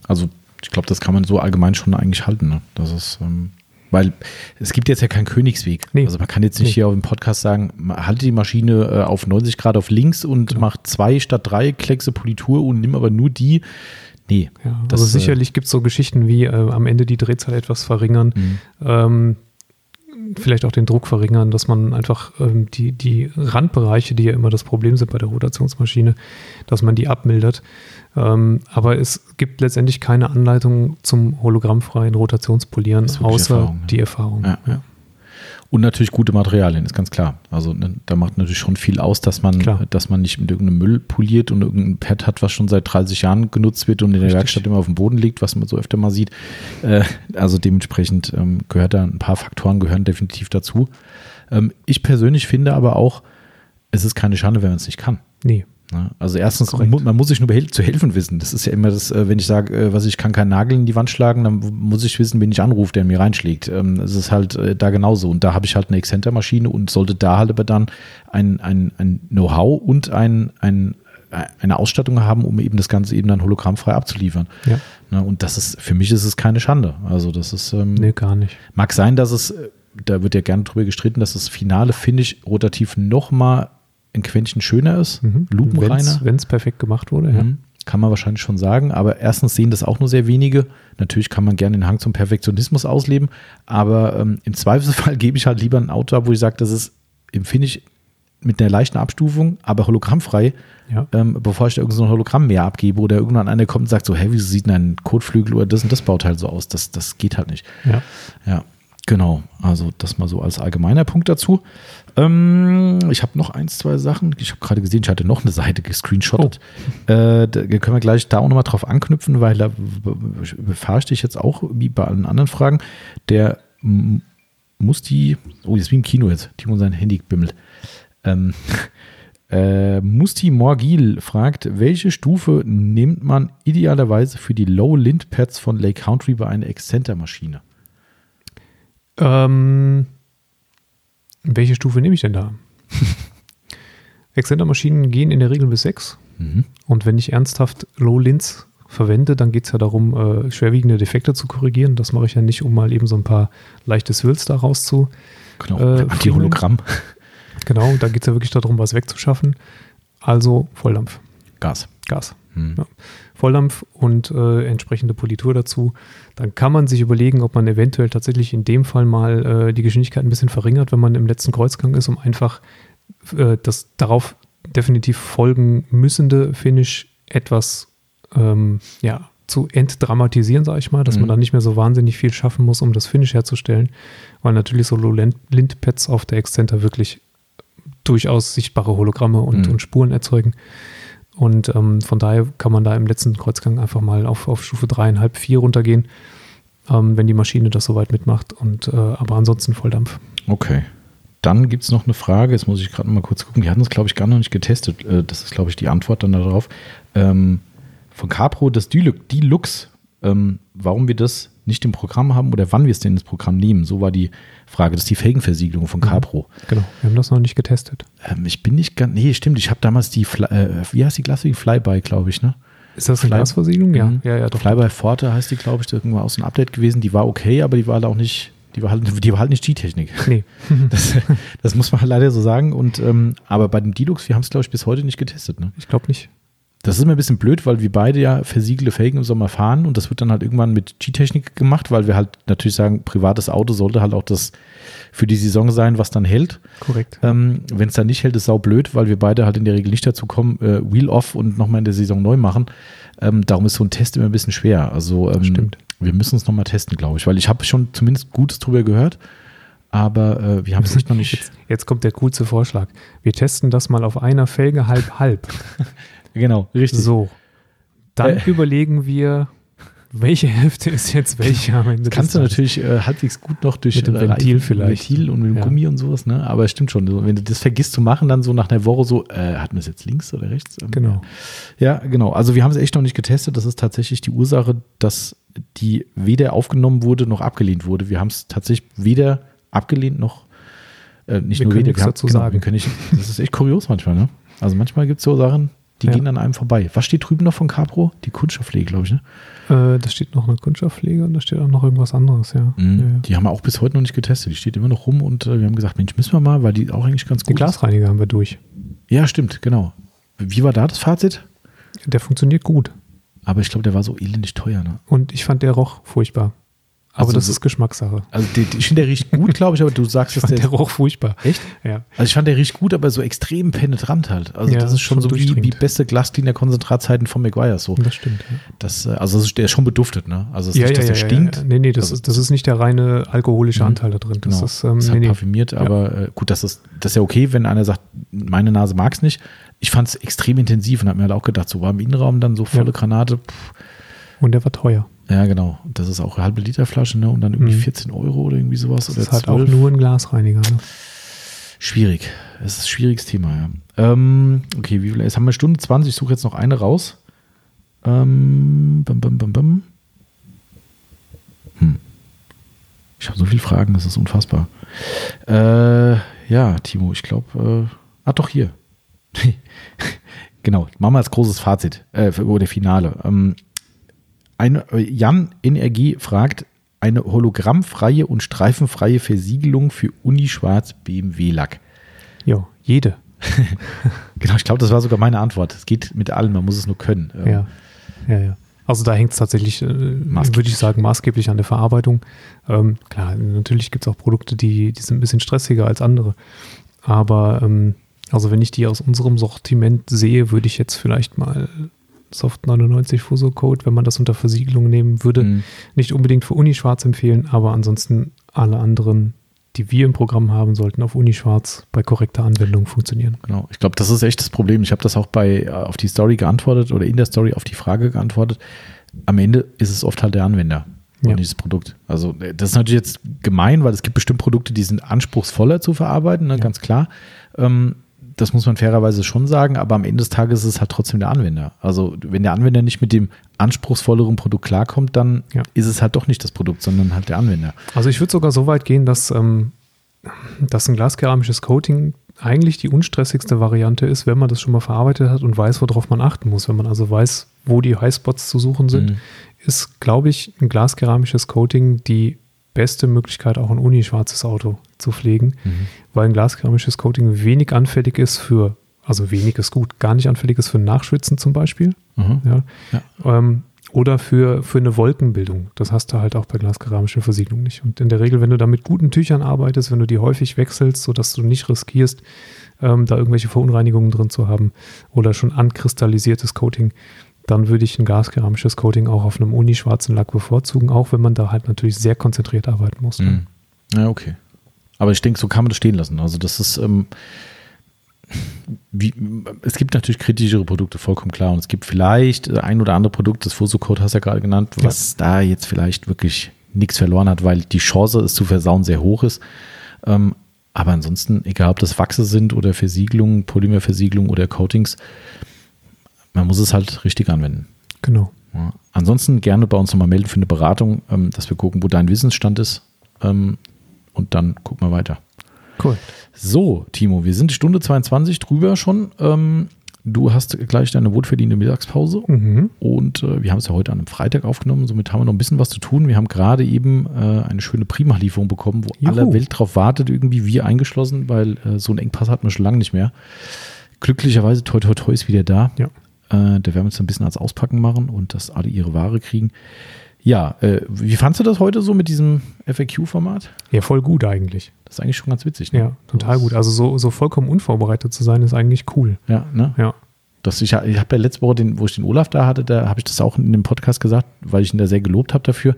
Also ich glaube, das kann man so allgemein schon eigentlich halten, ne? Das ist... Ähm Weil es gibt jetzt ja keinen Königsweg. Nee. Also man kann jetzt nicht nee. hier auf dem Podcast sagen, halte die Maschine auf neunzig Grad auf links und ja. macht zwei statt drei Kleckse Politur und nimm aber nur die. Nee. Ja, das, also sicherlich äh, gibt es so Geschichten wie äh, am Ende die Drehzahl etwas verringern, mhm. ähm, vielleicht auch den Druck verringern, dass man einfach ähm, die, die Randbereiche, die ja immer das Problem sind bei der Rotationsmaschine, dass man die abmildert. Ähm, aber es gibt letztendlich keine Anleitung zum hologrammfreien Rotationspolieren, außer Erfahrung, ne? die Erfahrung. Ja, ja. Und natürlich gute Materialien, ist ganz klar. Also ne, da macht natürlich schon viel aus, dass man, dass man nicht mit irgendeinem Müll poliert und irgendein Pad hat, was schon seit dreißig Jahren genutzt wird und in der Richtig. Werkstatt immer auf dem Boden liegt, was man so öfter mal sieht. Äh, also dementsprechend ähm, gehört da ein paar Faktoren gehören definitiv dazu. Ähm, ich persönlich finde aber auch, es ist keine Schande, wenn man es nicht kann. Nee. Also erstens, man muss sich nur zu helfen wissen. Das ist ja immer das, wenn ich sage, was ich kann, keinen Nagel in die Wand schlagen, dann muss ich wissen, wen ich anrufe, der mir reinschlägt. Das ist halt da genauso. Und da habe ich halt eine Exzenter-Maschine und sollte da halt aber dann ein, ein, ein Know-how und ein, ein, eine Ausstattung haben, um eben das Ganze eben dann hologrammfrei abzuliefern. Ja. Und das ist, für mich ist es keine Schande. Also das ist... Nee, gar nicht. Mag sein, dass es, da wird ja gerne drüber gestritten, dass das Finale, finde ich, rotativ nochmal ein Quäntchen schöner ist, mhm. lupenreiner. Wenn es perfekt gemacht wurde, ja. Mhm. Kann man wahrscheinlich schon sagen, aber erstens sehen das auch nur sehr wenige. Natürlich kann man gerne den Hang zum Perfektionismus ausleben, aber ähm, im Zweifelsfall gebe ich halt lieber ein Auto ab, wo ich sage, das ist, empfinde ich mit einer leichten Abstufung, aber hologrammfrei, ja. ähm, bevor ich da irgend so ein Hologramm mehr abgebe oder irgendwann einer kommt und sagt so, hey, wieso sieht denn ein Kotflügel oder das und das Bauteil so aus? Das, das geht halt nicht. Ja. Ja. Genau, also das mal so als allgemeiner Punkt dazu. Ähm, ich habe noch ein, zwei Sachen. Ich habe gerade gesehen, ich hatte noch eine Seite gescreenshottet. Oh. Äh, da können wir gleich da auch nochmal drauf anknüpfen, weil da befahre ich dich jetzt auch, wie bei allen anderen Fragen. Der m- muss die, oh, jetzt wie im Kino jetzt, Timo sein Handy bimmelt. Ähm, äh, Musti Morgil fragt, welche Stufe nimmt man idealerweise für die Low-Lint-Pads von Lake Country bei einer Exzenter-Maschine? Ähm, welche Stufe nehme ich denn da? Exzenter-Maschinen gehen in der Regel bis sechs. Mhm. Und wenn ich ernsthaft Low-Lints verwende, dann geht es ja darum, äh, schwerwiegende Defekte zu korrigieren. Das mache ich ja nicht, um mal eben so ein paar leichte Swirls da rauszu. Genau, äh, Anti-Hologramm. Genau, da geht es ja wirklich darum, was wegzuschaffen. Also Volldampf. Gas. Gas. Mhm. Ja. Volldampf und äh, entsprechende Politur dazu, dann kann man sich überlegen, ob man eventuell tatsächlich in dem Fall mal äh, die Geschwindigkeit ein bisschen verringert, wenn man im letzten Kreuzgang ist, um einfach äh, das darauf definitiv folgen müssende Finish etwas ähm, ja, zu entdramatisieren, sage ich mal, dass mhm. man dann nicht mehr so wahnsinnig viel schaffen muss, um das Finish herzustellen, weil natürlich so Low-Lint-Pads auf der Exzenter wirklich durchaus sichtbare Hologramme und, mhm. und Spuren erzeugen. Und ähm, von daher kann man da im letzten Kreuzgang einfach mal auf, auf Stufe drei Komma fünf, vier runtergehen, ähm, wenn die Maschine das soweit mitmacht. Und äh, aber ansonsten Volldampf. Okay. Dann gibt es noch eine Frage, jetzt muss ich gerade mal kurz gucken. Die hatten es, glaube ich, gar noch nicht getestet. Das ist, glaube ich, die Antwort dann darauf. Ähm, von Capro, das Deluxe, ähm, warum wir das nicht im Programm haben oder wann wir es denn ins Programm nehmen. So war die Frage. Das ist die Felgenversiegelung von Capro. Genau, wir haben das noch nicht getestet. Ähm, ich bin nicht ganz, nee, stimmt, ich habe damals die, Fly, äh, wie heißt die Glasversiegelung? Flyby, glaube ich, ne? Ist das eine Fly- Glasversiegelung? Ja, ja, ja. Doch. Flyby Forte heißt die, glaube ich, da war auch so ein Update gewesen. Die war okay, aber die war da auch nicht... Die war halt, die war halt nicht G-Technik. Nee. Das, das muss man leider so sagen. Und, ähm, aber bei dem Deluxe, wir haben es, glaube ich, bis heute nicht getestet. Ne? Ich glaube nicht. Das ist mir ein bisschen blöd, weil wir beide ja versiegelte Felgen im Sommer fahren und das wird dann halt irgendwann mit G-Technik gemacht, weil wir halt natürlich sagen, privates Auto sollte halt auch das für die Saison sein, was dann hält. Korrekt. Ähm, wenn es dann nicht hält, ist saublöd, weil wir beide halt in der Regel nicht dazu kommen, äh, Wheel off und nochmal in der Saison neu machen. Ähm, darum ist so ein Test immer ein bisschen schwer. Also, ähm, stimmt. Wir müssen es nochmal testen, glaube ich, weil ich habe schon zumindest Gutes drüber gehört, aber äh, wir haben es noch nicht. Jetzt, jetzt kommt der coolste Vorschlag. Wir testen das mal auf einer Felge halb-halb. Genau, richtig. So, dann äh, überlegen wir, welche Hälfte ist jetzt welche am Ende. Kannst du natürlich äh, halbwegs gut noch durch mit dem Ventil vielleicht. Ventil und mit dem ja. Gummi und sowas, ne? Aber es stimmt schon. Wenn du das vergisst zu machen, dann so nach einer Woche so, äh, hatten wir es jetzt links oder rechts? Genau. Ja, genau. Also wir haben es echt noch nicht getestet. Das ist tatsächlich die Ursache, dass die weder aufgenommen wurde noch abgelehnt wurde. Wir haben es tatsächlich weder abgelehnt noch äh, nicht wir nur weder nichts dazu genau, sagen. Können ich, das ist echt kurios manchmal, ne? Also manchmal gibt es so Sachen. Die ja. gehen an einem vorbei. Was steht drüben noch von Capro? Die Kundschaftpflege, glaube ich, ne? Äh, da steht noch eine Kundschaftpflege und da steht auch noch irgendwas anderes, ja. Mhm. ja, ja. Die haben wir auch bis heute noch nicht getestet. Die steht immer noch rum und äh, wir haben gesagt, Mensch, müssen wir mal, weil die auch eigentlich ganz gut ist. Die Glasreiniger haben wir durch. Ja, stimmt, genau. Wie war da das Fazit? Der funktioniert gut. Aber ich glaube, der war so elendig teuer, ne? Und ich fand, der roch furchtbar. Aber also das so, ist Geschmackssache. Also die, die, ich finde, der riecht gut, glaube ich, aber du sagst, dass der... der roch furchtbar. Echt? Ja. Also ich fand, der riecht gut, aber so extrem penetrant halt. Also ja, das ist schon, schon so wie, wie beste Glascleaner-Konzentratzeiten von McGuire. So. Das stimmt. Ja. Das, also das ist, der ist schon beduftet, ne? Also es ist ja, nicht, ja, dass der ja, stinkt. Ja, ja. Nee, nee, das, also, ist, das ist nicht der reine alkoholische Anteil da drin. Das genau. ist, ähm, ist halt nee, parfümiert, nee. aber äh, gut, das ist, das ist ja okay, wenn einer sagt, meine Nase mag es nicht. Ich fand es extrem intensiv und habe mir halt auch gedacht, so war im Innenraum dann so volle ja. Granate. Pff. Und der war teuer. Ja, genau. Das ist auch eine halbe Liter Flasche, ne? Und dann irgendwie vierzehn Euro oder irgendwie sowas. Das oder ist halt zwölf. Auch nur ein Glasreiniger, ne? Schwierig. Es ist ein schwieriges Thema, ja. Ähm, okay, wie viel? Jetzt haben wir eine Stunde zwanzig. Ich suche jetzt noch eine raus. Ähm, bam, bam, bam, bam. Hm. Ich habe so viele Fragen, das ist unfassbar. Äh, ja, Timo, ich glaube. Äh, ah, doch, hier. Genau. Machen wir als großes Fazit. Äh, oder Finale. Ähm. Eine, Jan Energie fragt, eine hologrammfreie und streifenfreie Versiegelung für Unischwarz B M W-Lack. Ja, jede. Genau, ich glaube, das war sogar meine Antwort. Es geht mit allem, man muss es nur können. Ja, ja, ja. Also da hängt es tatsächlich, äh, würde ich sagen, maßgeblich an der Verarbeitung. Ähm, klar, natürlich gibt es auch Produkte, die, die sind ein bisschen stressiger als andere. Aber ähm, also wenn ich die aus unserem Sortiment sehe, würde ich jetzt vielleicht mal... Soft neunundneunzig Fuso-Code, wenn man das unter Versiegelung nehmen würde, mhm. nicht unbedingt für Unischwarz empfehlen, aber ansonsten alle anderen, die wir im Programm haben, sollten auf Unischwarz bei korrekter Anwendung funktionieren. Genau, ich glaube, das ist echt das Problem. Ich habe das auch bei auf die Story geantwortet oder in der Story auf die Frage geantwortet. Am Ende ist es oft halt der Anwender und ja. dieses Produkt. Also das ist natürlich jetzt gemein, weil es gibt bestimmt Produkte, die sind anspruchsvoller zu verarbeiten, ne? ja. ganz klar. Ähm, Das muss man fairerweise schon sagen, aber am Ende des Tages ist es halt trotzdem der Anwender. Also wenn der Anwender nicht mit dem anspruchsvolleren Produkt klarkommt, dann ja. ist es halt doch nicht das Produkt, sondern halt der Anwender. Also ich würde sogar so weit gehen, dass, ähm, dass ein glaskeramisches Coating eigentlich die unstressigste Variante ist, wenn man das schon mal verarbeitet hat und weiß, worauf man achten muss. Wenn man also weiß, wo die Highspots zu suchen sind, mhm. ist, glaube ich, ein glaskeramisches Coating die beste Möglichkeit, auch ein unischwarzes Auto zu pflegen, mhm. weil ein glaskeramisches Coating wenig anfällig ist für, also wenig ist gut, gar nicht anfällig ist für Nachschwitzen zum Beispiel. Mhm. Ja. Ja. Ähm, oder für, für eine Wolkenbildung. Das hast du halt auch bei glaskeramischer Versiegelung nicht. Und in der Regel, wenn du da mit guten Tüchern arbeitest, wenn du die häufig wechselst, sodass du nicht riskierst, ähm, da irgendwelche Verunreinigungen drin zu haben oder schon ankristallisiertes Coating, dann würde ich ein gaskeramisches Coating auch auf einem unischwarzen Lack bevorzugen, auch wenn man da halt natürlich sehr konzentriert arbeiten muss. Mhm. Ja, okay. Aber ich denke, so kann man das stehen lassen. Also das ist, ähm, wie, es gibt natürlich kritischere Produkte, vollkommen klar. Und es gibt vielleicht ein oder andere Produkt, das Fuso-Coat hast du ja gerade genannt, was ja. da jetzt vielleicht wirklich nichts verloren hat, weil die Chance, es zu versauen, sehr hoch ist. Ähm, aber ansonsten, egal ob das Wachse sind oder Versiegelungen, Polymerversiegelungen oder Coatings, man muss es halt richtig anwenden. Genau. Ja. Ansonsten gerne bei uns nochmal melden für eine Beratung, ähm, dass wir gucken, wo dein Wissensstand ist. Ähm, und dann gucken wir weiter. Cool. So, Timo, wir sind Stunde zweiundzwanzig drüber schon. Ähm, du hast gleich deine wohlverdiente Mittagspause. Mhm. Und äh, wir haben es ja heute an einem Freitag aufgenommen. Somit haben wir noch ein bisschen was zu tun. Wir haben gerade eben äh, eine schöne Prima-Lieferung bekommen, wo Juhu. Aller Welt drauf wartet, irgendwie wir eingeschlossen, weil äh, so einen Engpass hatten wir schon lange nicht mehr. Glücklicherweise, toi, toi, toi, ist wieder da. Ja. Äh, da werden wir uns ein bisschen ans Auspacken machen und dass alle ihre Ware kriegen. Ja, äh, wie fandst du das heute so mit diesem F A Q-Format? Ja, voll gut eigentlich. Das ist eigentlich schon ganz witzig. Ne? Ja, total das gut. Also so, so vollkommen unvorbereitet zu sein, ist eigentlich cool. Ja, ne? Ja. Das, ich ich habe ja letzte Woche, den, wo ich den Olaf da hatte, da habe ich das auch in dem Podcast gesagt, weil ich ihn da sehr gelobt habe dafür.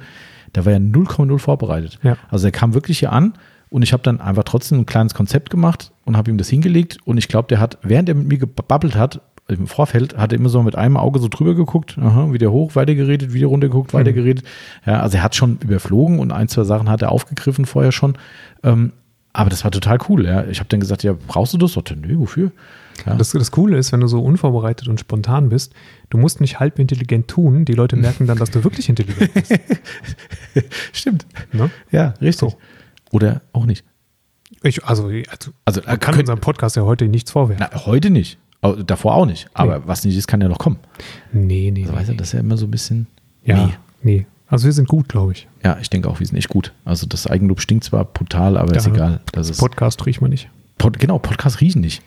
Da war er null Komma null vorbereitet. Ja. Also er kam wirklich hier an und ich habe dann einfach trotzdem ein kleines Konzept gemacht und habe ihm das hingelegt. Und ich glaube, der hat, während er mit mir gebabbelt hat, im Vorfeld hat er immer so mit einem Auge so drüber geguckt, aha, wieder hoch, weiter geredet, wieder runter geguckt, weiter geredet. Ja, also er hat schon überflogen und ein, zwei Sachen hat er aufgegriffen vorher schon. Ähm, aber das war total cool. Ja. Ich habe dann gesagt, ja, brauchst du das? Doch, nee, wofür? Ja. Das, das Coole ist, wenn du so unvorbereitet und spontan bist, du musst nicht halb intelligent tun, die Leute merken dann, dass du wirklich intelligent bist. Stimmt. Ne? Ja, richtig. So. Oder auch nicht. Ich, also, also, also man kann unserem Podcast ja heute nichts vorwerfen. Na, heute nicht. Davor auch nicht. Aber nee. Was nicht ist, kann ja noch kommen. Nee, nee. Also, weißt du, das ist ja immer so ein bisschen. Ja, nee. nee. Also, wir sind gut, glaube ich. Ja, ich denke auch, wir sind echt gut. Also, das Eigenlob stinkt zwar brutal, aber ja, ist egal. Das ist Podcast riecht man nicht. Pod, genau, Podcast riechen nicht.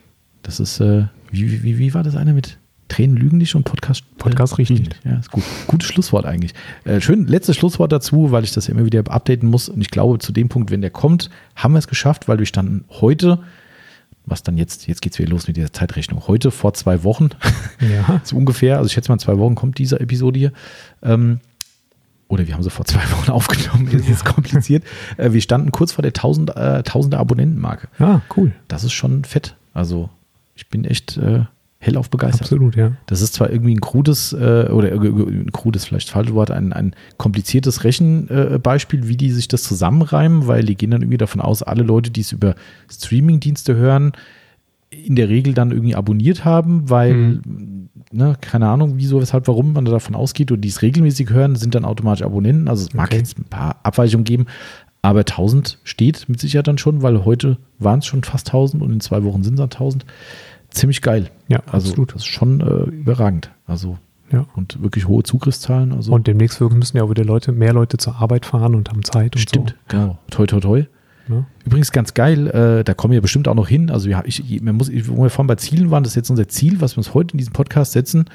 Das ist, äh, wie, wie, wie war das einer mit Tränen lügen nicht und Podcast, Podcast äh, riecht nicht? Ja, ist gut. Gutes Schlusswort eigentlich. Äh, schön, letztes Schlusswort dazu, weil ich das ja immer wieder updaten muss. Und ich glaube, zu dem Punkt, wenn der kommt, haben wir es geschafft, weil wir standen heute. Was dann jetzt, jetzt geht's wieder los mit dieser Zeitrechnung. Heute vor zwei Wochen, ja. so ungefähr, also ich schätze mal in zwei Wochen kommt diese Episode hier. Ähm, oder wir haben sie vor zwei Wochen aufgenommen, ist jetzt ja. kompliziert. Äh, wir standen kurz vor der tausend, äh, tausender Abonnenten-Marke. Ah, cool. Das ist schon fett. Also ich bin echt äh, hellauf begeistert. Absolut, ja. Das ist zwar irgendwie ein krudes, äh, oder äh, ein krudes, vielleicht falsches Wort, ein, ein kompliziertes Rechenbeispiel, äh, wie die sich das zusammenreimen, weil die gehen dann irgendwie davon aus, alle Leute, die es über Streaming-Dienste hören, in der Regel dann irgendwie abonniert haben, weil, mhm. ne, keine Ahnung, wieso, weshalb, warum man davon ausgeht, oder die es regelmäßig hören, sind dann automatisch Abonnenten. Also es mag okay. jetzt ein paar Abweichungen geben, aber tausend steht mit Sicherheit dann schon, weil heute waren es schon fast tausend und in zwei Wochen sind es dann tausend. Ziemlich geil. Ja, also absolut. Das ist schon äh, überragend. Also ja. Und wirklich hohe Zugriffszahlen. Also. Und demnächst müssen ja auch wieder Leute, mehr Leute zur Arbeit fahren und haben Zeit und Stimmt, so. genau. Toi, toi, toi. Ja. Übrigens ganz geil, äh, da kommen wir bestimmt auch noch hin. Also wir, ich, man muss, wo wir vorhin bei Zielen waren, das ist jetzt unser Ziel, was wir uns heute in diesem Podcast setzen.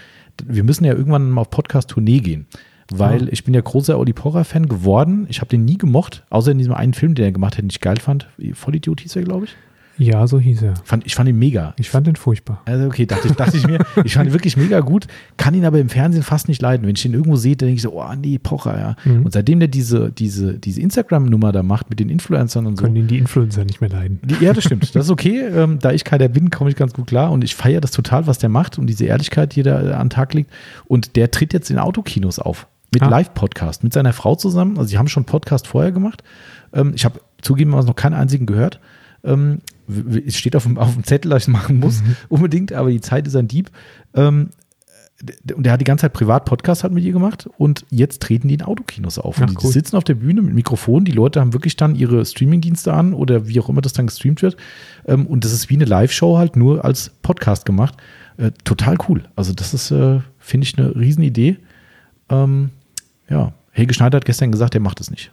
Wir müssen ja irgendwann mal auf Podcast-Tournee gehen. Weil ja. ich bin ja großer Oli Porra-Fan geworden. Ich habe den nie gemocht, außer in diesem einen Film, den er gemacht hat, den ich geil fand. Vollidiot hieß er, glaube ich. Ja, so hieß er. Fand, ich fand ihn mega. Ich fand ihn furchtbar. Also okay, dachte ich, dachte ich mir, ich fand ihn wirklich mega gut, kann ihn aber im Fernsehen fast nicht leiden. Wenn ich ihn irgendwo sehe, dann denke ich so, oh nee, Pocher, ja. Mhm. Und seitdem der diese, diese, diese Instagram-Nummer da macht mit den Influencern und so. Können ihn die Influencer nicht mehr leiden. Ja, das stimmt. Das ist okay. Ähm, da ich keiner bin, komme ich ganz gut klar. Und ich feiere das total, was der macht und diese Ehrlichkeit, die da an den Tag legt. Und der tritt jetzt in Autokinos auf. Mit ah. Live-Podcast. Mit seiner Frau zusammen. Also die haben schon Podcast vorher gemacht. Ähm, ich habe zugegeben, noch keinen einzigen gehört. Ähm, es steht auf dem, auf dem Zettel, dass ich es machen muss, mhm. unbedingt, aber die Zeit ist ein Dieb. Ähm, und der hat die ganze Zeit Privat-Podcast hat mit ihr gemacht und jetzt treten die in Autokinos auf. Ach, und die cool. sitzen auf der Bühne mit Mikrofonen, die Leute haben wirklich dann ihre Streaming-Dienste an oder wie auch immer das dann gestreamt wird. Ähm, und das ist wie eine Live-Show halt, nur als Podcast gemacht. Äh, total cool. Also das ist, äh, finde ich, eine Riesenidee. Ähm, ja, Helge Schneider hat gestern gesagt, er macht es nicht.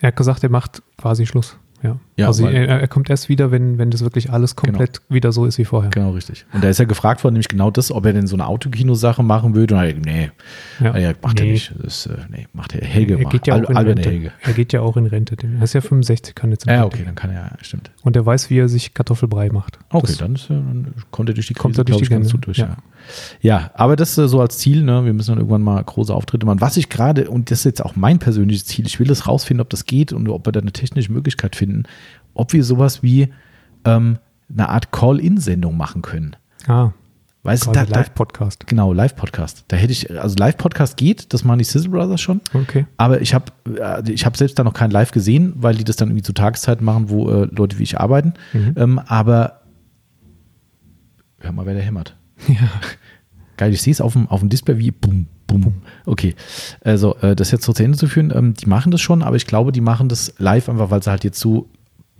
Er hat gesagt, er macht quasi Schluss. Ja, ja, also weil, er, er kommt erst wieder, wenn, wenn das wirklich alles komplett genau. wieder so ist wie vorher. Genau, richtig. Und da ist ja gefragt worden, nämlich genau das, ob er denn so eine Autokino-Sache machen würde. Und er hat nee, ja. er macht nee. er nicht. Das, nee, macht er. Helge er geht macht. Ja auch Al- in Al- Rente. Helge. Er geht ja auch in Rente. Er ist ja fünfundsechzig, kann jetzt in Rente. Ja, okay, dann kann er, stimmt. Und er weiß, wie er sich Kartoffelbrei macht. Okay, das, dann, ist, dann kommt er durch die Krise, kommt er durch die Gänse. Ganz gut durch, ja. ja. Ja, aber das äh, so als Ziel, ne? Wir müssen dann irgendwann mal große Auftritte machen. Was ich gerade, und das ist jetzt auch mein persönliches Ziel, ich will das rausfinden, ob das geht und ob wir da eine technische Möglichkeit finden, ob wir sowas wie ähm, eine Art Call-In-Sendung machen können. Ah, weißt du, da, Live-Podcast. Da, genau, Live-Podcast. Da hätte ich, also Live-Podcast geht, das machen die Sizzle Brothers schon. Okay. Aber ich habe ich hab selbst da noch kein Live gesehen, weil die das dann irgendwie zu Tageszeiten machen, wo äh, Leute wie ich arbeiten. Mhm. Ähm, aber hör mal, wer da hämmert. Ja. Geil, ich sehe es auf dem, auf dem Display wie bum, bum. Okay, also äh, das jetzt so zu Ende zu führen, ähm, die machen das schon, aber ich glaube, die machen das live einfach, weil sie halt jetzt so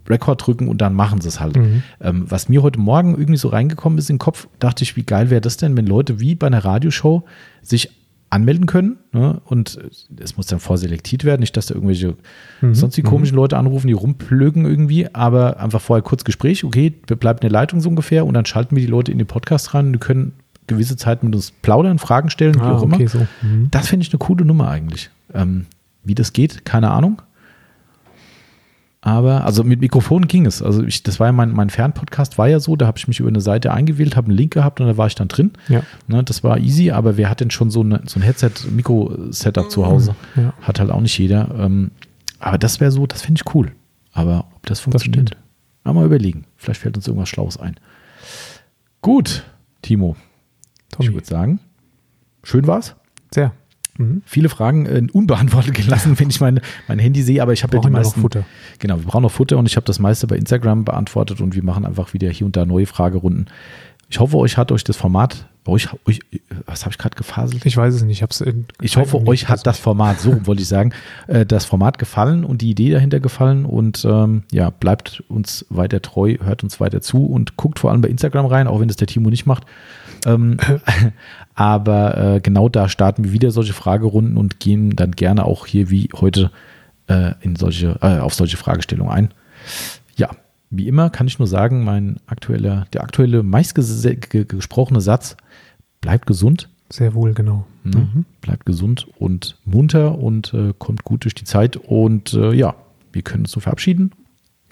Rekord drücken und dann machen sie es halt. Mhm. Ähm, was mir heute Morgen irgendwie so reingekommen ist in den Kopf, dachte ich, wie geil wäre das denn, wenn Leute wie bei einer Radioshow sich anmelden können, ne? Und es muss dann vorselektiert werden, nicht, dass da irgendwelche mhm. sonstigen komischen mhm. Leute anrufen, die rumplögen irgendwie, aber einfach vorher kurz Gespräch, okay, bleibt eine Leitung so ungefähr und dann schalten wir die Leute in den Podcast rein und die können gewisse Zeit mit uns plaudern, Fragen stellen, ah, wie auch okay, immer. So. Mhm. Das finde ich eine coole Nummer eigentlich. Ähm, wie das geht, keine Ahnung. Aber, also mit Mikrofonen ging es. Also ich, das war ja mein, mein Fernpodcast, war ja so, da habe ich mich über eine Seite eingewählt, habe einen Link gehabt und da war ich dann drin. Ja. Ne, das war easy, aber wer hat denn schon so, eine, so ein Headset-Mikro-Setup zu Hause? Ja. Hat halt auch nicht jeder. Ähm, aber das wäre so, das finde ich cool. Aber ob das funktioniert, das mal überlegen. Vielleicht fällt uns irgendwas Schlaues ein. Gut, Timo. Tommy. Ich würde sagen, schön war's. Sehr. Mhm. Viele Fragen äh, unbeantwortet gelassen, wenn ich meine, mein Handy sehe, aber ich habe ja die meisten. Noch Futter. Genau, wir brauchen noch Futter und ich habe das meiste bei Instagram beantwortet und wir machen einfach wieder hier und da neue Fragerunden. Ich hoffe, euch hat euch das Format, euch, euch was habe ich gerade gefaselt? Ich weiß es nicht. Ich, hab's in, ich hoffe, in euch hat das Format, so wollte ich sagen, äh, das Format gefallen und die Idee dahinter gefallen und ähm, ja, bleibt uns weiter treu, hört uns weiter zu und guckt vor allem bei Instagram rein, auch wenn das der Timo nicht macht. Ähm, aber äh, genau da starten wir wieder solche Fragerunden und gehen dann gerne auch hier wie heute äh, in solche, äh, auf solche Fragestellungen ein. Ja, wie immer kann ich nur sagen, mein aktueller, der aktuelle meistgesprochene Satz, bleibt gesund. Sehr wohl, genau. Mhm. Mhm. Bleibt gesund und munter und äh, kommt gut durch die Zeit und äh, ja, wir können uns so verabschieden.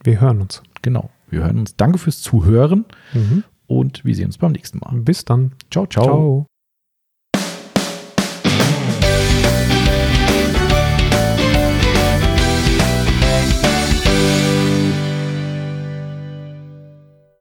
Wir hören uns. Genau, wir hören uns. Danke fürs Zuhören. Mhm. Und wir sehen uns beim nächsten Mal. Bis dann. Ciao, ciao. Ciao.